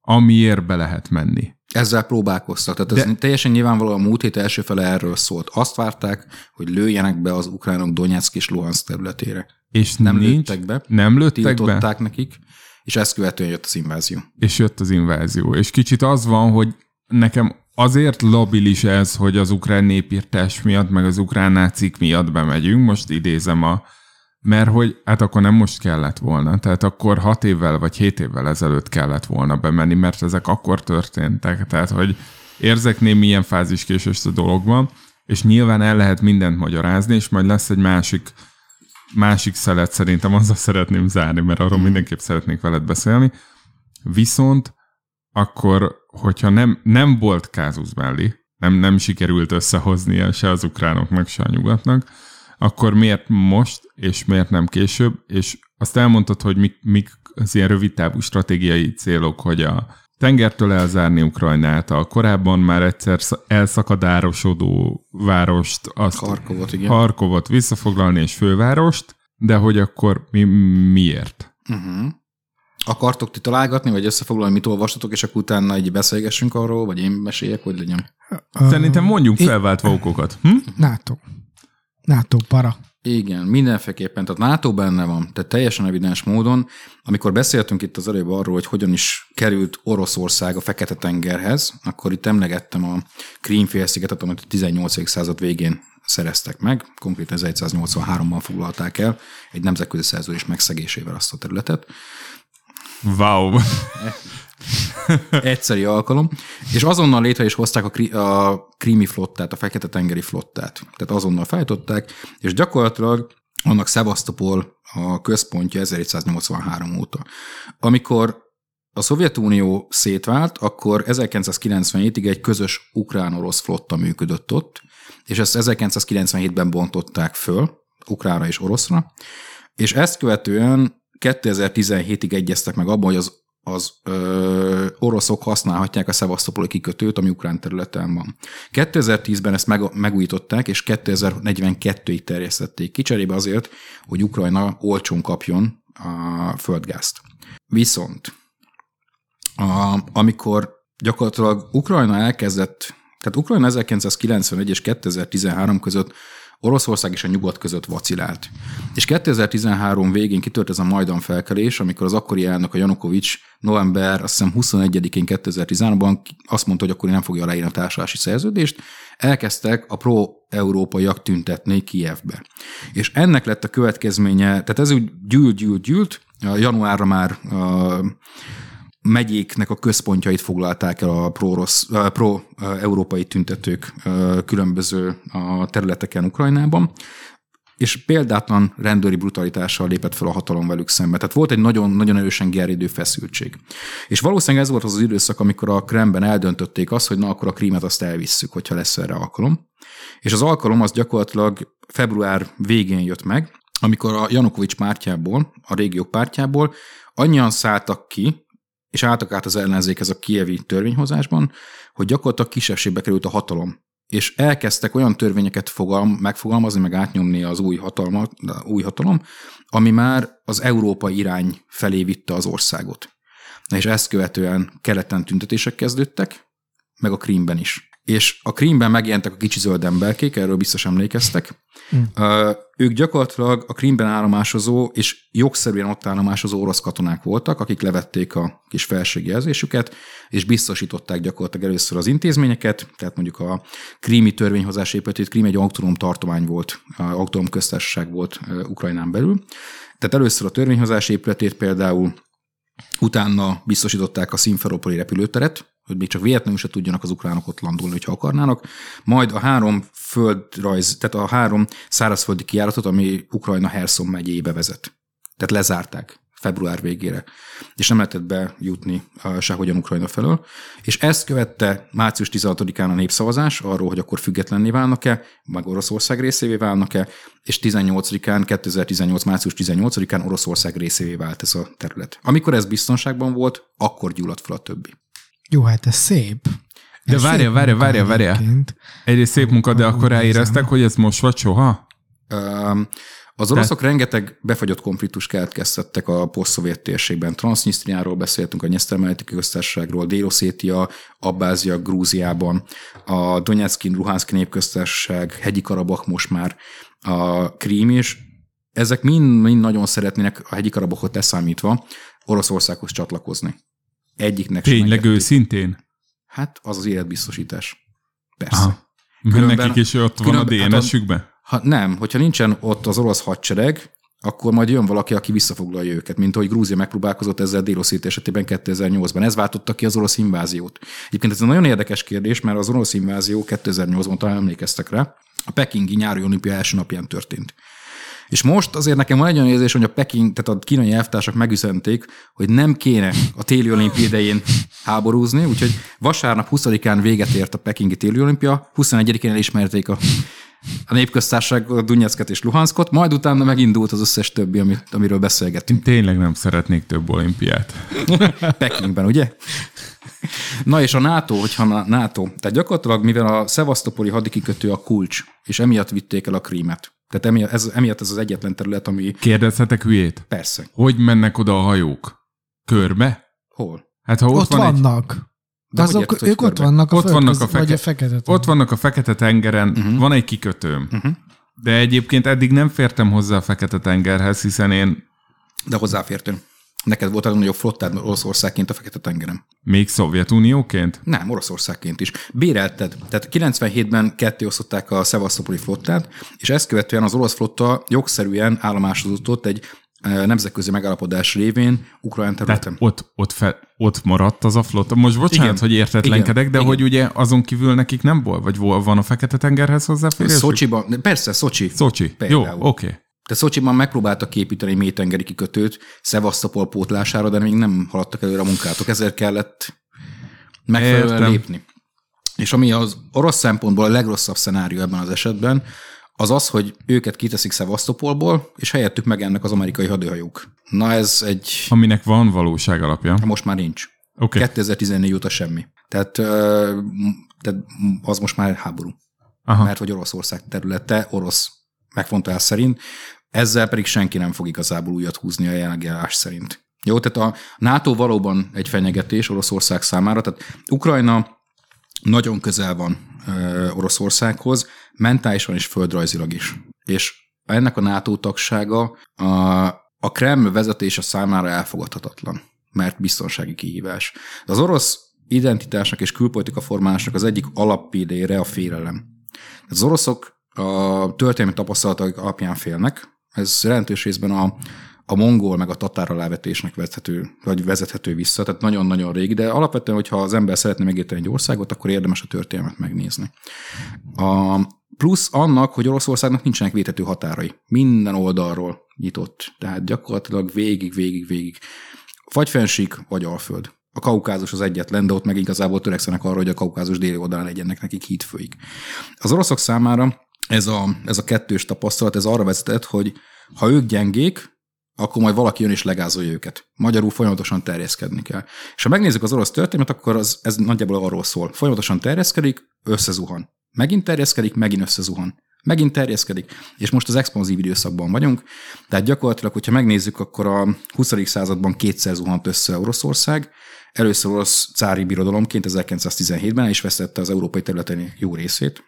Amiért be lehet menni. Ezzel próbálkoztak. Tehát ez de... teljesen nyilvánvalóan a múlt hét első fele erről szólt. Azt várták, hogy lőjenek be az ukránok Donyeck és Luhansz területére. És nem nincs, lőttek be. Nem lőttek be. Tiltották nekik, és ezt követően jött az invázió. És jött az invázió. És kicsit az van, hogy nekem azért labilis ez, hogy az ukrán népírtás miatt, meg az ukrán nácik miatt bemegyünk, most idézem a... Mert hogy hát akkor nem most kellett volna, tehát akkor hat évvel vagy hét évvel ezelőtt kellett volna bemenni, mert ezek akkor történtek, tehát hogy érzek némi ilyen fáziskésést a dologban, és nyilván el lehet mindent magyarázni, és majd lesz egy másik, másik szelet szerintem, azzal szeretném zárni, mert arról mindenképp szeretnék veled beszélni, viszont akkor, hogyha nem, nem volt kázuszbelli, nem, nem sikerült összehoznia se az ukránoknak, se a nyugatnak, akkor miért most, és miért nem később, és azt elmondtad, hogy mik, mik az ilyen rövidtávú stratégiai célok, hogy a tengertől elzárni Ukrajnát, a korábban már egyszer elszakadárosodó várost, azt Harkovot, igen. Harkovot visszafoglalni, és fővárost, de hogy akkor mi, miért? Uh-huh. Akartok ti találgatni, vagy összefoglalni, mit olvastatok, és akkor utána így beszélgessünk arról, vagy én meséljek, hogy legyen? Szerintem mondjunk felváltva okokat. Hm? NATO. NATO para. Igen, mindenféleképpen. Tehát NATO benne van, tehát teljesen evidens módon. Amikor beszéltünk itt az előbb arról, hogy hogyan is került Oroszország a Fekete-tengerhez, akkor itt emlegettem a Krím-félszigetet, amit a tizennyolcadik század végén szereztek meg, konkrétan ezernyolcszáznyolcvanháromban foglalták el egy nemzetközi szerződés megszegésével azt a területet. Wow. Egyszeri alkalom. És azonnal létre is hozták a, kri- a krími flottát, a fekete-tengeri flottát. Tehát azonnal feltották, és gyakorlatilag annak Szevasztopol a központja ezerhétszáznyolcvanhárom óta. Amikor a Szovjetunió szétvált, akkor ezerkilencszázkilencvenhétig egy közös ukrán-orosz flotta működött ott, és ezt ezerkilencszázkilencvenhétben bontották föl, ukránra és oroszra, és ezt követően kétezer-tizenhétig egyeztek meg abban, hogy az, az ö, oroszok használhatják a szevasztopoli kikötőt, ami ukrán területen van. kétezer-tízben ezt meg, megújították, és kétezer-negyvenkettőig terjesztették ki cserébe azért, hogy Ukrajna olcsón kapjon a földgázt. Viszont a, amikor gyakorlatilag Ukrajna elkezdett, tehát Ukrajna ezerkilencszázkilencvenegy és kétezer-tizenhárom között Oroszország és a nyugat között vacilált. És kétezer-tizenhárom végén kitört ez a majdan felkelés, amikor az akkori elnök, a Janukovics november, azt hiszem huszonegyedikén kétezer-tizenháromban azt mondta, hogy akkor nem fogja aláírni a társulási szerződést, elkezdtek a pro-európaiak tüntetni Kijevbe. És ennek lett a következménye, tehát ez úgy gyűlt, gyűlt, gyűlt, januárra már a megyéknek a központjait foglalták el a pro-európai tüntetők különböző területeken Ukrajnában, és példátlan rendőri brutalitással lépett fel a hatalom velük szembe. Tehát volt egy nagyon-nagyon erősen gerjedő feszültség. És valószínűleg ez volt az az időszak, amikor a Kremben eldöntötték azt, hogy na, akkor a Krímet azt elvisszük, hogyha lesz erre alkalom. És az alkalom az gyakorlatilag február végén jött meg, amikor a Janukovics pártjából, a régiók pártjából annyian szálltak ki, és álltak át az ellenzékhez a kijevi törvényhozásban, hogy gyakorlatilag kisebbségbe került a hatalom. És elkezdtek olyan törvényeket fogalm, megfogalmazni, meg átnyomni az új, hatalma, új hatalom, ami már az európai irány felé vitte az országot. És ezt követően keleten tüntetések kezdődtek, meg a Krímben is. És a Krímben megjelentek a kicsi zöld emberkék, erről biztos emlékeztek. Mm. Ö, ők gyakorlatilag a Krímben állomásozó, és jogszerűen ott állomásozó orosz katonák voltak, akik levették a kis felségjelzésüket, és biztosították gyakorlatilag először az intézményeket, tehát mondjuk a krími törvényhozás épületét, Krím egy autonóm tartomány volt, autonóm köztársaság volt Ukrajnán belül. Tehát először a törvényhozás épületét például, utána biztosították a Szimferopoli repülőteret, hogy még csak véletlenül se tudjanak az ukránok ott landolni, hogyha akarnának. Majd a három földrajz, tehát a három szárazföldi kijáratot, ami Ukrajna Herszon megyébe vezet. Tehát lezárták február végére, és nem lehetett bejutni sehogyan Ukrajna felől. És ezt követte március tizenhatodikán a népszavazás arról, hogy akkor függetlenné válnak-e, meg Oroszország részévé válnak-e, és tizennyolcadikán, kétezer-tizennyolc. március tizennyolcadikán Oroszország részévé vált ez a terület. Amikor ez biztonságban volt, akkor gyulladt fel a többi. Jó, hát ez szép. De ez várja, szép várja, várja, várja. Egyrészt szép munka, de akkor ráéreztek, hogy ez most vagy soha? Um, az oroszok Tehát... rengeteg befagyott konfliktus keletkeztettek a posztszovjet térségben. Transznisztriáról beszéltünk, a Nyesztermeleti köztársaságról, Dél-Oszétia, Abbázia, Grúziában, a Donyeck, Luhanszk népköztársaság, Hegyi Karabach most már, a Krím is. Ezek mind, mind nagyon szeretnének a Hegyi Karabachot leszámítva Oroszországhoz csatlakozni. Egyiknek tényleg őszintén? Hát az az életbiztosítás. Persze. Nekik is ott van a dé en esükben? Hát nem, hogyha nincsen ott az orosz hadsereg, akkor majd jön valaki, aki visszafoglalja őket, mint ahogy Grúzia megpróbálkozott ezzel Dél-Oszétia esetében kétezer-nyolcban. Ez váltotta ki az orosz inváziót. Egyébként ez egy nagyon érdekes kérdés, mert az orosz invázió kétezer-nyolcban, talán emlékeztek rá, a pekingi nyári olimpia első napján történt. És most azért nekem van egy olyan érzés, hogy a Peking, tehát a kínai elvtársak megüzenték, hogy nem kéne a téli olimpia idején háborúzni, úgyhogy vasárnap huszadikán véget ért a pekingi téli olimpia, huszonegyedikén elismerték a, a népköztársaság Dunyecket és Luhanszkot, majd utána megindult az összes többi, amit, amiről beszélgettünk. Tényleg nem szeretnék több olimpiát. Pekingben, ugye? Na és a NATO, hogyha a NATO. Tehát gyakorlatilag, mivel a szevasztopoli hadikikötő a kulcs, és emiatt vitték el a Krímet. Tehát emiatt ez, emiatt ez az egyetlen terület, ami... Kérdezhetek hülyét? Persze. Hogy mennek oda a hajók? Körbe? Hol? Hát ha ott, ott van vannak. Egy... De azok, érted, ők ott vannak a, ott vannak köz, a, feke... a Fekete-tengeren. Ott vannak a Fekete-tengeren. Uh-huh. Van egy kikötőm. Uh-huh. De egyébként eddig nem fértem hozzá a Fekete-tengerhez, hiszen én... De hozzáfértünk. Neked volt a nagyobb flottád Oroszországként a Fekete-tengeren. Még Szovjetunióként? Nem, Oroszországként is. Bérelted. Tehát kilencvenhétben ketté osztották a szevasztopoli flottát, és ezt követően az orosz flotta jogszerűen állomásozódott egy nemzetközi megállapodás révén Ukrajna területen. Ott, ott, fe, ott maradt az a flotta. Most bocsánat, igen, hogy értetlenkedek, igen, de igen. Hogy ugye azon kívül nekik nem volt, vagy van a Fekete-tengerhez hozzáférés? Szocsiban, persze, Szocsi. Szocsi. Jó, oké. Okay. De Szocsiban megpróbáltak építeni mélytengeri kikötőt Szevasztopol pótlására, de még nem haladtak előre a munkátok, ezért kellett megfelelően Értem. lépni. És ami az orosz szempontból a legrosszabb szenárió ebben az esetben, az az, hogy őket kiteszik Szevasztopolból, és helyettük megennek az amerikai hadőhajók. Na ez egy... Aminek van valóság alapja. Most már nincs. Okay. kétezer-tizennégy óta semmi. Tehát, tehát az most már háború. Aha. Mert hogy Oroszország területe, orosz megfontolás szerint, ezzel pedig senki nem fog igazából újat húzni a jelenlegi állás szerint. Jó, tehát a NATO valóban egy fenyegetés Oroszország számára, tehát Ukrajna nagyon közel van ö, Oroszországhoz, mentálisan és földrajzilag is. És ennek a NATO tagsága a, a Kreml vezetése számára elfogadhatatlan, mert biztonsági kihívás. De az orosz identitásnak és külpolitika formálásnak az egyik alappillére a félelem. Az oroszok a történelmi tapasztalatok alapján félnek. Ez jelentős részben a, a mongol meg a tatár alávetésnek vezethető, vagy vezethető vissza, tehát nagyon-nagyon régi, de alapvetően, hogyha az ember szeretne megérteni egy országot, akkor érdemes a történelmet megnézni. A, plusz annak, hogy Oroszországnak nincsenek védhető határai. Minden oldalról nyitott. Tehát gyakorlatilag végig-végig-végig. Vagy fennsík, vagy alföld. A Kaukázus az egyetlen, de ott meg igazából törekszenek arra, hogy a Kaukázus déli oldalán legyenek nekik hídfőik. Az oroszok számára Ez a, ez a kettős tapasztalat, ez arra vezetett, hogy ha ők gyengék, akkor majd valaki jön és legázolja őket. Magyarul folyamatosan terjeszkedni kell. És ha megnézzük az orosz történetet, akkor az, ez nagyjából arról szól. Folyamatosan terjeszkedik, összezuhan. Megint terjeszkedik, megint összezuhan. Megint terjeszkedik, és most az expanzív időszakban vagyunk. Tehát gyakorlatilag, hogyha megnézzük, akkor a huszadik században kétszer zuhant össze Oroszország. Először orosz cári birodalomként ezerkilencszáztizenhétben és vesztette az európai területen jó részét.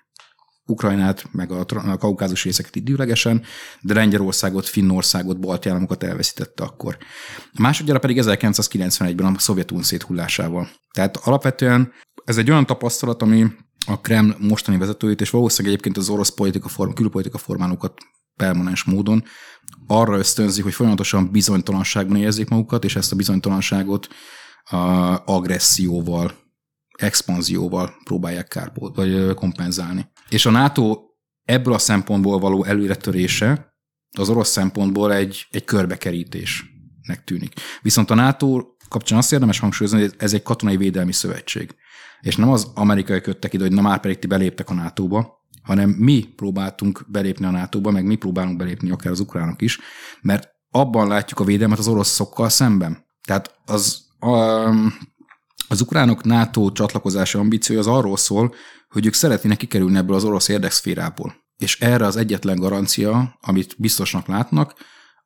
Ukrajnát, meg a, a kaukázus részeket időlegesen, de Lengyelországot, Finnországot, balti államokat elveszítette akkor. A másodjára pedig ezerkilencszázkilencvenegyben a Szovjetunió széthullásával. Tehát alapvetően ez egy olyan tapasztalat, ami a Kreml mostani vezetőit, és valószínűleg egyébként az orosz politika form, külpolitika formálókat permanens módon arra ösztönzi, hogy folyamatosan bizonytalanságban érezzék magukat, és ezt a bizonytalanságot a agresszióval, expanzióval próbálják kárpót, vagy kompenzálni. És a NATO ebből a szempontból való előretörése az orosz szempontból egy, egy körbekerítésnek tűnik. Viszont a NATO kapcsán azt érdemes hangsúlyozni, hogy ez egy katonai védelmi szövetség. És nem az amerikai köttek ide, hogy na már pedig ti beléptek a nátóba, hanem mi próbáltunk belépni a nátóba, meg mi próbálunk belépni akár az ukránok is, mert abban látjuk a védelmet az oroszokkal szemben. Tehát az, a, az ukránok NATO csatlakozási ambíciója az arról szól, hogy ők szeretnének kikerülni ebből az orosz érdekszférából. És erre az egyetlen garancia, amit biztosnak látnak,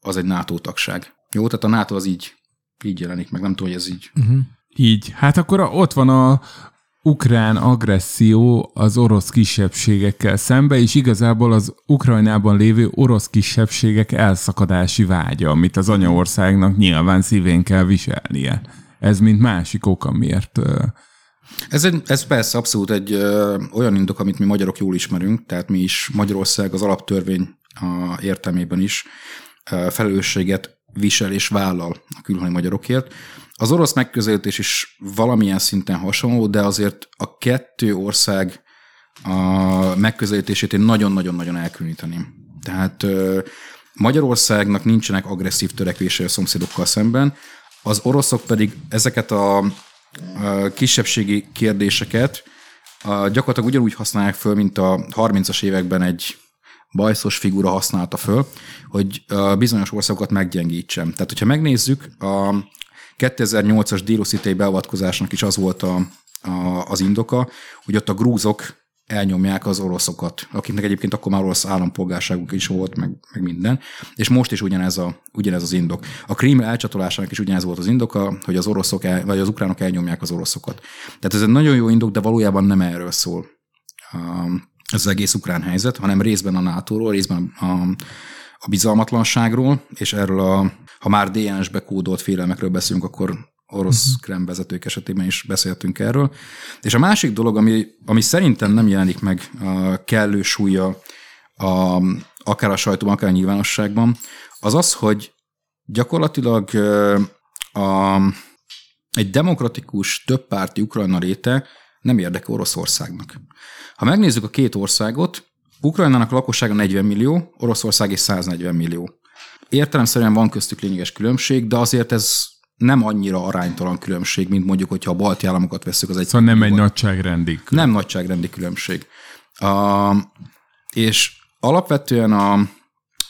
az egy NATO tagság. Jó, tehát a NATO az így, így jelenik meg, nem tudom, hogy ez így. Uh-huh. Így. Hát akkor ott van a ukrán agresszió az orosz kisebbségekkel szembe, és igazából az Ukrajnában lévő orosz kisebbségek elszakadási vágya, amit az anyaországnak nyilván szívén kell viselnie. Ez mint másik oka, miért... Ez, egy, ez persze abszolút egy ö, olyan indok, amit mi magyarok jól ismerünk, tehát mi is Magyarország az alaptörvény a értelmében is ö, felelősséget visel és vállal a külhoni magyarokért. Az orosz megközelítés is valamilyen szinten hasonló, de azért a kettő ország a megközelítését én nagyon-nagyon-nagyon elkülöníteném. Tehát ö, Magyarországnak nincsenek agresszív törekvései a szomszédokkal szemben, az oroszok pedig ezeket a kisebbségi kérdéseket gyakorlatilag ugyanúgy használják föl, mint a harmincas években egy bajszos figura használta föl, hogy bizonyos országokat meggyengítsem. Tehát, hogyha megnézzük, a kétezer-nyolcas déluszitei beavatkozásnak is az volt a, a, az indoka, hogy ott a grúzok elnyomják az oroszokat, akiknek egyébként akkor már orosz állampolgárságuk is volt, meg, meg minden, és most is ugyanez, a, ugyanez az indok. A Krím elcsatolásának is ugyanez volt az indoka, hogy az oroszok el, vagy az ukránok elnyomják az oroszokat. Tehát ez egy nagyon jó indok, de valójában nem erről szól ez az egész ukrán helyzet, hanem részben a nátóról, részben a, a bizalmatlanságról, és erről a, ha már dé en es-be kódolt félelmekről beszélünk, akkor orosz Kreml vezetők esetében is beszéltünk erről. És a másik dolog, ami, ami szerintem nem jelenik meg a kellő súlya a, akár a sajtóban, akár a nyilvánosságban, az az, hogy gyakorlatilag a, egy demokratikus, többpárti Ukrajna léte nem érdeke Oroszországnak. Ha megnézzük a két országot, Ukrajnának a lakossága negyven millió, Oroszország is száznegyven millió. Értelemszerűen van köztük lényeges különbség, de azért ez nem annyira aránytalan különbség, mint mondjuk, hogyha a balti államokat veszük az egy... Szóval nem egy nagyságrendi különbség. Nem nagyságrendi különbség. Uh, és alapvetően a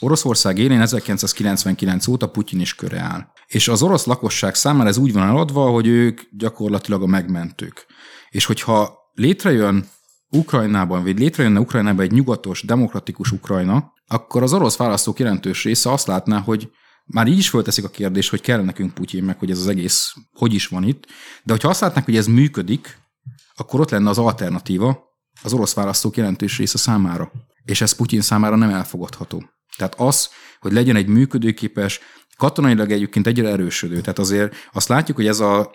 Oroszország élén ezerkilencszázkilencvenkilenc óta Putyin is köre áll. És az orosz lakosság számára ez úgy van eladva, hogy ők gyakorlatilag a megmentők. És hogyha létrejön Ukrajnában, vagy létrejönne Ukrajnában egy nyugatos, demokratikus Ukrajna, akkor az orosz választók jelentős része azt látná, hogy már így is fölteszik a kérdést, hogy kell nekünk Putyin, meg hogy ez az egész hogy is van itt, de hogyha azt látnák, hogy ez működik, akkor ott lenne az alternatíva az orosz választók jelentős része számára. És ez Putyin számára nem elfogadható. Tehát az, hogy legyen egy működőképes, katonailag egyébként egyre erősödő. Tehát azért azt látjuk, hogy ez, a,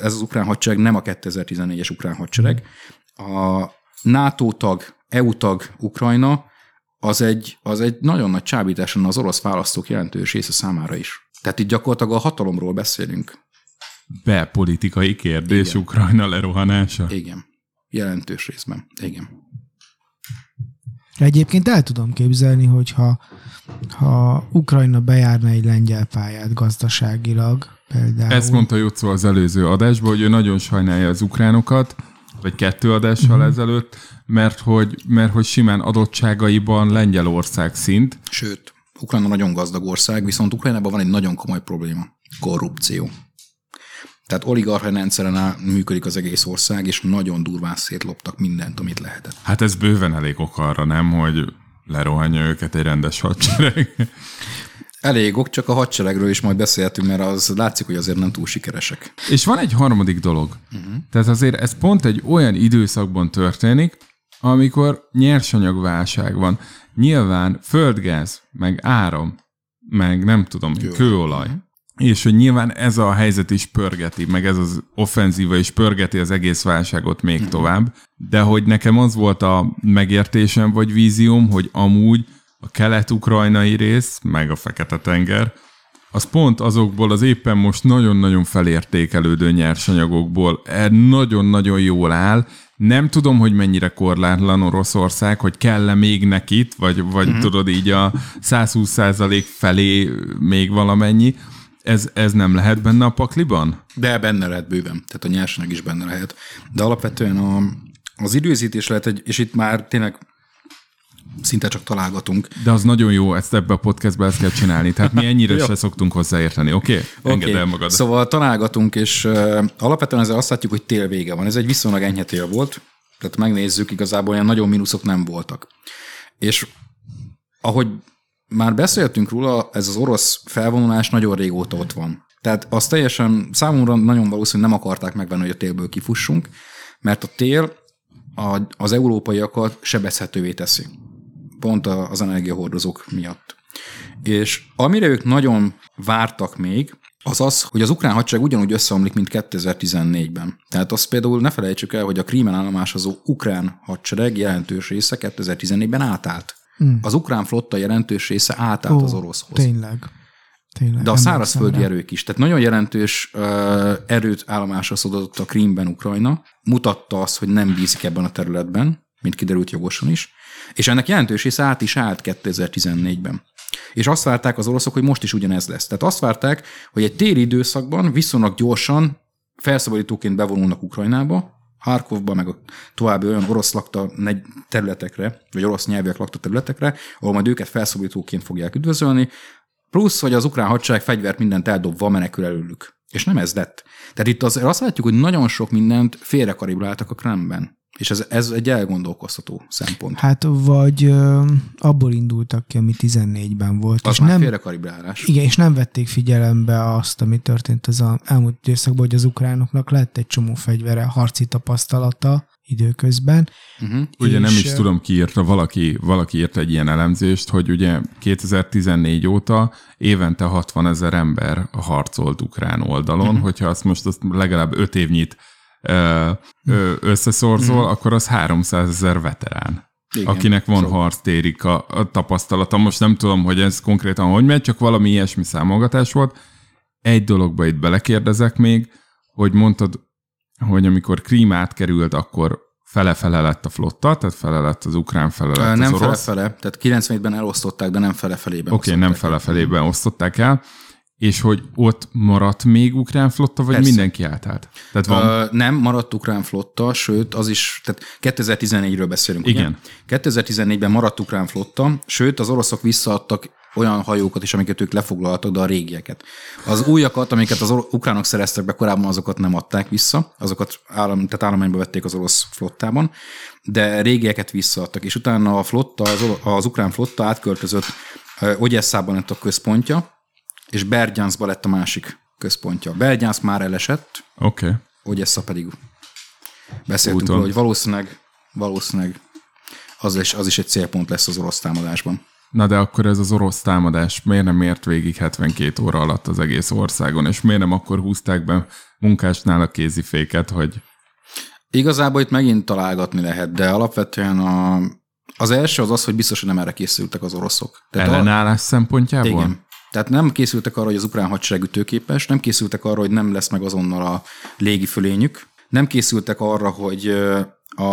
ez az ukrán hadsereg nem a kétezer-tizennégyes ukrán hadsereg. A NATO tag, é u tag Ukrajna, Az egy, az egy nagyon nagy csábítás lenne az orosz választók jelentős része számára is. Tehát itt gyakorlatilag a hatalomról beszélünk. Belpolitikai kérdés. Igen. Ukrajna lerohanása? Igen. Jelentős részben. Igen. Egyébként el tudom képzelni, hogyha ha Ukrajna bejárna egy lengyel pályát gazdaságilag például. Ezt mondta Jocó az előző adásban, hogy ő nagyon sajnálja az ukránokat, vagy kettő adással mm-hmm. ezelőtt, mert hogy, mert hogy simán adottságaiban Lengyelország szint. Sőt, Ukrajna nagyon gazdag ország, viszont Ukrajnában van egy nagyon komoly probléma. Korrupció. Tehát oligarchai rendszeren működik az egész ország, és nagyon durván szétloptak mindent, amit lehetett. Hát ez bőven elég ok arra, nem, hogy lerohanja őket egy rendes hadsereg. Elég ok, csak a hadseregről is majd beszéltünk, mert az látszik, hogy azért nem túl sikeresek. És van egy harmadik dolog. Uh-huh. Tehát azért ez pont egy olyan időszakban történik, amikor nyersanyagválság van. Nyilván földgáz, meg áram, meg nem tudom, Kő. kőolaj. És hogy nyilván ez a helyzet is pörgeti, meg ez az offenzíva is pörgeti az egész válságot még tovább, de hogy nekem az volt a megértésem vagy vízióm, hogy amúgy a kelet-ukrajnai rész, meg a Fekete-tenger, az pont azokból az éppen most nagyon-nagyon felértékelődő nyersanyagokból nagyon-nagyon jól áll. Nem tudom, hogy mennyire korlátlan Oroszország, hogy kell-e még nekit, vagy, vagy mm-hmm. tudod így a száz húsz százalék felé még valamennyi. Ez, ez nem lehet benne a pakliban? De benne lehet bőven, tehát a nyersanyag is benne lehet. De alapvetően a, az időzítés lehet, egy, és itt már tényleg szinte csak találgatunk. De az nagyon jó, ezt ebbe a podcastbe ezt kell csinálni, tehát mi ennyire se szoktunk hozzáérteni, oké? Okay? Okay. Engedd el magad. Szóval találgatunk, és uh, alapvetően ezzel azt látjuk, hogy tél vége van. Ez egy viszonylag enyhe tél volt, tehát megnézzük, igazából olyan nagyon mínuszok nem voltak. És ahogy már beszéltünk róla, ez az orosz felvonulás nagyon régóta ott van. Tehát az teljesen számomra nagyon valószínű, nem akarták megvenni, hogy a télből kifussunk, mert a tél az európaiakat sebezhetővé teszi. Pont az energiahordozók miatt. És amire ők nagyon vártak még, az az, hogy az ukrán hadsereg ugyanúgy összeomlik, mint kétezer-tizennégyben. Tehát azt például ne felejtsük el, hogy a Krímen állomásozó ukrán hadsereg jelentős része kétezer-tizennégyben átállt. Mm. Az ukrán flotta jelentős része átállt oh, az oroszhoz. Tényleg. tényleg. De a szárazföldi erők is. Tehát nagyon jelentős uh, erőt állomásoztatott a Krímben Ukrajna. Mutatta azt, hogy nem bízik ebben a területben, mint kiderült jogosan is. És ennek jelentős része át is állt kétezer-tizennégyben. És azt várták az oroszok, hogy most is ugyanez lesz. Tehát azt várták, hogy egy téli időszakban viszonylag gyorsan felszabadítóként bevonulnak Ukrajnába, Harkovba, meg a további olyan orosz lakta területekre, vagy orosz nyelvűek lakta területekre, ahol majd őket felszabadítóként fogják üdvözölni, plusz, hogy az ukrán hadsereg fegyvert mindent eldobva menekül előlük. És nem ez lett. Tehát itt az, azt látjuk, hogy nagyon sok mindent félrekalibráltak a Kremben. És ez, ez egy elgondolkoztató szempont. Hát vagy ö, abból indultak ki, ami tizennégyben volt. Az és már félrekalibrálás. Igen, és nem vették figyelembe azt, ami történt az elmúlt időszakban, hogy az ukránoknak lett egy csomó fegyvere, harci tapasztalata időközben. Uh-huh. Ugye nem is tudom, ki írta, valaki, valaki írta egy ilyen elemzést, hogy ugye kétezer-tizennégy óta évente hatvanezer ember harcolt ukrán oldalon, uh-huh. hogyha azt most azt legalább öt évnyit összeszorzol, mm-hmm. akkor az háromszázezer veterán, igen, akinek van harctéri a tapasztalata. Most nem tudom, hogy ez konkrétan hogy megy, csak valami ilyesmi számolgatás volt. Egy dologba itt belekérdezek még, hogy mondtad, hogy amikor Krím átkerült, akkor fele-fele lett a flotta, tehát fele lett az ukrán, fele lett nem az orosz. Nem fele-fele, tehát kilencvenhétben elosztották, de nem fele-felében. Oké, okay, nem fele-felében osztották el. És hogy ott maradt még ukrán flotta, vagy persze. Mindenki átállt? Tehát van... uh, nem, maradt ukrán flotta, sőt, az is, tehát kétezer-tizennégyről beszélünk. Igen. Ugye? kétezer-tizennégyben maradt ukrán flotta, sőt, az oroszok visszaadtak olyan hajókat is, amiket ők lefoglaltak, de a régieket. Az újakat, amiket az ukránok szereztek be korábban, azokat nem adták vissza, azokat állam, tehát állományba vették az orosz flottában, de régieket visszaadtak, és utána a flotta, az, az ukrán flotta átköltözött, Ogyesszában lett a központja, és Bergyanszba lett a másik központja. Bergyansz már elesett, okay. Ogyessza pedig beszéltünk róla, hogy valószínűleg, valószínűleg az, is, az is egy célpont lesz az orosz támadásban. Na de akkor ez az orosz támadás miért nem ért végig hetvenkét óra alatt az egész országon, és miért nem akkor húzták be Munkásnál a kéziféket, hogy... Igazából itt megint találgatni lehet, de alapvetően a... az első az az, hogy biztos, hogy nem erre készültek az oroszok. Tehát ellenállás a... szempontjából? Igen. Tehát nem készültek arra, hogy az ukrán hadsereg ütőképes, nem készültek arra, hogy nem lesz meg azonnal a légifölényük, nem készültek arra, hogy a,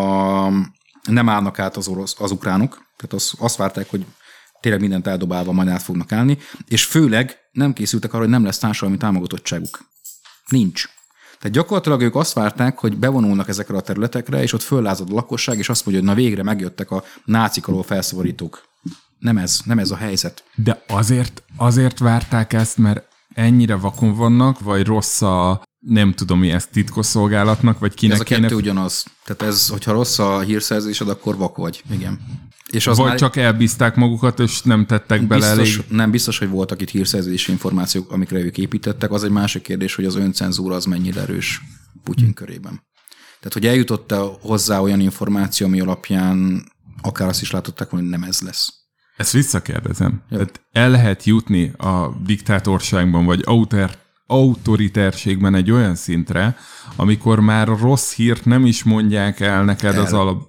nem állnak át az, orosz, az ukránok, tehát az, azt várták, hogy tényleg mindent eldobálva majd át fognak állni, és főleg nem készültek arra, hogy nem lesz társadalmi támogatottságuk. Nincs. Tehát gyakorlatilag ők azt várták, hogy bevonulnak ezekre a területekre, és ott föllázad a lakosság, és azt mondja, hogy na végre megjöttek a nácik alól felszabadítók. nem ez, nem ez a helyzet. De azért, azért várták ezt, mert ennyire vakon vannak, vagy rossz a, nem tudom mi, ezt titkosszolgálatnak, vagy kinek. Ez a kettő kéne... ugyanaz. Tehát ez, hogyha rossz a hírszerzésed, akkor vak vagy. Igen. És az vagy már... csak elbízták magukat, és nem tettek bele biztos, elég. Nem, biztos, hogy voltak itt hírszerzési információk, amikre ők építettek. Az egy másik kérdés, hogy az öncenzúra az mennyire erős Putyin körében. Tehát, hogy eljutott hozzá olyan információ, ami alapján akár azt is látották, hogy nem ez lesz. Ezt visszakérdezem. Tehát el lehet jutni a diktátorságban, vagy auter, autoritárségben egy olyan szintre, amikor már a rossz hírt nem is mondják el neked el. Az alap...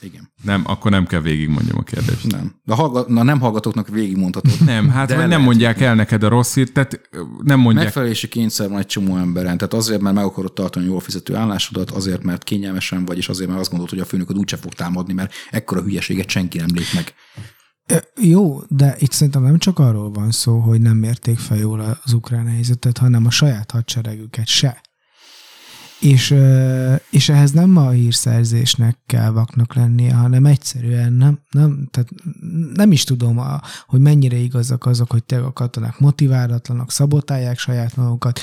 Igen. Nem, akkor nem kell végigmondjam a kérdést. Nem. De hallgat, na nem hallgatóknak végigmondhatod. Nem, hát vagy nem mondják el neked a rossz hírt, tehát nem mondják. Megfelelési kényszer van egy csomó emberen. Tehát azért, mert meg akarod tartani jól fizető állásodat, azért, mert kényelmesen vagy, és azért, mert azt gondolod, hogy a főnököd úgyse fog támadni, mert ekkora hülyeséget senki nem lép meg. Jó, de itt szerintem nem csak arról van szó, hogy nem mérték fel jól az ukrán helyzetet, hanem a saját hadseregüket se. És, és ehhez nem a hírszerzésnek kell vaknak lennie, hanem egyszerűen nem, nem, tehát nem is tudom, a, hogy mennyire igazak azok, hogy tényleg a katonák motiválatlanak, szabotálják saját magukat,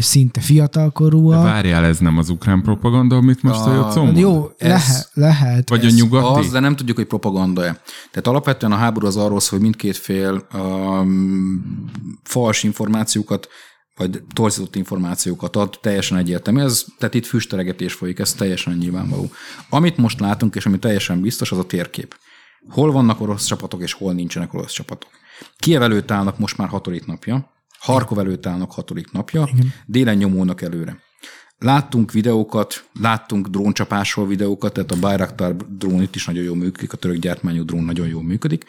szinte fiatalkorúak. De várjál, ez nem az ukrán propaganda, amit most a Jocó mond? Jó, lehet, lehet. Vagy ez, a nyugati? Az, de nem tudjuk, hogy propaganda-e. Tehát alapvetően a háború az arról szól, hogy mindkét fél um, fals információkat vagy torzított információkat ad, teljesen egyértelmű. Ez, tehát itt füsteregetés folyik, ez teljesen nyilvánvaló. Amit most látunk, és ami teljesen biztos, az a térkép. Hol vannak orosz csapatok, és hol nincsenek orosz csapatok. Kijev előtt állnak most már hatodik napja, Harkov előtt állnak hatodik napja, igen. Délen nyomulnak előre. Láttunk videókat, láttunk dróncsapásról videókat, tehát a Bayraktar drón itt is nagyon jól működik, a török gyártmányú drón nagyon jól működik.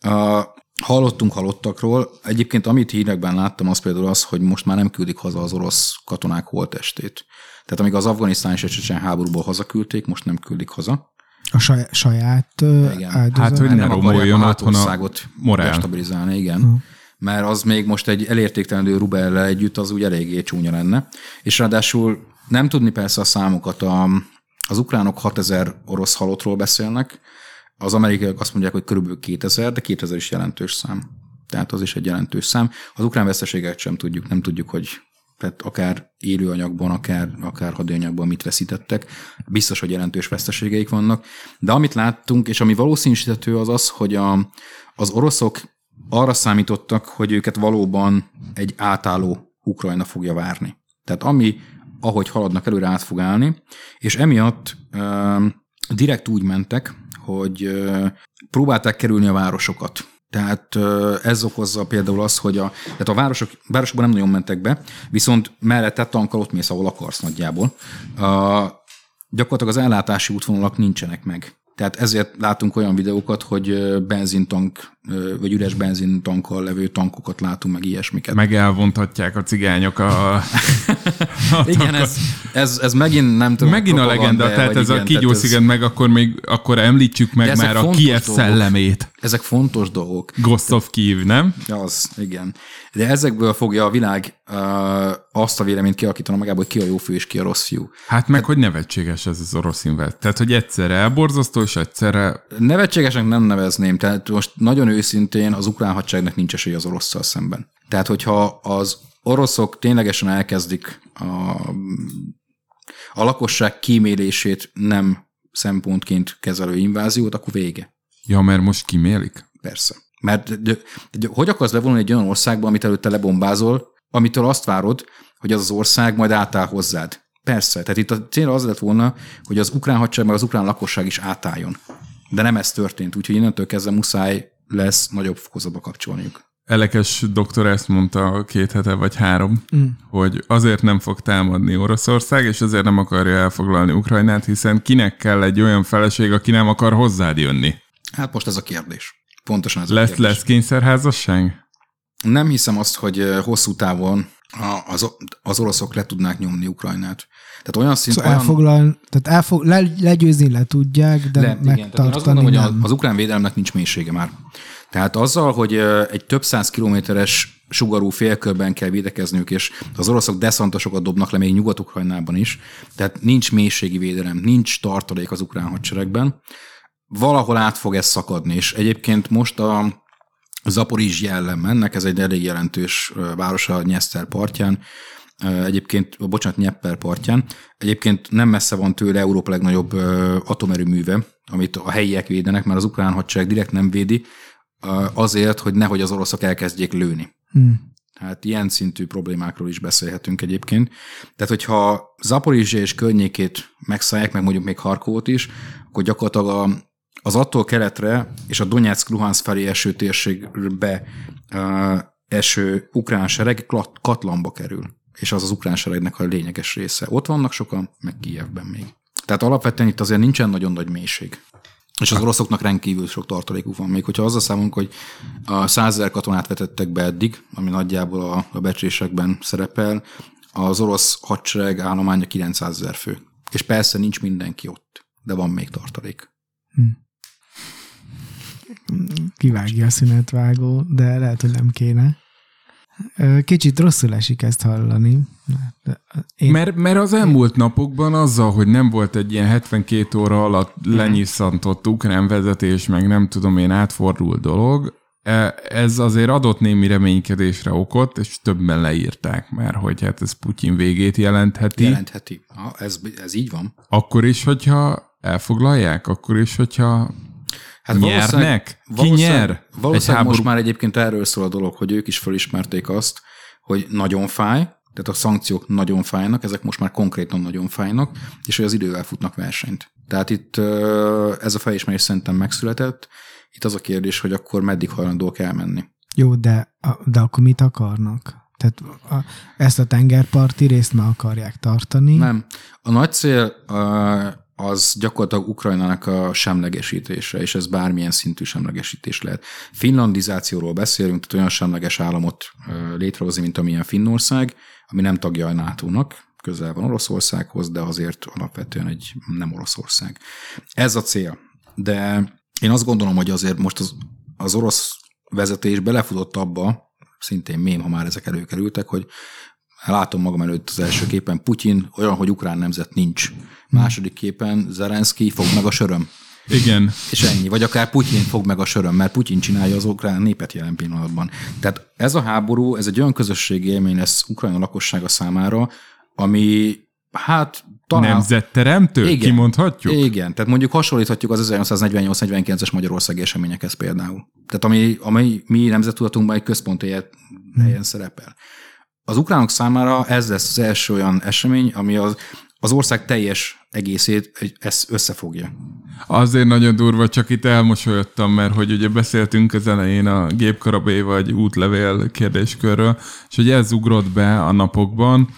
A Hallottunk halottakról. Egyébként amit hírekben láttam, az például az, hogy most már nem küldik haza az orosz katonák holttestét. Tehát amíg az afganisztán és a csecsen háborúból hazaküldték, most nem küldik haza. A saj- saját áldozat. Hát, hogy nem akarják a hátországot destabilizálni, igen. Uh-huh. Mert az még most egy elértéktelenő rubellel együtt, az úgy eléggé csúnya lenne. És ráadásul nem tudni persze a számokat. A, az ukránok hatezer orosz halottról beszélnek, az amerikaiak azt mondják, hogy körülbelül kétezer, de kétezer is jelentős szám. Tehát az is egy jelentős szám. Az ukrán veszteséget sem tudjuk, nem tudjuk, hogy tehát akár élőanyagban, akár, akár hadianyagban mit veszítettek. Biztos, hogy jelentős veszteségeik vannak. De amit láttunk, és ami valószínűsíthető az az, hogy a, az oroszok arra számítottak, hogy őket valóban egy átálló Ukrajna fogja várni. Tehát ami, ahogy haladnak előre, át fog állni, és emiatt um, direkt úgy mentek, hogy próbálták kerülni a városokat. Tehát ez okozza például azt, hogy a, tehát a városok, városokban nem nagyon mentek be, viszont mellette tankkal ott mész, ahol akarsz nagyjából. A, gyakorlatilag az ellátási útvonalak nincsenek meg. Tehát ezért látunk olyan videókat, hogy benzintank, vagy üres benzintankkal levő tankokat látunk, meg ilyesmiket. Meg elvontatják a cigányok a... a igen, ez, ez, ez megint nem tudom. Megint a legenda, tehát ez igen, a Kígyó-sziget, ez... meg akkor még akkor említsük meg már a Kijiv szellemét. Ezek fontos dolgok. Ghost of Kijiv, nem? Az, igen. De ezekből fogja a világ uh, azt a véleményt kialakítani magában, hogy ki a jó fő és ki a rossz fiú. Hát meg, Te- hogy nevetséges ez az orosz invázió. Tehát, hogy egyszerre elborzasztó, és egyszerre... Nevetségesnek nem nevezném. Tehát most nagyon őszintén az ukrán hadseregnek nincs esély az orosszal szemben. Tehát, hogyha az oroszok ténylegesen elkezdik a, a lakosság kímélését nem szempontként kezelő inváziót, akkor vége. Ja, mert most kímélik? Persze. Mert de, de, hogy akarsz levonulni egy olyan országba, amit előtte lebombázol, amitől azt várod, hogy az az ország majd átáll hozzád. Persze. Tehát itt a cél az lett volna, hogy az ukrán hadsereg, meg az ukrán lakosság is átálljon. De nem ez történt, úgyhogy innentől kezdve muszáj lesz nagyobb fokozatba kapcsolniuk. Elekes doktor ezt mondta két hete vagy három, mm. hogy azért nem fog támadni Oroszország, és azért nem akarja elfoglalni Ukrajnát, hiszen kinek kell egy olyan feleség, aki nem akar hozzád jönni? Hát most ez a kérdés. Pontosan ez lesz, a kérdés. Lesz kényszerházasság? Nem hiszem azt, hogy hosszú távon az, az oroszok le tudnák nyomni Ukrajnát. Tehát olyan szinten... Szóval elfoglal, tehát elfog, le, legyőzni le tudják, de le, megtartani igen, azt gondolom, nem. Hogy az, az ukrán védelemnek nincs mélysége már. Tehát azzal, hogy egy több száz kilométeres sugarú félkörben kell védekezniük, és az oroszok deszantosokat dobnak le még Nyugat-Ukrajnában is, tehát nincs mélységi védelem, nincs tartalék az ukrán hadseregben. valahol át fog ez szakadni, és egyébként most a Zaporizzsja ellen mennek, ez egy elég jelentős város a Nyeszter partján, egyébként, bocsánat, Nyepper partján, egyébként nem messze van tőle Európa legnagyobb atomerőműve, amit a helyiek védenek, mert az ukrán hadsereg direkt nem védi, azért, hogy nehogy az oroszok elkezdjék lőni. Hmm. Hát ilyen szintű problémákról is beszélhetünk egyébként. Tehát, hogyha Zaporizzsja és környékét megszállják, meg mondjuk még Harkovot is, akkor gyakorlatilag a, az attól keletre és a Donyeck-Luhansz felé eső térségbe uh, eső ukrán sereg Katlamba kerül, és az az ukrán seregnek a lényeges része. Ott vannak sokan, meg Kijevben még. Tehát alapvetően itt azért nincsen nagyon nagy mélység. És az oroszoknak rendkívül sok tartalékuk van. Még hogyha azzal számolunk, hogy a százezer katonát vetettek be eddig, ami nagyjából a, a becslésekben szerepel, az orosz hadsereg állománya kilencszázezer fő. És persze nincs mindenki ott, de van még tartalék. Hm. Kivágja a szünetvágó, de lehet, hogy nem kéne. Kicsit rosszul esik ezt hallani. Én... Mert, mert az elmúlt napokban azzal, hogy nem volt egy ilyen hetvenkét óra alatt lenyisszantott ukrán vezetés, meg nem tudom én átfordult dolog, ez azért adott némi reménykedésre okot, és többen leírták már, hogy hát ez Putyin végét jelentheti. Jelentheti. Ha, ez, ez így van. Akkor is, hogyha elfoglalják, akkor is, hogyha... Hát nyernek? Ki nyer? Valószínűleg most már egyébként erről szól a dolog, hogy ők is felismerték azt, hogy nagyon fáj, tehát a szankciók nagyon fájnak, ezek most már konkrétan nagyon fájnak, és hogy az idővel futnak versenyt. Tehát itt ez a felismerés szerintem megszületett, itt az a kérdés, hogy akkor meddig hajlandók elmenni. Jó, de, de akkor mit akarnak? Tehát a, ezt a tengerparti részt meg akarják tartani? Nem. A nagy cél... A, az gyakorlatilag Ukrajnának a semlegesítése, és ez bármilyen szintű semlegesítés lehet. Finlandizációról beszélünk, tehát olyan semleges államot létrehozni, mint amilyen Finnország, ami nem tagja a nátónak, közel van Oroszországhoz, de azért alapvetően egy nem Oroszország. Ez a cél. De én azt gondolom, hogy azért most az, az orosz vezetés belefutott abba, szintén mém, ha már ezek előkerültek, hogy látom magam előtt az első képen Putyin, olyan, hogy ukrán nemzet nincs. Második képen Zelenszky fog meg a söröm. Igen. És ennyi. Vagy akár Putyin fog meg a söröm, mert Putyin csinálja az ukrán népet jelen pillanatban. Tehát ez a háború, ez egy olyan közösségi élmény lesz Ukrajna lakossága számára, ami hát talán... Nemzetteremtő? Igen. Kimondhatjuk? Igen. Tehát mondjuk hasonlíthatjuk az ezernyolcszáznegyvennyolc negyvenkilences magyarországi eseményekhez például. Tehát ami, ami mi nemzettudatunkban egy központi helyen szerepel. Az ukránok számára ez lesz az első olyan esemény, ami az, az ország teljes egészét összefogja. Azért nagyon durva, csak itt elmosolyodtam, mert hogy ugye beszéltünk az elején a gépkarabé vagy útlevél kérdéskörről, és hogy ez ugrott be a napokban,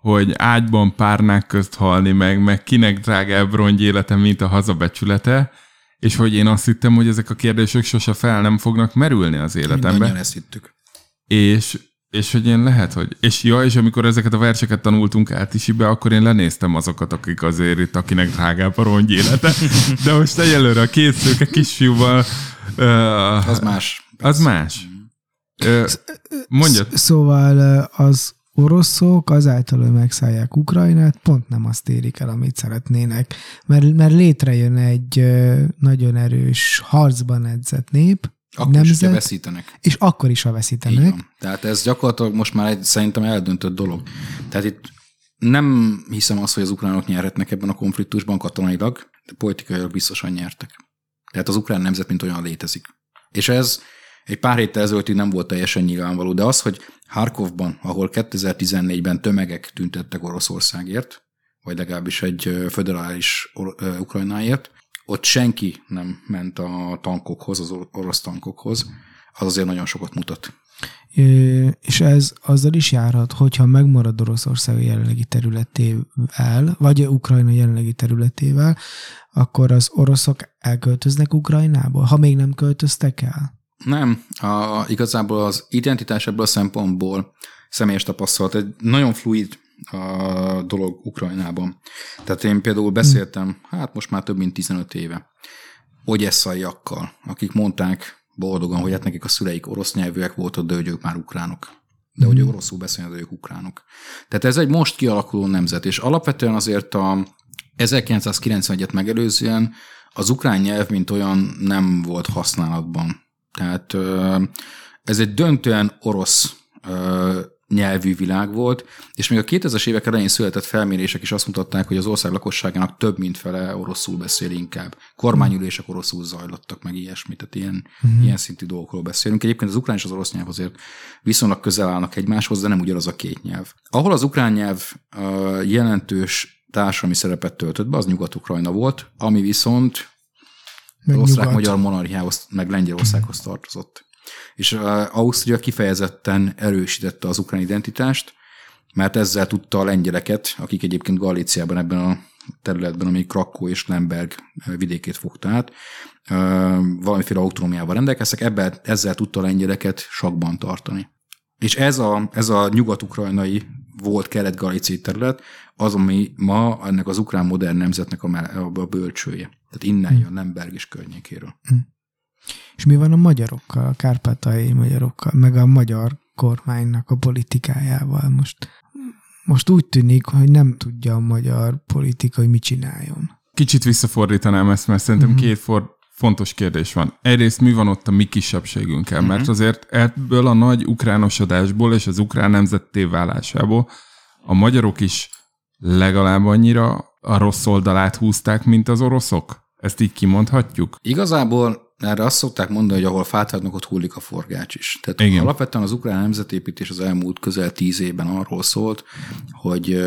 hogy ágyban párnák közt halni meg, meg kinek drágább rongy élete, mint a hazabecsülete, és hogy én azt hittem, hogy ezek a kérdések sose fel nem fognak merülni az életemben. Mindannyian ezt hittük. És... És hogy én lehet, hogy... És ja, és amikor ezeket a verseket tanultunk át is be, akkor én lenéztem azokat, akik azért itt, akinek drágább a rongy élete. De most egyelőre a két szőke kisfiúval... Uh, az más. Az más. Uh, mondjad. Szóval az oroszok azáltal, hogy megszállják Ukrajnát, pont nem azt érik el, amit szeretnének. Mert, mert létrejön egy nagyon erős, harcban edzett nép, Akkor nemzet, is, ha veszítenek. És akkor is, ha veszítenek. Tehát ez gyakorlatilag most már egy, szerintem eldöntött dolog. Tehát itt nem hiszem azt, hogy az ukránok nyerhetnek ebben a konfliktusban katonailag, de politikailag biztosan nyertek. Tehát az ukrán nemzet mint olyan létezik. És ez egy pár héttel ezelőttig nem volt teljesen nyilvánvaló, de az, hogy Harkovban, ahol kétezer-tizennégyben tömegek tüntettek Oroszországért, vagy legalábbis egy föderális Ukrajnáért, ott senki nem ment a tankokhoz, az orosz tankokhoz, az azért nagyon sokat mutat. É, és ez azzal is járhat, hogyha megmarad Oroszország jelenlegi területével, vagy Ukrajna jelenlegi területével, akkor az oroszok elköltöznek Ukrajnába, ha még nem költöztek el? Nem. A, igazából az identitás ebből a szempontból személyes tapasztalat. Egy nagyon fluid a dolog Ukrajnában. Tehát én például beszéltem, hát most már több mint tizenöt éve, ogyesszaiakkal, akik mondták boldogan, hogy hát nekik a szüleik orosz nyelvűek voltak, de hogy ők már ukránok. De hogy oroszul beszélnek, de ők ukránok. Tehát ez egy most kialakuló nemzet, és alapvetően azért a ezerkilencszázkilencvenegyet megelőzően Az ukrán nyelv, mint olyan, nem volt használatban. Tehát ez egy döntően orosz nyelvű világ volt, és még a kétezres évek elején született felmérések is azt mutatták, hogy az ország lakosságának több mint fele oroszul beszél inkább. Kormányülések oroszul zajlottak, meg ilyesmit, tehát ilyen, mm-hmm. ilyen szintű dolgokról beszélünk. Egyébként az ukrán és az orosz nyelv azért viszonylag közel állnak egymáshoz, de nem ugyanaz a két nyelv. Ahol az ukrán nyelv jelentős társadalmi szerepet töltött be, az Nyugat-Ukrajna volt, ami viszont meg az osztrák-magyar monarchiához, meg Lengyelországhoz tartozott. És Ausztria kifejezetten erősítette az ukrán identitást, mert ezzel tudta a lengyeleket, akik egyébként Galíciában ebben a területben, amely Krakkó és Lemberg vidékét fogta át, valamiféle autonómiával rendelkeztek, ebben, ezzel tudta a lengyeleket sakban tartani. És ez a, ez a nyugat-ukrajnai volt kelet-galíciai terület az, ami ma ennek az ukrán modern nemzetnek a bölcsője. Tehát innen jön Lemberg és környékéről. És mi van a magyarokkal, a kárpátaljai magyarokkal, meg a magyar kormánynak a politikájával most? Most úgy tűnik, hogy nem tudja a magyar politika, hogy mit csináljon. Kicsit visszafordítanám ezt, mert szerintem uh-huh. két for- fontos kérdés van. Egyrészt mi van ott a mi kisebbségünkkel, uh-huh. mert azért ebből a nagy ukránosodásból és az ukrán nemzetté válásából a magyarok is legalább annyira a rossz oldalát húzták, mint az oroszok. Ezt így kimondhatjuk? Igazából erre azt szokták mondani, hogy ahol fát vágnak, ott hullik a forgács is. Tehát igen. Alapvetően az ukrán nemzetépítés az elmúlt közel tíz évben arról szólt, hogy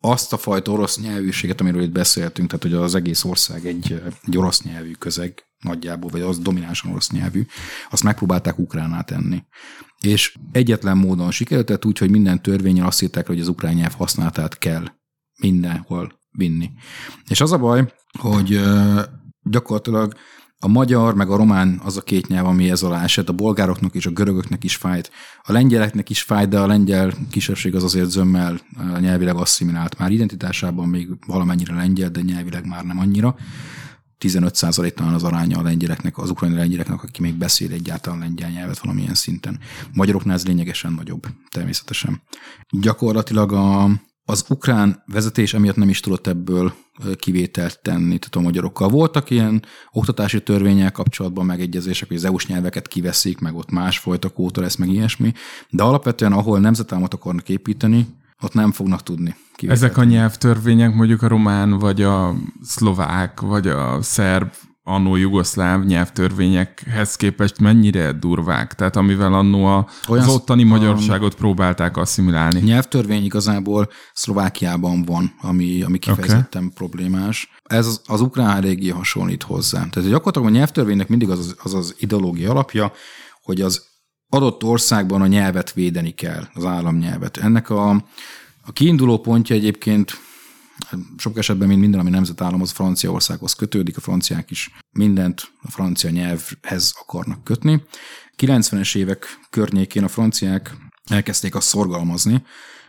azt a fajta orosz nyelvűséget, amiről itt beszéltünk, tehát hogy az egész ország egy, egy orosz nyelvű közeg nagyjából, vagy az dominánsan orosz nyelvű, azt megpróbálták ukránná tenni. És egyetlen módon sikerült, tehát úgy, hogy minden törvényen azt írták, hogy az ukrán nyelv használatát kell mindenhol vinni. És az a baj, hogy gyakorlatilag a magyar, meg a román az a két nyelv, ami ez alá esett, a bolgároknak és a görögöknek is fájt, a lengyeleknek is fájt, de a lengyel kisebbség az azért zömmel nyelvileg asszimilált már identitásában, még valamennyire lengyel, de nyelvileg már nem annyira. tizenöt százalék talán az aránya a lengyeleknek, az ukrajnai lengyeleknek, aki még beszél egyáltalán lengyel nyelvet valamilyen szinten. Magyaroknál ez lényegesen nagyobb, természetesen. Gyakorlatilag a... Az ukrán vezetés emiatt nem is tudott ebből kivételt tenni, tehát a magyarokkal. Voltak ilyen oktatási törvénnyel kapcsolatban megegyezések, hogy az é u-s nyelveket kiveszik, meg ott másfajta kóta lesz, meg ilyesmi, de alapvetően, ahol nemzetállamot akarnak építeni, ott nem fognak tudni kivételt. Ezek a nyelvtörvények mondjuk a román, vagy a szlovák, vagy a szerb, annó jugoszláv nyelvtörvényekhez képest mennyire durvák? Tehát amivel annó az ottani magyarságot próbálták asszimilálni. Nyelvtörvény igazából Szlovákiában van, ami, ami kifejezetten okay. problémás. Ez az, az ukrán eléggé hasonlít hozzá. Tehát gyakorlatilag a nyelvtörvénynek mindig az az, az ideológia alapja, hogy az adott országban a nyelvet védeni kell, az államnyelvet. Ennek a, a kiinduló pontja egyébként sok esetben, mint minden, ami nemzetállam, az Franciaországhoz kötődik, a franciák is mindent a francia nyelvhez akarnak kötni. kilencvenes évek környékén a franciák elkezdték azt szorgalmazni,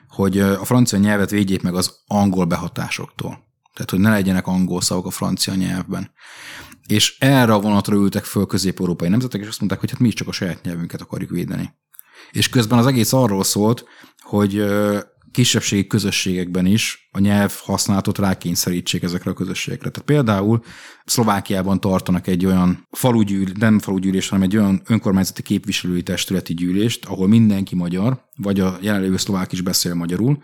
hogy a francia nyelvet védjék meg az angol behatásoktól. Tehát, hogy ne legyenek angol szavak a francia nyelvben. És erre a vonatra ültek föl közép-európai nemzetek, és azt mondták, hogy hát mi is csak a saját nyelvünket akarjuk védeni. És közben az egész arról szólt, hogy kisebbségi közösségekben is a nyelv használatot rákényszerítsék ezekre a közösségekre. Tehát például Szlovákiában tartanak egy olyan falugyűl, nem falugyűlés, hanem egy olyan önkormányzati képviselői testületi gyűlést, ahol mindenki magyar, vagy a jelenlevő szlovák is beszél magyarul,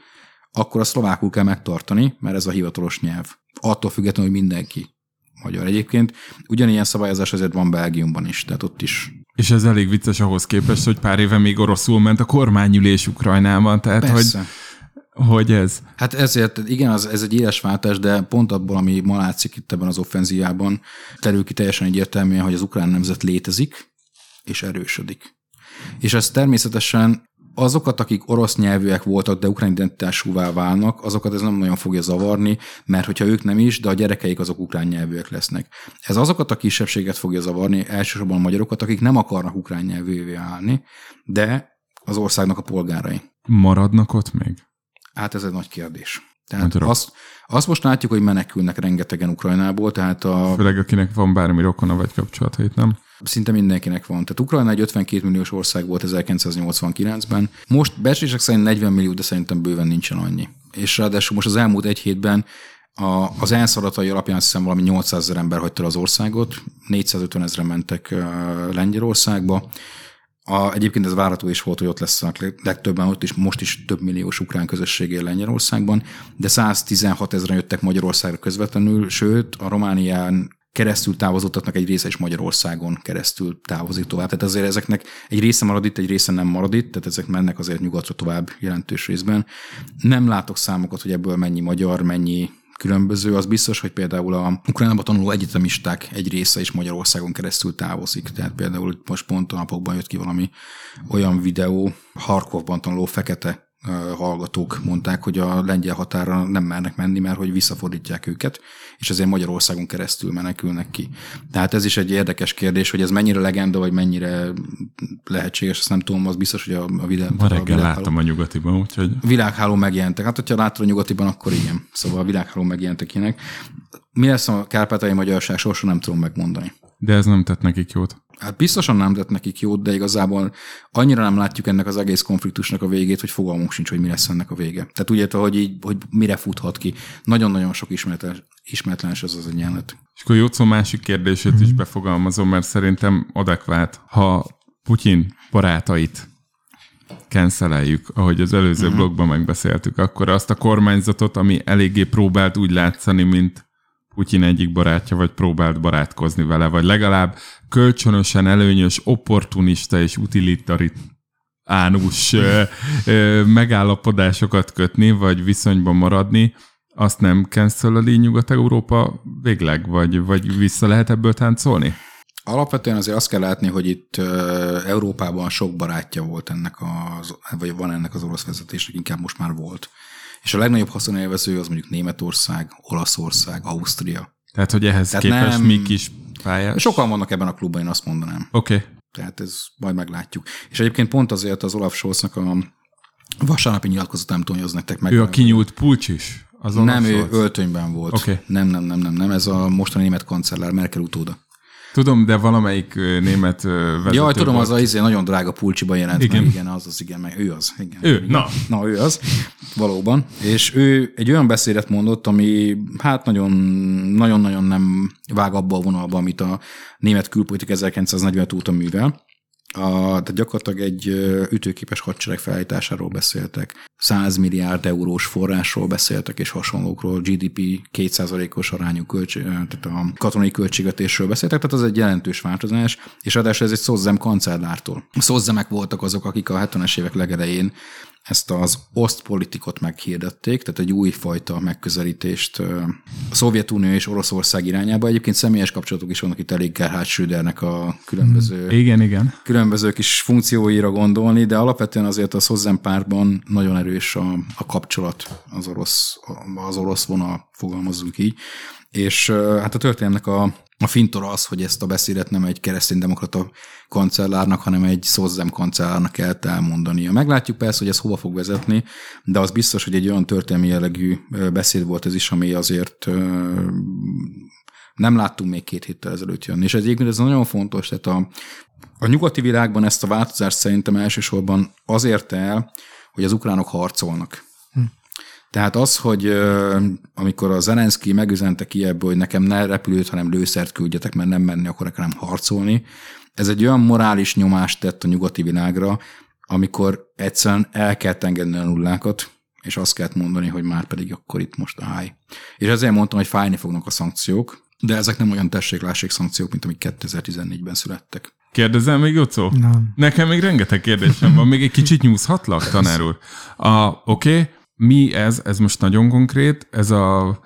akkor a szlovákul kell megtartani, mert ez a hivatalos nyelv. Attól függetlenül, hogy mindenki magyar. Egyébként ugyanilyen szabályozás azért van Belgiumban is, tehát ott is. És ez elég vicces ahhoz képest, hogy pár éve még oroszul ment a kormányülés Ukrajnában, tehát persze. Hogy Hogy ez? Hát ezért, igen, az, ez egy éles váltás, de pont abból, ami ma látszik itt ebben az offenzívában, terül ki teljesen egyértelműen, hogy az ukrán nemzet létezik, és erősödik. És ez természetesen azokat, akik orosz nyelvűek voltak, de ukrán identitásúvá válnak, azokat ez nem nagyon fogja zavarni, mert hogyha ők nem is, de a gyerekeik azok ukrán nyelvűek lesznek. Ez azokat a kisebbséget fogja zavarni, elsősorban a magyarokat, akik nem akarnak ukrán nyelvűvé állni, de az országnak a polgárai. Maradnak ott még? Hát ez egy nagy kérdés. Tehát azt, azt most látjuk, hogy menekülnek rengetegen Ukrajnából, tehát a... Főleg akinek van bármi rokona vagy kapcsolatait, nem? Szinte mindenkinek van. Tehát Ukrajna egy ötvenkét milliós ország volt ezerkilencszáznyolcvankilencben. Most becslések szerint negyven millió, de szerintem bőven nincsen annyi. És ráadásul most az elmúlt egy hétben A, az ENSZ adatai alapján azt hiszem valami nyolcszázezer ember hagyta az országot, négyszázötvenezren mentek Lengyelországba. A, egyébként ez várható is volt, hogy ott lesz a legtöbben, ott is most is több milliós ukrán közösség él Lengyelországban, de száztizenhatezren jöttek Magyarországra közvetlenül, sőt a Románián keresztül távozottaknak egy része is Magyarországon keresztül távozik tovább. Tehát azért ezeknek egy része marad itt, egy része nem marad itt, tehát ezek mennek azért nyugatra tovább jelentős részben. Nem látok számokat, hogy ebből mennyi magyar, mennyi különböző. Az biztos, hogy például a Ukrajnában tanuló egyetemisták egy része is Magyarországon keresztül távozik. Tehát például most pont a napokban jött ki valami olyan videó, Harkovban tanuló fekete hallgatók mondták, hogy a lengyel határa nem mernek menni, mert hogy visszafordítják őket, és ezért Magyarországon keresztül menekülnek ki. Tehát ez is egy érdekes kérdés, hogy ez mennyire legenda, vagy mennyire lehetséges, azt nem tudom, az biztos, hogy a videó... Ma reggel a láttam a nyugatiban, úgyhogy... Világháló megjelentek. Hát, hogyha láttad a nyugatiban, akkor igen. Szóval a világháló megjelentek ilyenek. Mi lesz a kárpátai magyarság, sorsa nem tudom megmondani. De ez nem tett nekik jót. Hát biztosan nem tett nekik jót, de igazából annyira nem látjuk ennek az egész konfliktusnak a végét, hogy fogalmunk sincs, hogy mi lesz ennek a vége. Tehát úgy értve, hogy így, hogy mire futhat ki. Nagyon-nagyon sok ismeretlen ez az egyenlet. És akkor Jocó másik kérdését mm-hmm. is befogalmazom, mert szerintem adekvát, ha Putyin barátait canceleljük, ahogy az előző mm-hmm. blogban megbeszéltük, akkor azt a kormányzatot, ami eléggé próbált úgy látszani, mint Putyin egyik barátja, vagy próbált barátkozni vele, vagy legalább kölcsönösen előnyös, opportunista és utilitariánus megállapodásokat kötni, vagy viszonyban maradni, azt nem canceleli Nyugat-Európa végleg, vagy, vagy vissza lehet ebből táncolni? Alapvetően azért azt kell látni, hogy itt Európában sok barátja volt ennek az, vagy van ennek az orosz vezetésnek, inkább most már volt. És a legnagyobb haszonélvező az mondjuk Németország, Olaszország, Ausztria. Tehát, hogy ehhez Tehát képest nem... mi kis pályás? Sokan vannak ebben a klubban, én azt mondanám. Oké. Okay. Tehát ez majd meglátjuk. És egyébként pont azért az Olaf Scholznak a vasárnapi nyilatkozat, nem tudom, hogy az nektek meg. Ő a kinyúlt pulcs is? Az nem, ő öltönyben volt. Okay. Nem, nem, nem, nem, nem. Ez a mostani német kancellár, Merkel utóda. Tudom, de valamelyik német vezető. Jaj, tudom, volt. Az az izé nagyon drága pulcsiban jelent. Igen. Meg, igen, az az, igen, meg ő az. Igen, ő, igen. Na. Na, ő az, valóban. És ő egy olyan beszédet mondott, ami hát nagyon-nagyon nem vág abba a vonalba, amit a német külpolitik ezerkilencszáznegyvenöt óta művel. A, tehát gyakorlatilag egy ütőképes hadsereg felállításáról beszéltek, száz milliárd eurós forrásról beszéltek, és hasonlókról, gé dé pé két százalékos arányú költség, tehát a katonai költségvetésről beszéltek, tehát az egy jelentős változás, és ráadásul ez egy szozzem kancellártól. Szozzemek voltak azok, akik a hetvenes évek legelején ezt az osztpolitikot meghirdették, tehát egy újfajta megközelítést a Szovjetunió és Oroszország irányába. Egyébként személyes kapcsolatok is vannak itt, elég Gerhard Schrödernek a különböző, mm, igen, igen. különböző kis funkcióira gondolni, de alapvetően azért a Szozzen pártban nagyon erős a, a kapcsolat, az orosz, az orosz vonal, fogalmazzunk így. És hát a történetnek a, a fintora az, hogy ezt a beszédet nem egy kereszténydemokrata kancellárnak, hanem egy szozzem kancellárnak kell elmondania. Meglátjuk persze, hogy ez hova fog vezetni, de az biztos, hogy egy olyan történelmi jellegű beszéd volt ez is, ami azért nem láttunk még két héttel ezelőtt jönni. És egyébként ez nagyon fontos, tehát a, a nyugati világban ezt a változást szerintem elsősorban azért el, hogy az ukránok harcolnak. Tehát az, hogy amikor a Zelenszky megüzente Kijevből, hogy nekem ne repülőt, hanem lőszert küldjetek, mert nem menni akarok, hanem harcolni, ez egy olyan morális nyomást tett a nyugati világra, amikor egyszerűen el kell engedni a nullákat, és azt kell mondani, hogy már pedig akkor itt most állj. És ezért mondtam, hogy fájni fognak a szankciók, de ezek nem olyan tessék-lássék szankciók, mint amik kétezer-tizennégyben születtek. Kérdezel még, Jocó? Nem. Nekem még rengeteg kérdésem van, még egy kicsit nyúzhatlak, tanár úr. Oké? Okay. Mi ez? Ez most nagyon konkrét. Ez a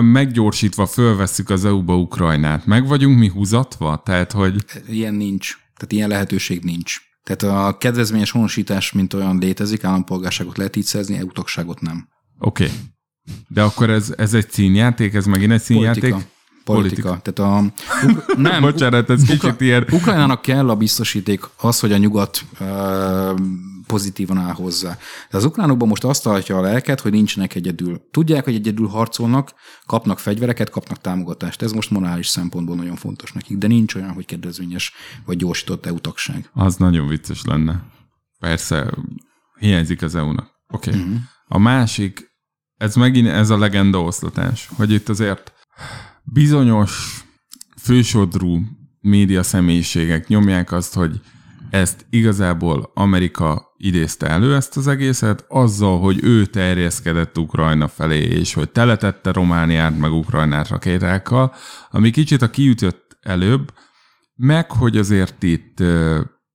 meggyorsítva fölvesszük az é u-ba Ukrajnát. Meg vagyunk mi húzatva? Tehát, hogy... Ilyen nincs. Tehát ilyen lehetőség nincs. Tehát a kedvezményes honosítás, mint olyan létezik, állampolgárságot lehet így szerzni, é u-tagságot nem. Oké. Okay. De akkor ez, ez egy színjáték? Ez megint egy színjáték? Politika. Politika. Politika. Tehát a, uk, nem, bocsánat, ez Ukra- kicsit ilyen. Ukrajnának kell a biztosíték az, hogy a nyugat uh, pozitívan áll hozzá. De az ukránokban most azt tartja a lelket, hogy nincsenek egyedül. Tudják, hogy egyedül harcolnak, kapnak fegyvereket, kapnak támogatást. Ez most morális szempontból nagyon fontos nekik, de nincs olyan, hogy kedvezményes vagy gyorsított é u-tagság. Az nagyon vicces lenne. Persze hiányzik az é u-nak. Oké. Okay. Uh-huh. A másik Ez megint ez a legendaoszlatás, hogy itt azért bizonyos fősodrú média személyiségek nyomják azt, hogy ezt igazából Amerika idézte elő ezt az egészet, azzal, hogy ő terjeszkedett Ukrajna felé, és hogy teletette Romániát meg Ukrajnát rakétákkal, ami kicsit a kiütött előbb, meg hogy azért itt,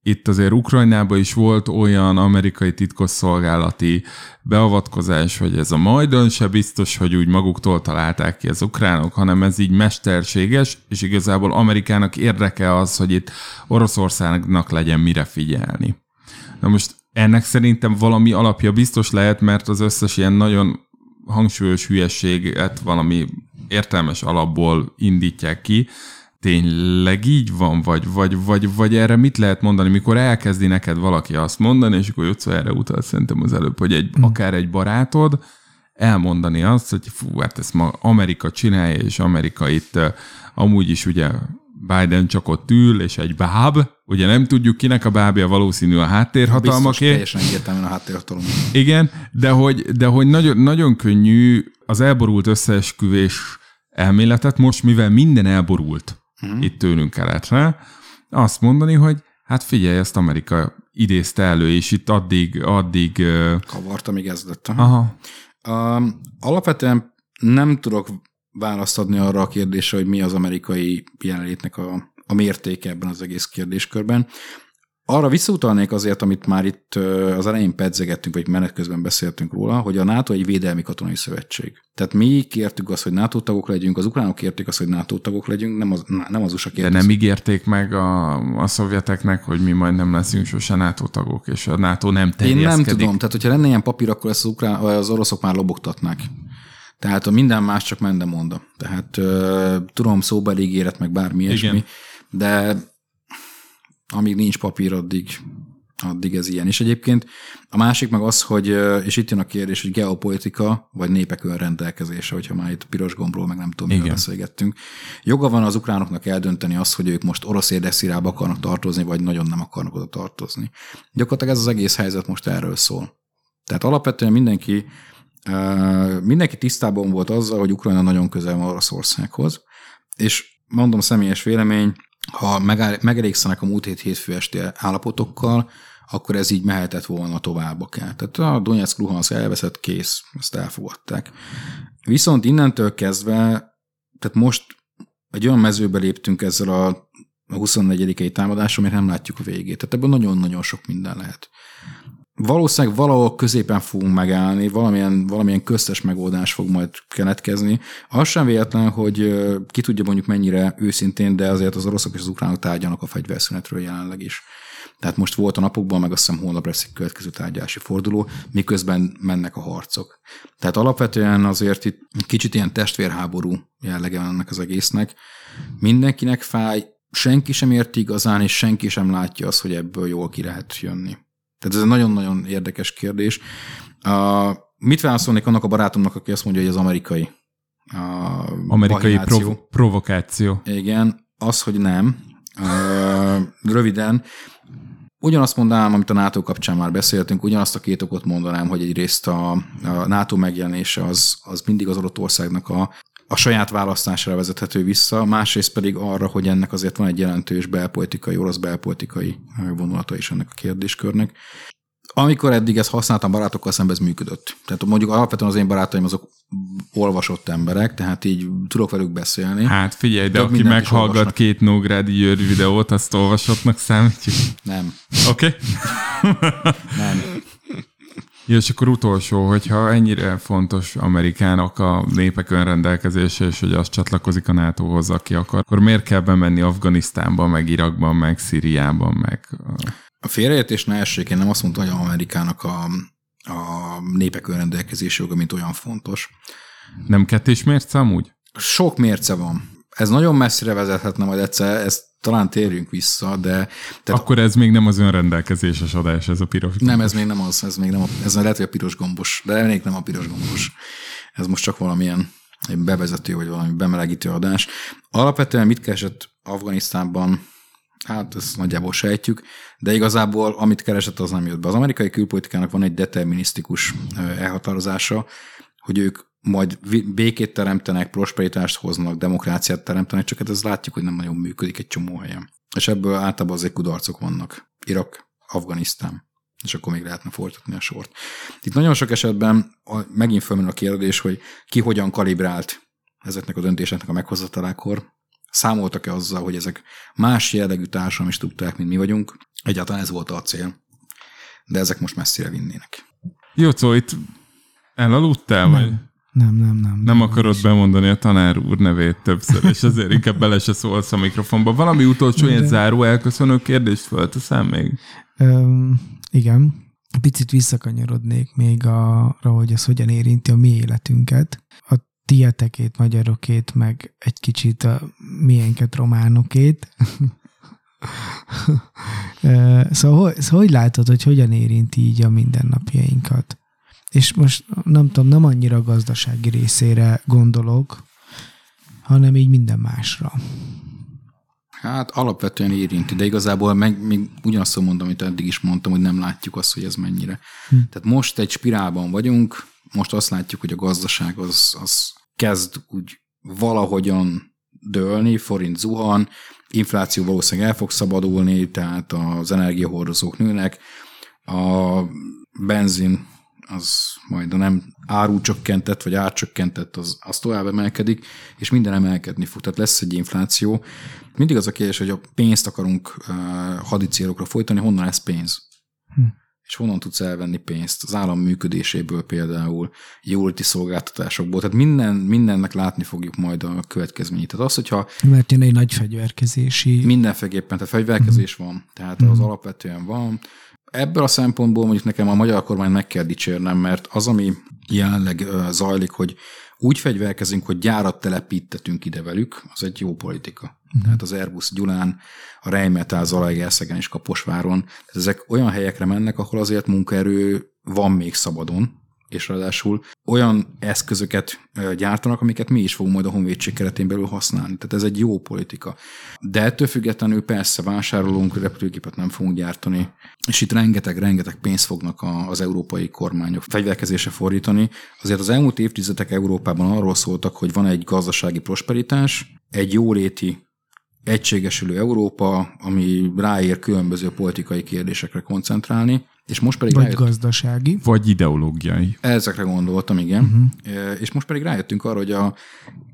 itt azért Ukrajnában is volt olyan amerikai titkosszolgálati beavatkozás, hogy ez a majdan se biztos, hogy úgy maguktól találták ki az ukránok, hanem ez így mesterséges, és igazából Amerikának érdeke az, hogy itt Oroszországnak legyen mire figyelni. Na most ennek szerintem valami alapja biztos lehet, mert az összes ilyen nagyon hangsúlyos hülyeséget valami értelmes alapból indítják ki. Tényleg így van? Vagy, vagy, vagy, vagy erre mit lehet mondani, mikor elkezdi neked valaki azt mondani, és akkor Jocó erre utalt szerintem az előbb, hogy egy, mm. akár egy barátod elmondani azt, hogy fú, hát ezt ma Amerika csinálja, és Amerika itt amúgy is ugye Biden csak ott ül, és egy báb, ugye nem tudjuk kinek a bábja, valószínű a háttérhatalmaké. Biztos teljesen egyértelműen a háttérhatalom. Igen, de hogy, de hogy nagyon, nagyon könnyű az elborult összeesküvés elméletet most, mivel minden elborult, hmm. itt tőlünk keletre, azt mondani, hogy hát figyelj, ezt Amerika idézte elő, és itt addig... addig kavart, amíg ez lett. Aha. Um, alapvetően nem tudok választ adni arra a kérdésre, hogy mi az amerikai jelenlétnek a, a mértéke ebben az egész kérdéskörben. Arra visszautalnék azért, amit már itt az elején pedzegettünk, vagy menet közben beszéltünk róla, hogy a NATO egy védelmi katonai szövetség. Tehát mi kértük azt, hogy NATO tagok legyünk, az ukránok kérték azt, hogy NATO tagok legyünk, nem az, nem az u es á kérték. De nem ígérték meg a, a szovjeteknek, hogy mi majd nem leszünk sose NATO tagok, és a NATO nem terjeszkedik. Én nem tudom, tehát hogyha lenne ilyen papír, akkor ezt az, ukrán, az oroszok már lobogtatnák. Tehát minden más csak mende monda. Tehát tudom, szóba ígéret, meg bármi ilyesmi, de amíg nincs papír, addig, addig ez ilyen. És egyébként a másik meg az, hogy, és itt jön a kérdés, hogy geopolitika, vagy népek önrendelkezése, hogyha már itt piros gombról, meg nem tudom, miről beszélgettünk. Joga van az ukránoknak eldönteni azt, hogy ők most orosz érdekszirába akarnak tartozni, vagy nagyon nem akarnak oda tartozni. Gyakorlatilag ez az egész helyzet most erről szól. Tehát alapvetően mindenki, mindenki tisztában volt azzal, hogy Ukrajna nagyon közel van Oroszországhoz, és mondom személyes vélemény, ha megelégszenek a múlt hét hétfő esti állapotokkal, akkor ez így mehetett volna tovább akár. Tehát a Donyeck, Luhansz elveszett, kész, ezt elfogadták. Viszont innentől kezdve, tehát most egy olyan mezőbe léptünk ezzel a huszonnegyedikei támadáson, mert nem látjuk a végét. Tehát ebből nagyon-nagyon sok minden lehet. Valószínűleg valahol középen fogunk megállni, valamilyen, valamilyen köztes megoldás fog majd keletkezni. Az sem véletlen, hogy ki tudja mondjuk mennyire őszintén, de azért az oroszok és az ukránok tárgyalnak a fegyverszünetről jelenleg is. Tehát most volt a napokban, meg azt hiszem holnap lesz egy következő tárgyalási forduló, miközben mennek a harcok. Tehát alapvetően azért itt kicsit ilyen testvérháború jellege van ennek az egésznek. Mindenkinek fáj, senki sem érti igazán, és senki sem látja azt, hogy ebből jól ki lehet jönni. Tehát ez egy nagyon-nagyon érdekes kérdés. Uh, mit válaszolnék annak a barátomnak, aki azt mondja, hogy az amerikai uh, Amerikai prov- provokáció. Igen, az, hogy nem. Uh, röviden. Ugyanazt mondanám, amit a NATO kapcsán már beszéltünk, ugyanazt a két okot mondanám, hogy egyrészt a, a NATO megjelenése az, az mindig az adott országnak a, a saját választásra vezethető vissza, másrészt pedig arra, hogy ennek azért van egy jelentős belpolitikai, orosz belpolitikai vonulata is ennek a kérdéskörnek. Amikor eddig ezt használtam barátokkal szemben, ez működött. Tehát mondjuk alapvetően az én barátaim azok olvasott emberek, tehát így tudok velük beszélni. Hát figyelj, de aki meghallgat két nógrádi György videót, azt olvasottnak számítjuk? Nem. Oké? Okay. Nem. Ja, és akkor utolsó, hogyha ennyire fontos Amerikának a népek önrendelkezése, és hogy az csatlakozik a nátóhoz, aki akar, akkor miért kell bemenni Afganisztánban, meg Irakban, meg Szíriában, meg... A félreértés ne essék, én nem azt mondtam, hogy Amerikának a, a népek önrendelkezési joga, mint olyan fontos. Nem kettős mérce amúgy? Sok mérce van. Ez nagyon messzire vezethetne majd egyszer, ezt talán térjünk vissza, de... Tehát akkor ez még nem az önrendelkezéses adás, ez a piros gombos. Nem, ez még nem az, ez még nem a, ez lehet, hogy a piros gombos, de elég nem a piros gombos. Ez most csak valamilyen bevezető, vagy valami bemelegítő adás. Alapvetően mit keresett Afganisztánban? Hát ezt nagyjából sejtjük, de igazából amit keresett, az nem jött be. Az amerikai külpolitikának van egy determinisztikus elhatározása, hogy ők majd békét teremtenek, prosperitást hoznak, demokráciát teremtenek, csak hát ezt látjuk, hogy nem nagyon működik egy csomó helyen. És ebből általában azért kudarcok vannak. Irak, Afganisztán. És akkor még lehetne folytatni a sort. Itt nagyon sok esetben a, megint fölmerül a kérdés, hogy ki hogyan kalibrált ezeknek a döntéseknek a meghozatalákor. Számoltak-e azzal, hogy ezek más jellegű társadalmi struktúrák, mint mi vagyunk? Egyáltalán ez volt a cél. De ezek most messzire vinnének. Jocó, itt elaludtál, nem. vagy? Nem, nem, nem. Nem, nem akarod is bemondani a tanár úr nevét többször, és azért inkább bele se szólsz a mikrofonba. Valami utolsó, egy záró, elköszönő kérdést fölteszem még? Um, igen. Picit visszakanyarodnék még arra, hogy ez hogyan érinti a mi életünket. A tietekét, magyarokét, meg egy kicsit a miénket, románokét. Szóval hogy látod, hogy hogyan érinti így a mindennapjainkat? És most nem tudom, nem annyira gazdasági részére gondolok, hanem így minden másra. Hát alapvetően érinti, de igazából meg, még ugyanazt mondom, amit eddig is mondtam, hogy nem látjuk azt, hogy ez mennyire. Hm. Tehát most egy spirálban vagyunk, most azt látjuk, hogy a gazdaság az, az kezd úgy valahogyan dőlni, forint zuhan, infláció valószínűleg el fog szabadulni, tehát az energiahordozók nőnek, a benzin az majd a nem árucsökkentett, vagy árcsökkentett, az, az tovább emelkedik, és minden emelkedni fog. Tehát lesz egy infláció. Mindig az a kérdés, hogy a pénzt akarunk uh, hadicélokra folytani, honnan lesz pénz? Hm. És honnan tudsz elvenni pénzt? Az állam működéséből például, jóléti szolgáltatásokból. Tehát minden, mindennek látni fogjuk majd a következményét. Tehát az, hogyha... Mert jön egy nagy fegyverkezési... Mindenféleképpen, tehát fegyverkezés hm. van. Tehát hm. az alapvetően van. Ebből a szempontból mondjuk nekem a magyar kormány meg kell dicsérnem, mert az, ami jelenleg zajlik, hogy úgy fegyverkezünk, hogy gyárat telepítetünk ide velük, az egy jó politika. Mm. Tehát az Airbus Gyulán, a Rheinmetall Zalaegerszegen és Kaposváron, ezek olyan helyekre mennek, ahol azért munkaerő van még szabadon, és ráadásul olyan eszközöket gyártanak, amiket mi is fogunk majd a honvédség keretén belül használni. Tehát ez egy jó politika. De ettől függetlenül persze vásárolunk, repülőgépet nem fogunk gyártani, és itt rengeteg-rengeteg pénzt fognak az európai kormányok fegyverkezésre fordítani. Azért az elmúlt évtizedek Európában arról szóltak, hogy van egy gazdasági prosperitás, egy jóléti, egységesülő Európa, ami ráér különböző politikai kérdésekre koncentrálni, és most pedig vagy rájöttünk, gazdasági. Vagy ideológiai. Ezekre gondoltam, igen. Uh-huh. És most pedig rájöttünk arra, hogy a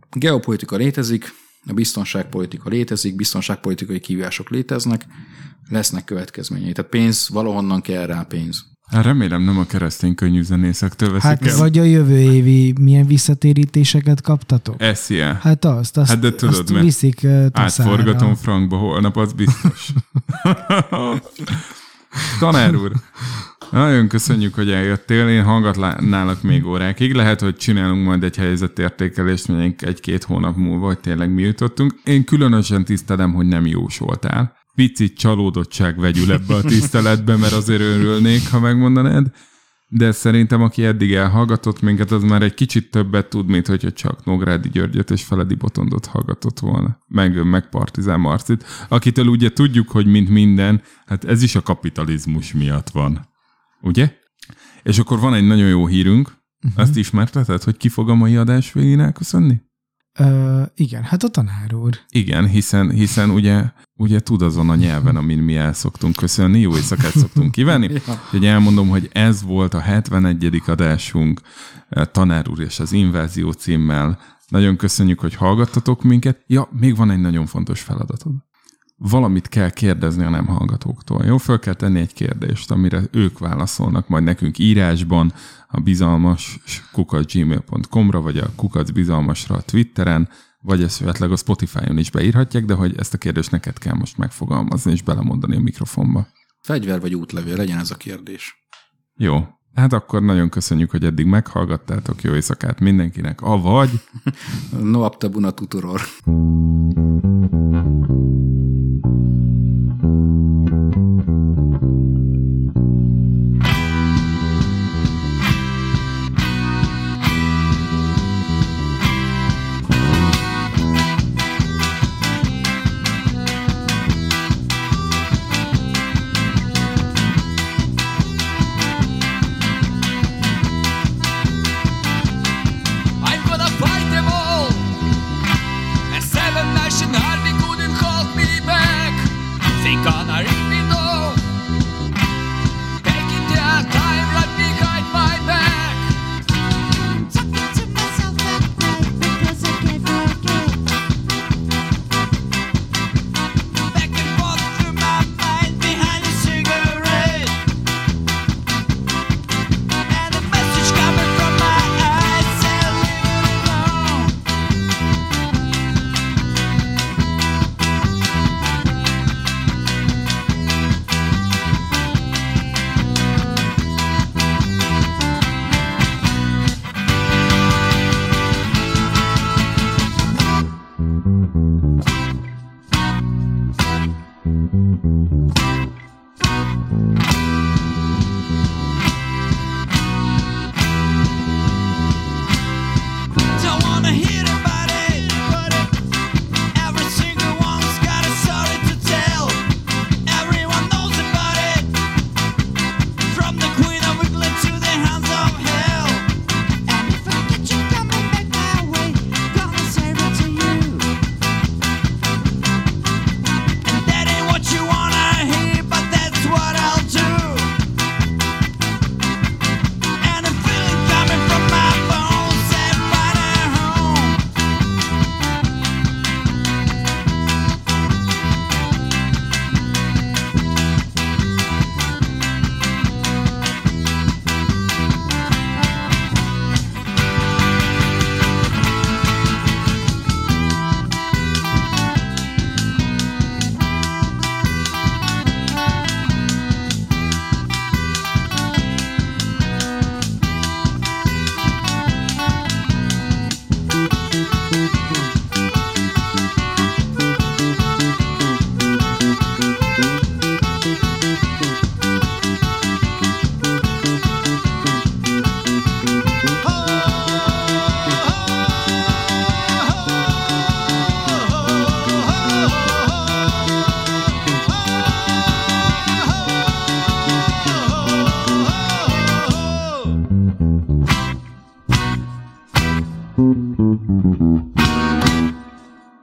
geopolitika létezik, a biztonságpolitika létezik, biztonságpolitikai kihívások léteznek, lesznek következményei. Tehát pénz, valahonnan kell rá pénz. Hát remélem nem a keresztény könnyű zenészektől veszik hát, el. Vagy a jövő évi milyen visszatérítéseket kaptatok? Ez ilyen. Hát azt, azt, hát de tudod, azt viszik taszára. Átforgatom frankba holnap, az biztos. Tanár úr, nagyon köszönjük, hogy eljöttél. Én hallgatnálak még órákig. Lehet, hogy csinálunk majd egy helyzetértékelést, mondjuk egy-két hónap múlva, hogy tényleg mi jutottunk. Én különösen tisztelem, hogy nem jósoltál. Picit csalódottság vegyül ebbe a tiszteletbe, mert azért örülnék, ha megmondanád. De szerintem, aki eddig elhallgatott minket, az már egy kicsit többet tud, mint hogyha csak Nógrádi Györgyöt és Feledi Botondot hallgatott volna. Meg, meg Partizán Marcit, akitől ugye tudjuk, hogy mint minden, hát ez is a kapitalizmus miatt van. Ugye? És akkor van egy nagyon jó hírünk. Uh-huh. Azt ismerteted, hogy ki fog a mai adás végén elköszönni? Uh, igen, hát a tanár úr. Igen, hiszen, hiszen ugye, ugye tud azon a nyelven, amin mi el szoktunk köszönni, jó éjszakát szoktunk kívánni. Ja. Úgyhogy elmondom, hogy ez volt a hetvenegyedik adásunk Tanár úr és az invázió címmel. Nagyon köszönjük, hogy hallgattatok minket. Ja, még van egy nagyon fontos feladatod. Valamit kell kérdezni a nem hallgatóktól. Jó, föl kell tenni egy kérdést, amire ők válaszolnak majd nekünk írásban, a bizalmas kukac gmail pont com-ra, vagy a kukacbizalmasra a Twitteren, vagy esetleg a Spotify-on is beírhatják, de hogy ezt a kérdést neked kell most megfogalmazni és belemondani a mikrofonba. Fegyver vagy útlevél, legyen ez a kérdés. Jó. Hát akkor nagyon köszönjük, hogy eddig meghallgattátok. Jó éjszakát mindenkinek. Avagy... No apta buna tuturor.